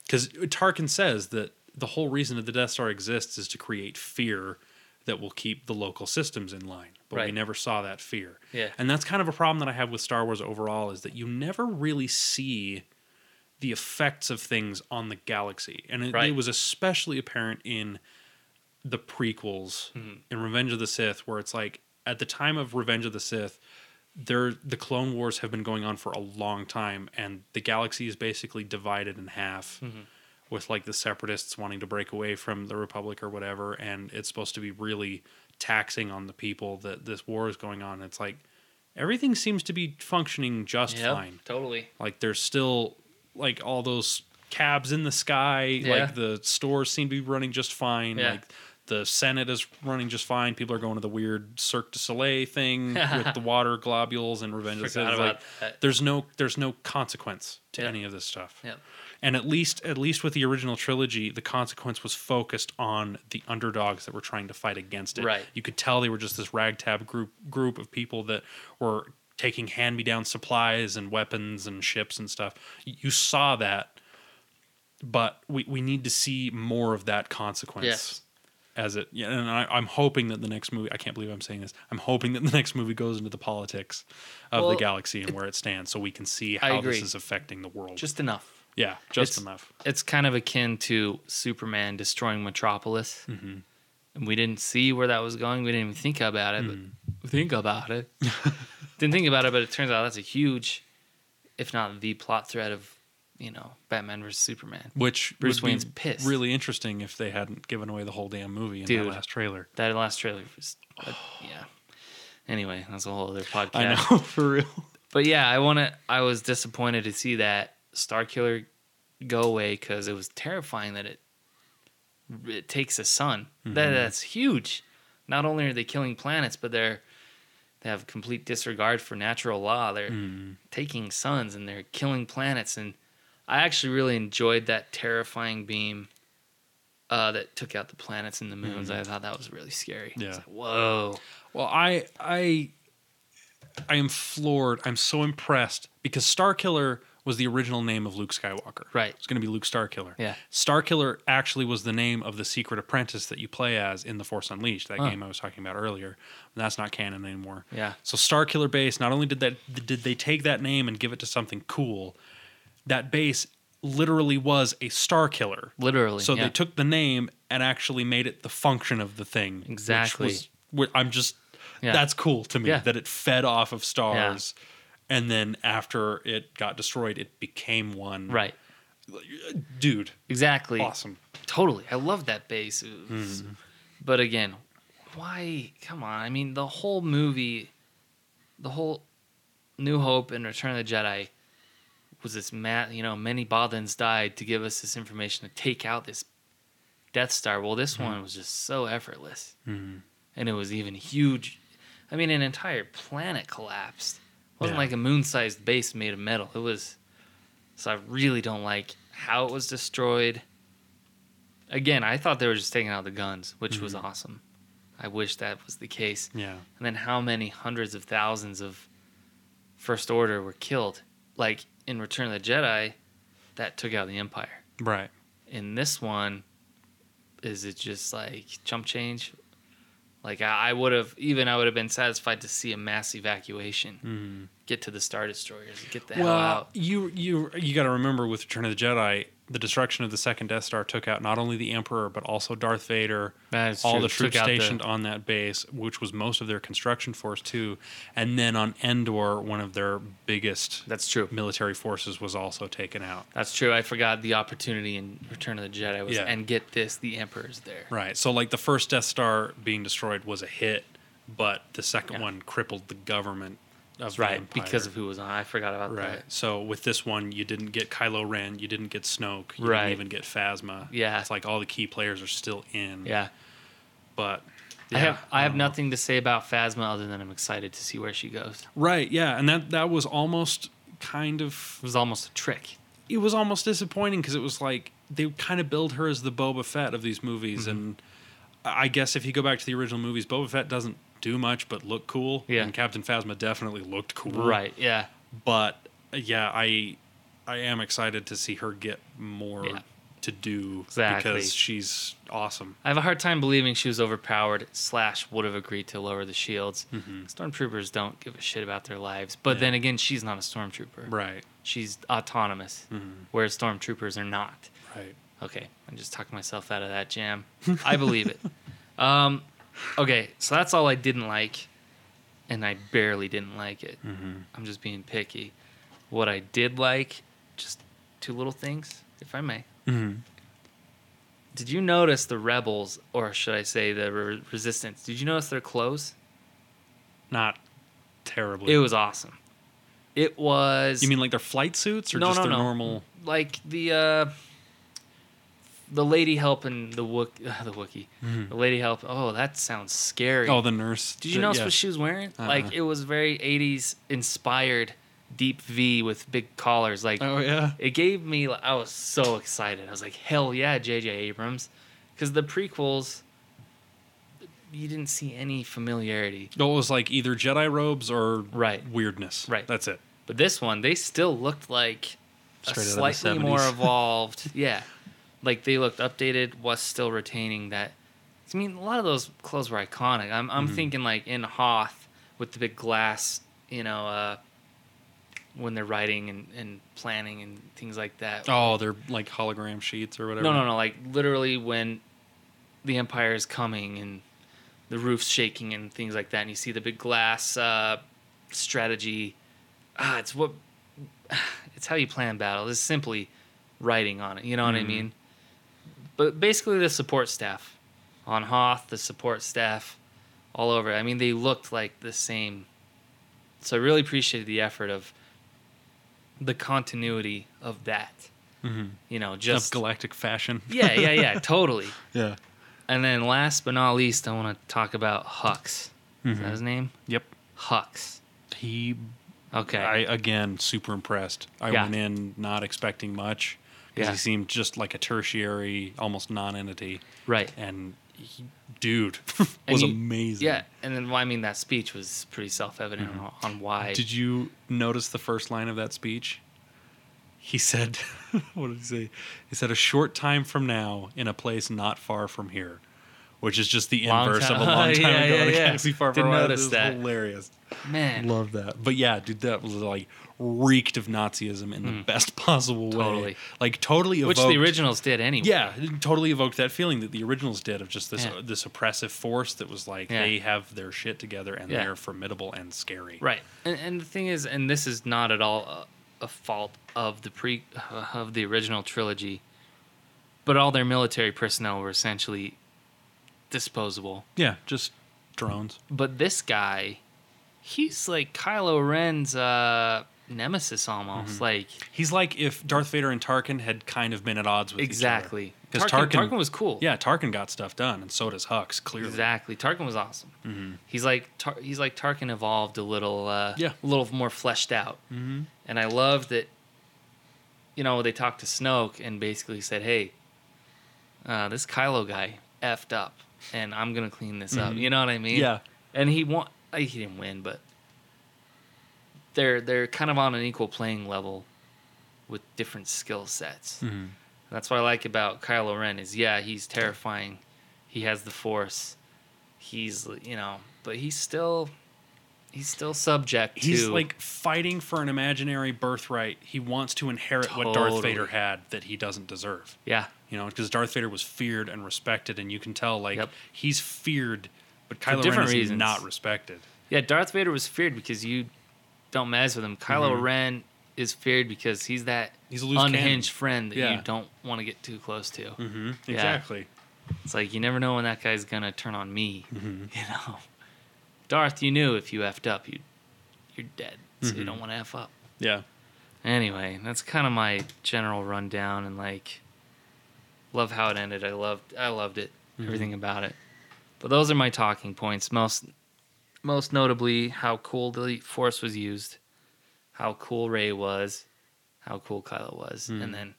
Because Tarkin says that the whole reason that the Death Star exists is to create fear that will keep the local systems in line. But right. we never saw that fear. Yeah. And that's kind of a problem that I have with Star Wars overall is that you never really see the effects of things on the galaxy. And it, right. it was especially apparent in the prequels, mm-hmm. in Revenge of the Sith, where it's like, at the time of Revenge of the Sith, there the Clone Wars have been going on for a long time, and the galaxy is basically divided in half. Mm-hmm. with like the separatists wanting to break away from the Republic or whatever. And it's supposed to be really taxing on the people that this war is going on. It's like, everything seems to be functioning just yep, fine. Totally. Like there's still like all those cabs in the sky. Yeah. Like the stores seem to be running just fine. Yeah. Like the Senate is running just fine. People are going to the weird Cirque du Soleil thing with the water globules and Revenge of the Sith. Like, there's no, there's no consequence to yep. any of this stuff. Yeah. And at least at least with the original trilogy, the consequence was focused on the underdogs that were trying to fight against it. Right. You could tell they were just this ragtag group group of people that were taking hand-me-down supplies and weapons and ships and stuff. You saw that, but we, we need to see more of that consequence. Yes. As it, and I, I'm hoping that the next movie, I can't believe I'm saying this, I'm hoping that the next movie goes into the politics of well, the galaxy and it, where it stands so we can see how this is affecting the world. Just enough. Yeah, just it's, enough. It's kind of akin to Superman destroying Metropolis. Mm-hmm. And we didn't see where that was going. We didn't even think about it. Mm. But think about it. didn't think about it, but it turns out that's a huge, if not the plot thread of, you know, Batman versus Superman. Which Bruce would Wayne's be pissed. Really interesting if they hadn't given away the whole damn movie in Dude, that last trailer. That last trailer was, uh, yeah. Anyway, that's a whole other podcast. I know, for real. But yeah, I want to. I was disappointed to see that Starkiller go away because it was terrifying that it it takes a sun. Mm-hmm. That that's huge. Not only are they killing planets, but they're they have complete disregard for natural law. They're mm. taking suns and they're killing planets. And I actually really enjoyed that terrifying beam uh, that took out the planets and the moons. Mm-hmm. I thought that was really scary. Yeah. It's like, whoa. Well, I I I am floored. I'm so impressed because Starkiller was the original name of Luke Skywalker. Right. It's going to be Luke Starkiller. Yeah. Starkiller actually was the name of the secret apprentice that you play as in The Force Unleashed, that huh. game I was talking about earlier. And that's not canon anymore. Yeah. So Starkiller base, not only did that did they take that name and give it to something cool, that base literally was a Starkiller. Literally. So yeah. they took the name and actually made it the function of the thing. Exactly. Which was, I'm just yeah. that's cool to me yeah. that it fed off of stars. Yeah. And then after it got destroyed, it became one. Right. Dude. Exactly. Awesome. Totally. I love that base. Mm-hmm. But again, why? Come on. I mean, the whole movie, the whole New Hope and Return of the Jedi was this, ma- you know, many Bothans died to give us this information to take out this Death Star. Well, this mm-hmm. one was just so effortless. Mm-hmm. And it was even huge. I mean, an entire planet collapsed. It wasn't yeah. like a moon-sized base made of metal. It was... So I really don't like how it was destroyed. Again, I thought they were just taking out the guns, which mm-hmm. was awesome. I wish that was the case. Yeah. And then how many hundreds of thousands of First Order were killed? Like, in Return of the Jedi, that took out the Empire. Right. In this one, is it just like chump change? Like, I would have, even I would have been satisfied to see a mass evacuation. Mm. Get to the Star Destroyers, get the well, hell out. You you you got to remember with Return of the Jedi, the destruction of the second Death Star took out not only the Emperor, but also Darth Vader, That's all true. the troops stationed the... on that base, which was most of their construction force, too. And then on Endor, one of their biggest That's true. military forces was also taken out. That's true. I forgot the opportunity in Return of the Jedi was, yeah. and get this, the Emperor's there. Right. So, like, the first Death Star being destroyed was a hit, but the second yeah. one crippled the government. Of right, Empire. Because of who was on. I forgot about right. that. So with this one, you didn't get Kylo Ren, you didn't get Snoke, you right. didn't even get Phasma. Yeah. It's like all the key players are still in. Yeah. But yeah, I have I, I have nothing know. to say about Phasma other than I'm excited to see where she goes. Right, yeah, and that, that was almost kind of... It was almost a trick. It was almost disappointing because it was like, they kind of build her as the Boba Fett of these movies, mm-hmm. and I guess if you go back to the original movies, Boba Fett doesn't do much but look cool, yeah. and Captain Phasma definitely looked cool, right? Yeah, but yeah, I I am excited to see her get more yeah. to do exactly. because she's awesome. I have a hard time believing she was overpowered slash would have agreed to lower the shields. Mm-hmm. Stormtroopers don't give a shit about their lives, but yeah. then again, she's not a stormtrooper, right? She's autonomous, mm-hmm. whereas stormtroopers are not. Right. Okay, I just talked myself out of that jam. I believe it. Um. Okay, so that's all I didn't like, and I barely didn't like it. Mm-hmm. I'm just being picky. What I did like, just two little things, if I may. Mm-hmm. Did you notice the rebels, or should I say the re- resistance, did you notice their clothes? Not terribly. It was awesome. It was... You mean like their flight suits, or no, just no, their no. normal... Like the... Uh, The lady helping the Wook, uh, the Wookiee. Mm-hmm. The lady help. Oh, that sounds scary. Oh, the nurse. Did you the, notice yes. what she was wearing? Uh-huh. Like, it was very eighties inspired deep V with big collars. Like, oh yeah. It gave me. I was so excited. I was like, hell yeah, J J. Abrams, because the prequels, you didn't see any familiarity. It was like either Jedi robes or right. weirdness. Right. That's it. But this one, they still looked like a slightly more evolved. yeah. Like, they looked updated, was still retaining that. I mean, a lot of those clothes were iconic. I'm I'm mm-hmm. thinking, like, in Hoth with the big glass, you know, uh, when they're writing and, and planning and things like that. Oh, they're, like, hologram sheets or whatever? No, no, no. Like, literally when the Empire is coming and the roof's shaking and things like that, and you see the big glass uh, strategy. Ah, it's what... It's how you plan battle. It's simply writing on it. You know what mm-hmm. I mean? But basically the support staff on Hoth, the support staff all over. I mean, they looked like the same. So I really appreciated the effort of the continuity of that. Mm-hmm. You know, just... Of galactic fashion. yeah, yeah, yeah, totally. Yeah. And then last but not least, I want to talk about Hux. Mm-hmm. Is that his name? Yep. Hux. He... Okay. I, again, super impressed. I yeah. went in not expecting much. because yeah. he seemed just like a tertiary, almost non-entity. Right. And he, dude, was and he, amazing. Yeah, and then, well, I mean, that speech was pretty self-evident mm-hmm. on, on why. Did you notice the first line of that speech? He said, what did he say? He said, a short time from now in a place not far from here, which is just the long inverse time. of a long time yeah, ago. Yeah, yeah. Galaxy far from here. It was that. hilarious. Man. Love that. But yeah, dude, that was like reeked of Nazism in mm. the best possible way. Totally. Like totally evoked. Which the originals did anyway. Yeah, it totally evoked that feeling that the originals did of just this yeah. uh, this oppressive force that was like, yeah. they have their shit together and yeah. they're formidable and scary. Right. And, and the thing is, and this is not at all... Uh, a fault of the pre uh, of the original trilogy, but all their military personnel were essentially disposable. Yeah, just drones. But this guy, he's like Kylo Ren's uh, nemesis almost. Mm-hmm. Like he's like if Darth Vader and Tarkin had kind of been at odds with exactly. each other. Exactly, because Tarkin, Tarkin was cool. Yeah, Tarkin got stuff done, and so does Hux. Clearly, exactly. Tarkin was awesome. Mm-hmm. He's like tar- he's like Tarkin evolved a little, uh, yeah. a little more fleshed out. Mm-hmm. And I love that, you know, they talked to Snoke and basically said, hey, uh, this Kylo guy effed up, and I'm going to clean this mm-hmm. up. You know what I mean? Yeah. And he won. He didn't win, but they're they're kind of on an equal playing level with different skill sets. Mm-hmm. That's what I like about Kylo Ren is, yeah, he's terrifying. He has the Force. He's, you know, but he's still... He's still subject to... He's, like, fighting for an imaginary birthright. He wants to inherit totally. what Darth Vader had that he doesn't deserve. Yeah. You know, because Darth Vader was feared and respected, and you can tell, like, yep. he's feared, but Kylo Ren is reasons. not respected. Yeah, Darth Vader was feared because you don't mess with him. Kylo mm-hmm. Ren is feared because he's that he's a loose unhinged cannon. friend that yeah. you don't want to get too close to. Mm-hmm. Yeah. Exactly. It's like, you never know when that guy's going to turn on me, mm-hmm. you know? Darth, you knew if you effed up, you, you're dead, so mm-hmm. you don't want to eff up. Yeah. Anyway, that's kind of my general rundown, and like, love how it ended. I loved, I loved it, mm-hmm. everything about it. But those are my talking points. Most, most notably, how cool the Force was used, how cool Rey was, how cool Kylo was, mm-hmm. and then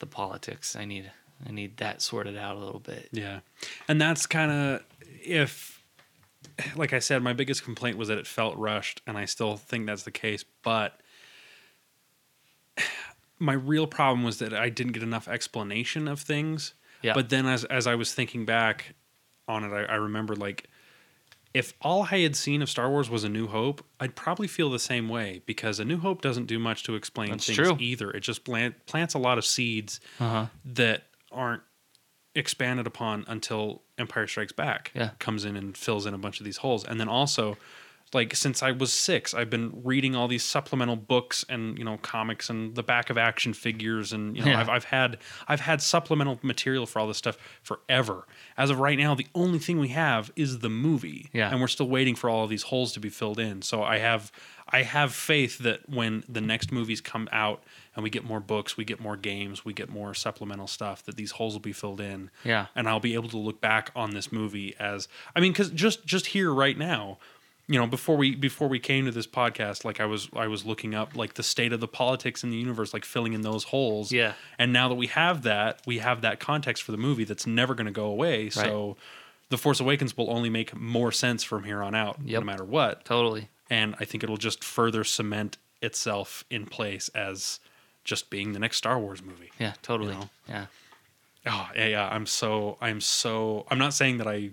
the politics. I need, I need that sorted out a little bit. Yeah, and that's kind of if. Like I said, my biggest complaint was that it felt rushed, and I still think that's the case, but my real problem was that I didn't get enough explanation of things. Yeah. But then as as I was thinking back on it, I, I remember, like, if all I had seen of Star Wars was A New Hope, I'd probably feel the same way, because A New Hope doesn't do much to explain that's things true. either. It just plant, plants a lot of seeds uh-huh. that aren't expanded upon until Empire Strikes Back yeah. comes in and fills in a bunch of these holes. And then also, like, since I was six, I've been reading all these supplemental books and, you know, comics and the back of action figures, and, you know, yeah. I've I've had I've had supplemental material for all this stuff forever. As of right now, the only thing we have is the movie. Yeah. And we're still waiting for all of these holes to be filled in. So I have I have faith that when the next movies come out and we get more books, we get more games, we get more supplemental stuff, that these holes will be filled in. Yeah. And I'll be able to look back on this movie as, I mean, because just, just here right now, you know, before we before we came to this podcast, like I was I was looking up like the state of the politics in the universe, like filling in those holes. Yeah. And now that we have that, we have that context for the movie that's never going to go away. Right. So The Force Awakens will only make more sense from here on out, yep. no matter what. Totally. And I think it'll just further cement itself in place as just being the next Star Wars movie. Yeah, totally. You know? Yeah. Oh, yeah, yeah. I'm so I'm so I'm not saying that I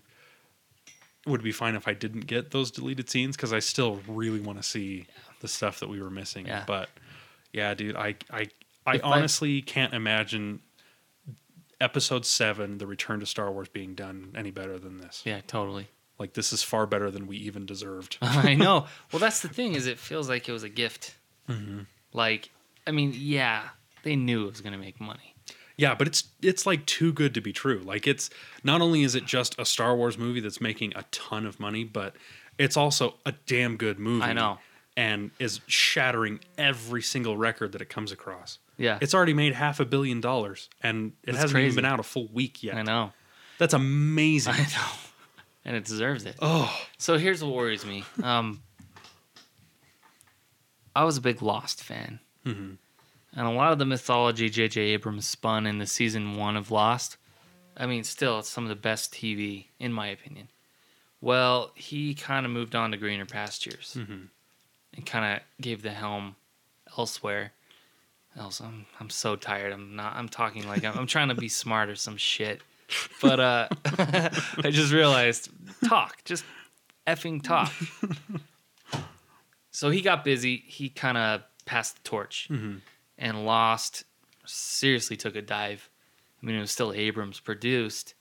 would be fine if I didn't get those deleted scenes, because I still really want to see the stuff that we were missing. Yeah. But yeah, dude, I I, I honestly I... can't imagine Episode seven, The Return to Star Wars, being done any better than this. Yeah, totally. Like, this is far better than we even deserved. I know. Well, that's the thing, is it feels like it was a gift. Mm-hmm. Like, I mean, yeah, they knew it was going to make money. Yeah, but it's it's like too good to be true. Like, it's not only is it just a Star Wars movie that's making a ton of money, but it's also a damn good movie. I know. And is shattering every single record that it comes across. Yeah. It's already made half a billion dollars, and it that's hasn't crazy. even been out a full week yet. I know. That's amazing. I know. And it deserves it. Oh. So here's what worries me. Um, I was a big Lost fan. Mm-hmm. And a lot of the mythology J J. Abrams spun in the season one of Lost, I mean, still, it's some of the best T V, in my opinion. Well, he kind of moved on to greener pastures mm-hmm. and kind of gave the helm elsewhere. Else, I'm, I'm so tired. I'm not. I'm talking like I'm, I'm trying to be smart or some shit. But uh, I just realized, talk. Just effing talk. So he got busy. He kind of passed the torch mm-hmm. and Lost seriously took a dive. I mean, it was still Abrams produced,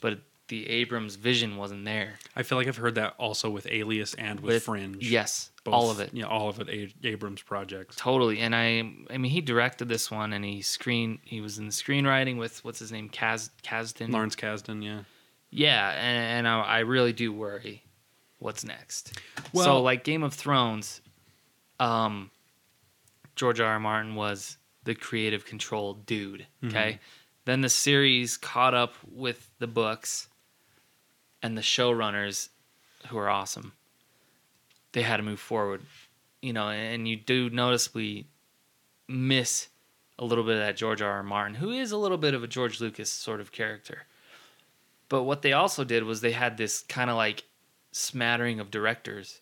but the Abrams vision wasn't there. I feel like I've heard that also with Alias and with, with Fringe. Yes, both, all of it. Yeah, you know, all of it. A- Abrams projects. Totally. And I, I mean, he directed this one, and he screen. He was in the screenwriting with what's his name, Kaz Kasdan. Lawrence Kasdan. Yeah. Yeah, and, and I, I really do worry what's next. Well, so like Game of Thrones, um, George R. R. Martin was the creative control dude. Okay. Mm-hmm. Then the series caught up with the books and the showrunners, who are awesome. They had to move forward, you know, and you do noticeably miss a little bit of that George R. R. Martin, who is a little bit of a George Lucas sort of character. But what they also did was they had this kind of like smattering of directors.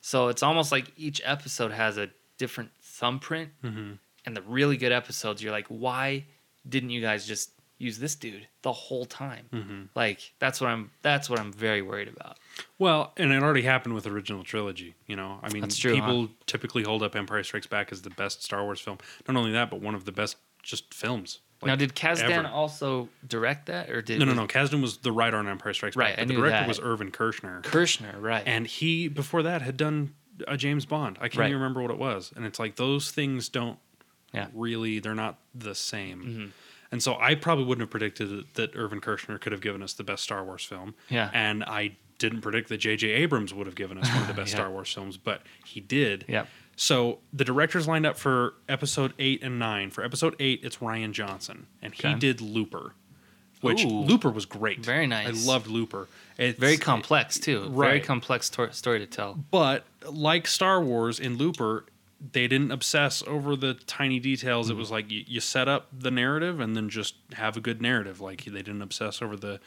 So it's almost like each episode has a different thumbprint. Mm-hmm. And the really good episodes, you're like, why didn't you guys just use this dude the whole time? Mm-hmm. Like that's what I'm. That's what I'm very worried about. Well, and it already happened with the original trilogy. You know, I mean, that's true, people huh? typically hold up Empire Strikes Back as the best Star Wars film. Not only that, but one of the best just films. Like, now, did Kasdan ever. also direct that, or did no, no, no? Kasdan was the writer on Empire Strikes right, Back. Right, and the director that. was Irvin Kershner. Kershner, right? And he before that had done a James Bond. I can't right. even remember what it was. And it's like those things don't yeah. really. They're not the same. Mm-hmm. And so I probably wouldn't have predicted that Irvin Kershner could have given us the best Star Wars film. Yeah. And I didn't predict that J J. Abrams would have given us one of the best yeah. Star Wars films, but he did. Yeah. So the directors lined up for episode eight and nine. For episode eight, it's Rian Johnson, and okay. he did Looper, which Ooh. Looper was great. Very nice. I loved Looper. It's very complex, too. Right. Very complex to- story to tell. But like Star Wars in Looper, they didn't obsess over the tiny details. Mm-hmm. It was like you, you set up the narrative and then just have a good narrative. Like they didn't obsess over the,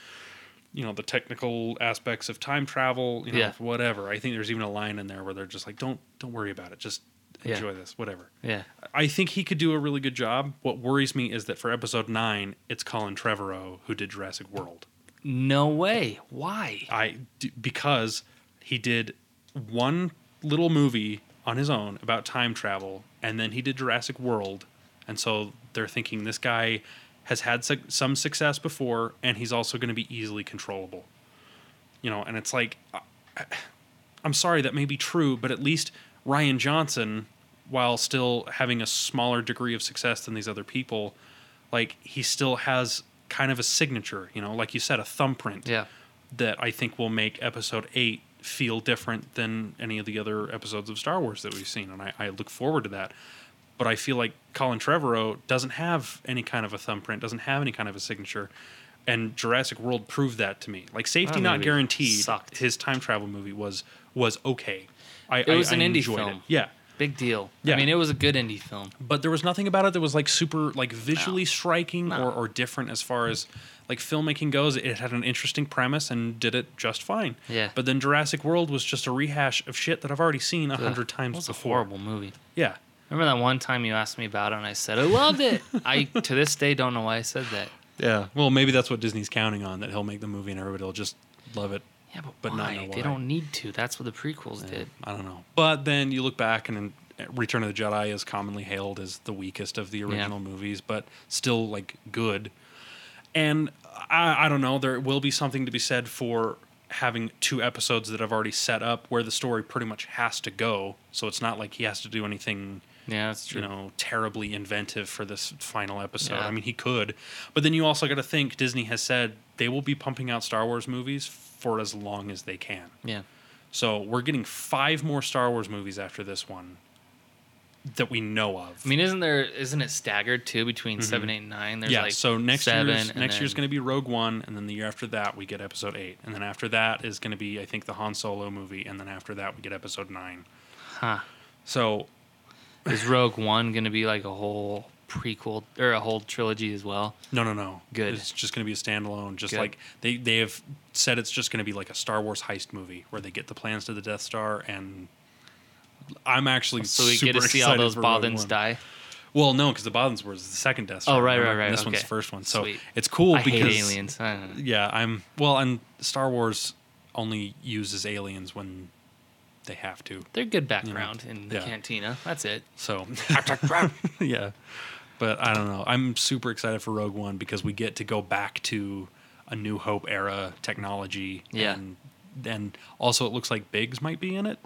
you know, the technical aspects of time travel, you know, yeah. whatever. I think there's even a line in there where they're just like, don't, don't worry about it. Just enjoy yeah. this, whatever. Yeah. I think he could do a really good job. What worries me is that for episode nine, it's Colin Trevorrow who did Jurassic World. No way. Why? I, because he did one little movie on his own about time travel, and then he did Jurassic World, and so they're thinking this guy has had su- some success before, and he's also going to be easily controllable, you know. And it's like, I, I'm sorry, that may be true, but at least Rian Johnson, while still having a smaller degree of success than these other people, like he still has kind of a signature, you know, like you said, a thumbprint yeah. that I think will make episode eight feel different than any of the other episodes of Star Wars that we've seen, and I, I look forward to that. But I feel like Colin Trevorrow doesn't have any kind of a thumbprint, doesn't have any kind of a signature, and Jurassic World proved that to me. Like Safety Not Guaranteed, sucked. His time travel movie was was okay. I, it was I, an I indie film. It. Yeah, big deal. Yeah. I mean, it was a good indie film. But there was nothing about it that was like super like visually no. striking no. or or different as far as like filmmaking goes. It had an interesting premise and did it just fine. Yeah. But then Jurassic World was just a rehash of shit that I've already seen a hundred times before. It was a horrible movie. Yeah. Remember that one time you asked me about it and I said, I loved it. I, to this day, don't know why I said that. Yeah. Well, maybe that's what Disney's counting on, that he'll make the movie and everybody will just love it. Yeah, but, but why? Not know why. They don't need to. That's what the prequels yeah, did. I don't know. But then you look back, and then Return of the Jedi is commonly hailed as the weakest of the original yeah. movies, but still like good. And I, I don't know, there will be something to be said for having two episodes that I've already set up where the story pretty much has to go. So it's not like he has to do anything, yeah, that's true. You know, terribly inventive for this final episode. Yeah. I mean, he could. But then you also got to think Disney has said they will be pumping out Star Wars movies for as long as they can. Yeah. So we're getting five more Star Wars movies after this one that we know of. I mean, isn't there? Isn't it staggered too between mm-hmm. seven, eight, and nine? There's yeah. like so next seven, year's next then... year's going to be Rogue One, and then the year after that we get Episode Eight, and then after that is going to be I think the Han Solo movie, and then after that we get Episode Nine. Huh. So Is Rogue One going to be like a whole prequel or a whole trilogy as well? No, no, no. Good. It's just going to be a standalone. Just Good. Like they, they have said it's just going to be like a Star Wars heist movie where they get the plans to the Death Star, and I'm actually so we super get to see all those Bothans die. Well, no, because the Bothans was the second Death Star. Oh, right, right, right. And this okay. one's the first one. So Sweet. It's cool I because hate aliens. I don't know. Yeah, I'm well, and Star Wars only uses aliens when they have to. They're good background you know? in the yeah. cantina. That's it. So yeah, but I don't know. I'm super excited for Rogue One because we get to go back to a New Hope era technology. Yeah, and then also it looks like Biggs might be in it.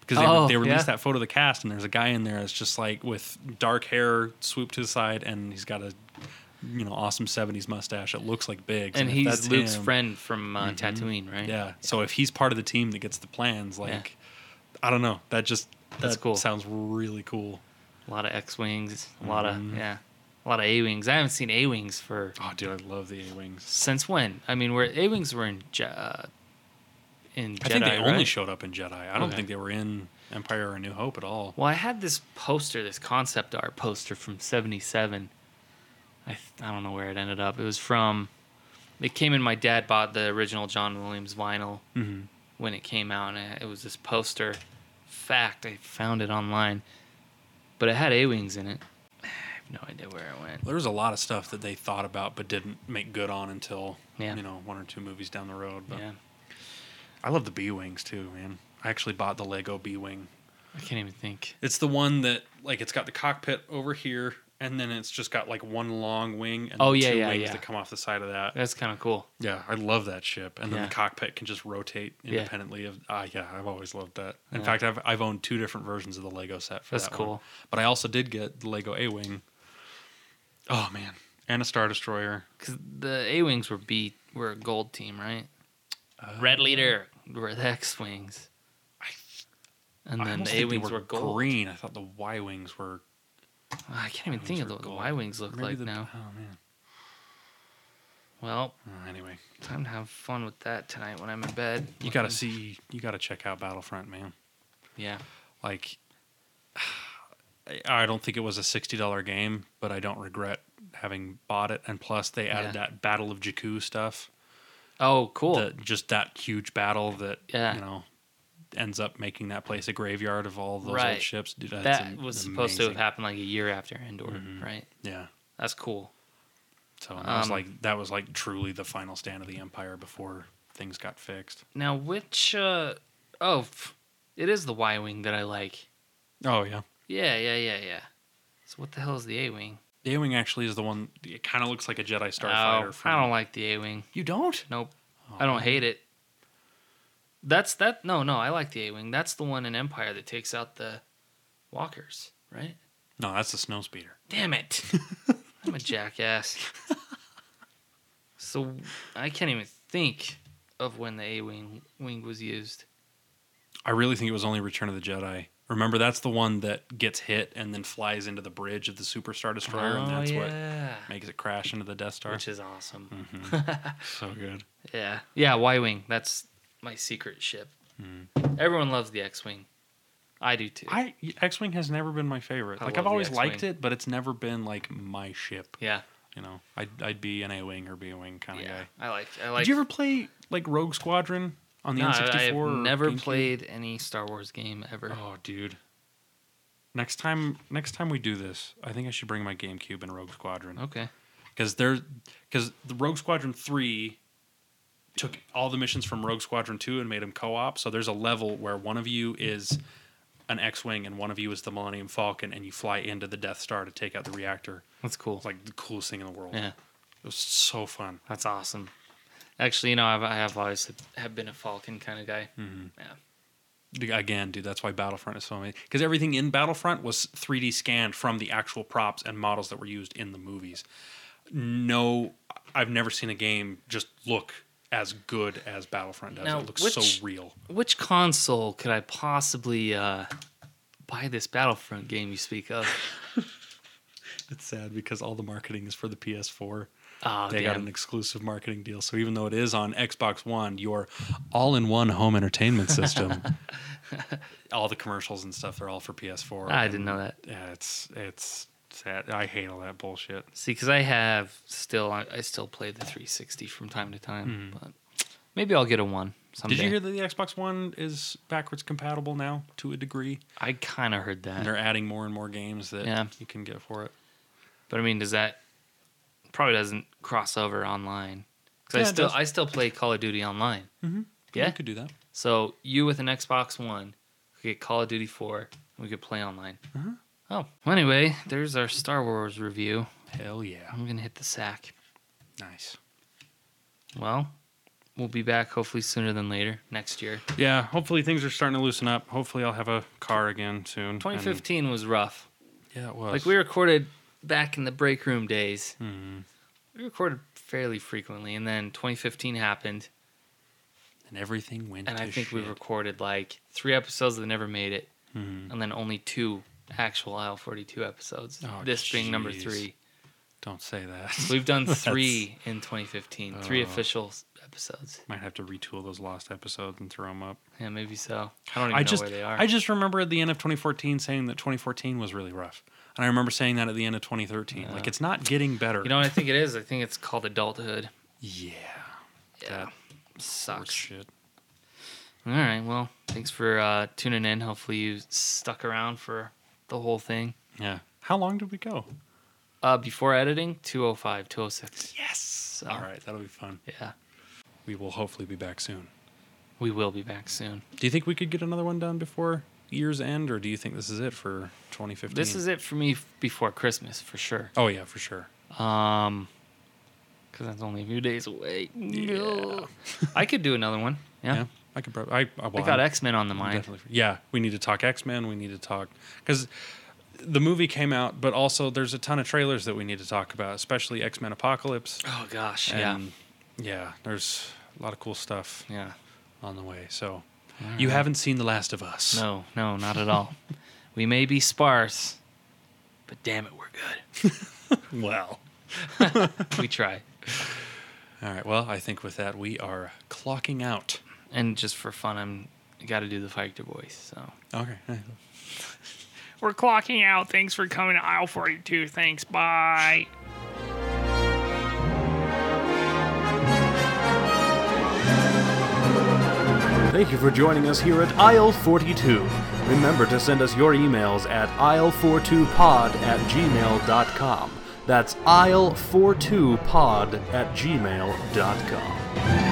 Because they, oh, they released yeah. that photo of the cast, and there's a guy in there that's just like with dark hair swooped to the side, and he's got a you know awesome seventies mustache. It looks like Biggs, and, and he's Luke's him, friend from uh, mm-hmm. Tatooine, right? Yeah. yeah. So if he's part of the team that gets the plans, like yeah. I don't know, that just that's that cool. Sounds really cool. A lot of X-wings, a lot mm-hmm. of yeah, a lot of A-wings. I haven't seen A-wings for oh, dude, I love the A-wings. Since when? I mean, where A-wings were in. Uh, In Jedi, I think they right? only showed up in Jedi. I don't okay. think they were in Empire or New Hope at all. Well, I had this poster, this concept art poster from seventy-seven. I th- I don't know where it ended up. It was from... It came in, my dad bought the original John Williams vinyl mm-hmm. when it came out, and it was this poster. Fact, I found it online. But it had A-Wings in it. I have no idea where it went. There was a lot of stuff that they thought about but didn't make good on until yeah. you know one or two movies down the road. But. Yeah. I love the B-Wings, too, man. I actually bought the Lego B-Wing. I can't even think. It's the one that, like, it's got the cockpit over here, and then it's just got, like, one long wing and oh, yeah, two yeah, wings yeah. that come off the side of that. That's kind of cool. Yeah, I love that ship. And yeah. then the cockpit can just rotate independently. Yeah. Ah, yeah, I've always loved that. In yeah. fact, I've I've owned two different versions of the Lego set for That's that That's cool. One. But I also did get the Lego A-Wing. Oh, man. And a Star Destroyer. Because the A-Wings were, B, were a gold team, right? Uh, Red Leader were the X-Wings. I th- and then the A-Wings were, were gold. Green. I thought the Y-Wings were... Oh, I can't even think of what the Y-Wings look Maybe like the, now. Oh, man. Well, uh, anyway. Time to have fun with that tonight when I'm in bed. You looking. gotta see... You gotta check out Battlefront, man. Yeah. Like, I don't think it was a sixty dollars game, but I don't regret having bought it. And plus, they added yeah. that Battle of Jakku stuff. Oh, cool. The, just that huge battle that, yeah. you know, ends up making that place a graveyard of all those right. old ships. Dude, that's that am- was supposed amazing. to have happened like a year after Endor, mm-hmm. right? Yeah. That's cool. So um, that, was like, that was like truly the final stand of the Empire before things got fixed. Now, which... Uh, oh, it is the Y-Wing that I like. Oh, yeah. Yeah, yeah, yeah, yeah. So what the hell is the A-Wing? The A-Wing actually is the one... It kind of looks like a Jedi Starfighter. Oh, from, I don't like the A-Wing. You don't? Nope. Oh. I don't hate it. That's that... No, no, I like the A-Wing. That's the one in Empire that takes out the walkers, right? No, that's the Snowspeeder. Damn it. I'm a jackass. So, I can't even think of when the A-Wing wing was used. I really think it was only Return of the Jedi. Remember, that's the one that gets hit and then flies into the bridge of the Super Star Destroyer, oh, and that's yeah. what makes it crash into the Death Star. Which is awesome. Mm-hmm. So good. Yeah. Yeah, Y-Wing. That's my secret ship. Mm. Everyone loves the X-Wing. I do, too. I X-Wing has never been my favorite. I like, I've always X-Wing. liked it, but it's never been, like, my ship. Yeah. You know, I'd, I'd be an A-Wing or B-Wing kind of yeah, guy. I like, I like... Did you ever play, like, Rogue Squadron? On the no, N sixty-four? I have never played any Star Wars game ever. Oh, dude. Next time next time we do this, I think I should bring my GameCube and Rogue Squadron. Okay. Because the Rogue Squadron three took all the missions from Rogue Squadron two and made them co-op. So there's a level where one of you is an X-Wing and one of you is the Millennium Falcon, and you fly into the Death Star to take out the reactor. That's cool. It's like the coolest thing in the world. Yeah. It was so fun. That's awesome. Actually, you know, I've, I have always have been a Falcon kind of guy. Mm-hmm. Yeah. Again, dude, that's why Battlefront is so amazing. Because everything in Battlefront was three D scanned from the actual props and models that were used in the movies. No, I've never seen a game just look as good as Battlefront does. Now, it looks which, so real. Which console could I possibly uh, buy this Battlefront game you speak of? It's sad because all the marketing is for the P S four. Oh, they damn. got an exclusive marketing deal. So even though it is on Xbox One, your all-in-one home entertainment system, all the commercials and stuff, they're all for P S four. I didn't know that. Yeah, it's it's sad. I hate all that bullshit. See, because I have still, I, I still play the three sixty from time to time, mm. but maybe I'll get a one someday. Did you hear that the Xbox One is backwards compatible now to a degree? I kind of heard that. And they're adding more and more games that yeah. you can get for it. But I mean, does that probably doesn't cross over online? Because yeah, I still I still play Call of Duty online. Mm-hmm. Yeah, you could do that. So you with an Xbox One could get Call of Duty four. And we could play online. Uh-huh. Oh, well, anyway, there's our Star Wars review. Hell yeah! I'm gonna hit the sack. Nice. Well, we'll be back hopefully sooner than later next year. Yeah, hopefully things are starting to loosen up. Hopefully I'll have a car again soon. twenty fifteen and... was rough. Yeah, it was. Like we recorded. Back in the break room days, mm-hmm. we recorded fairly frequently, and then twenty fifteen happened, and everything went. And to I think shit. we recorded like three episodes that never made it, mm-hmm. and then only two actual Aisle forty-two episodes. Oh, this geez. being number three. Don't say that. We've done three in twenty fifteen, oh. three official episodes. Might have to retool those lost episodes and throw them up. Yeah, maybe so. I don't even I know just, where they are. I just remember at the end of twenty fourteen saying that twenty fourteen was really rough. And I remember saying that at the end of twenty thirteen. Yeah. Like, it's not getting better. You know what I think it is? I think it's called adulthood. Yeah. Yeah. That sucks. Shit. All right. Well, thanks for uh, tuning in. Hopefully you stuck around for the whole thing. Yeah. How long did we go? Uh, before editing, two oh five, two oh six. Yes. So, all right. That'll be fun. Yeah. We will hopefully be back soon. We will be back soon. Do you think we could get another one done before year's end, or do you think this is it for twenty fifteen? This is it for me f- before Christmas, for sure. Oh yeah, for sure. Um, because that's only a few days away. Yeah. I could do another one. Yeah, yeah I could probably. I, I, well, I got X-Men on the mind. Yeah, we need to talk X-Men. We need to talk because the movie came out, but also there's a ton of trailers that we need to talk about, especially X-Men Apocalypse. Oh gosh, and yeah, yeah. There's a lot of cool stuff. Yeah, on the way. So. Right. You haven't seen The Last of Us. No, no, not at all. We may be sparse, but damn it, we're good. Well. We try. All right, well, I think with that, we are clocking out. And just for fun, I'm got to do the Fighter voice, so. Okay. We're clocking out. Thanks for coming to Aisle forty-two. Thanks, bye. Thank you for joining us here at Aisle forty-two. Remember to send us your emails at aisle forty-two pod at gmail dot com. That's aisle forty-two pod at gmail dot com.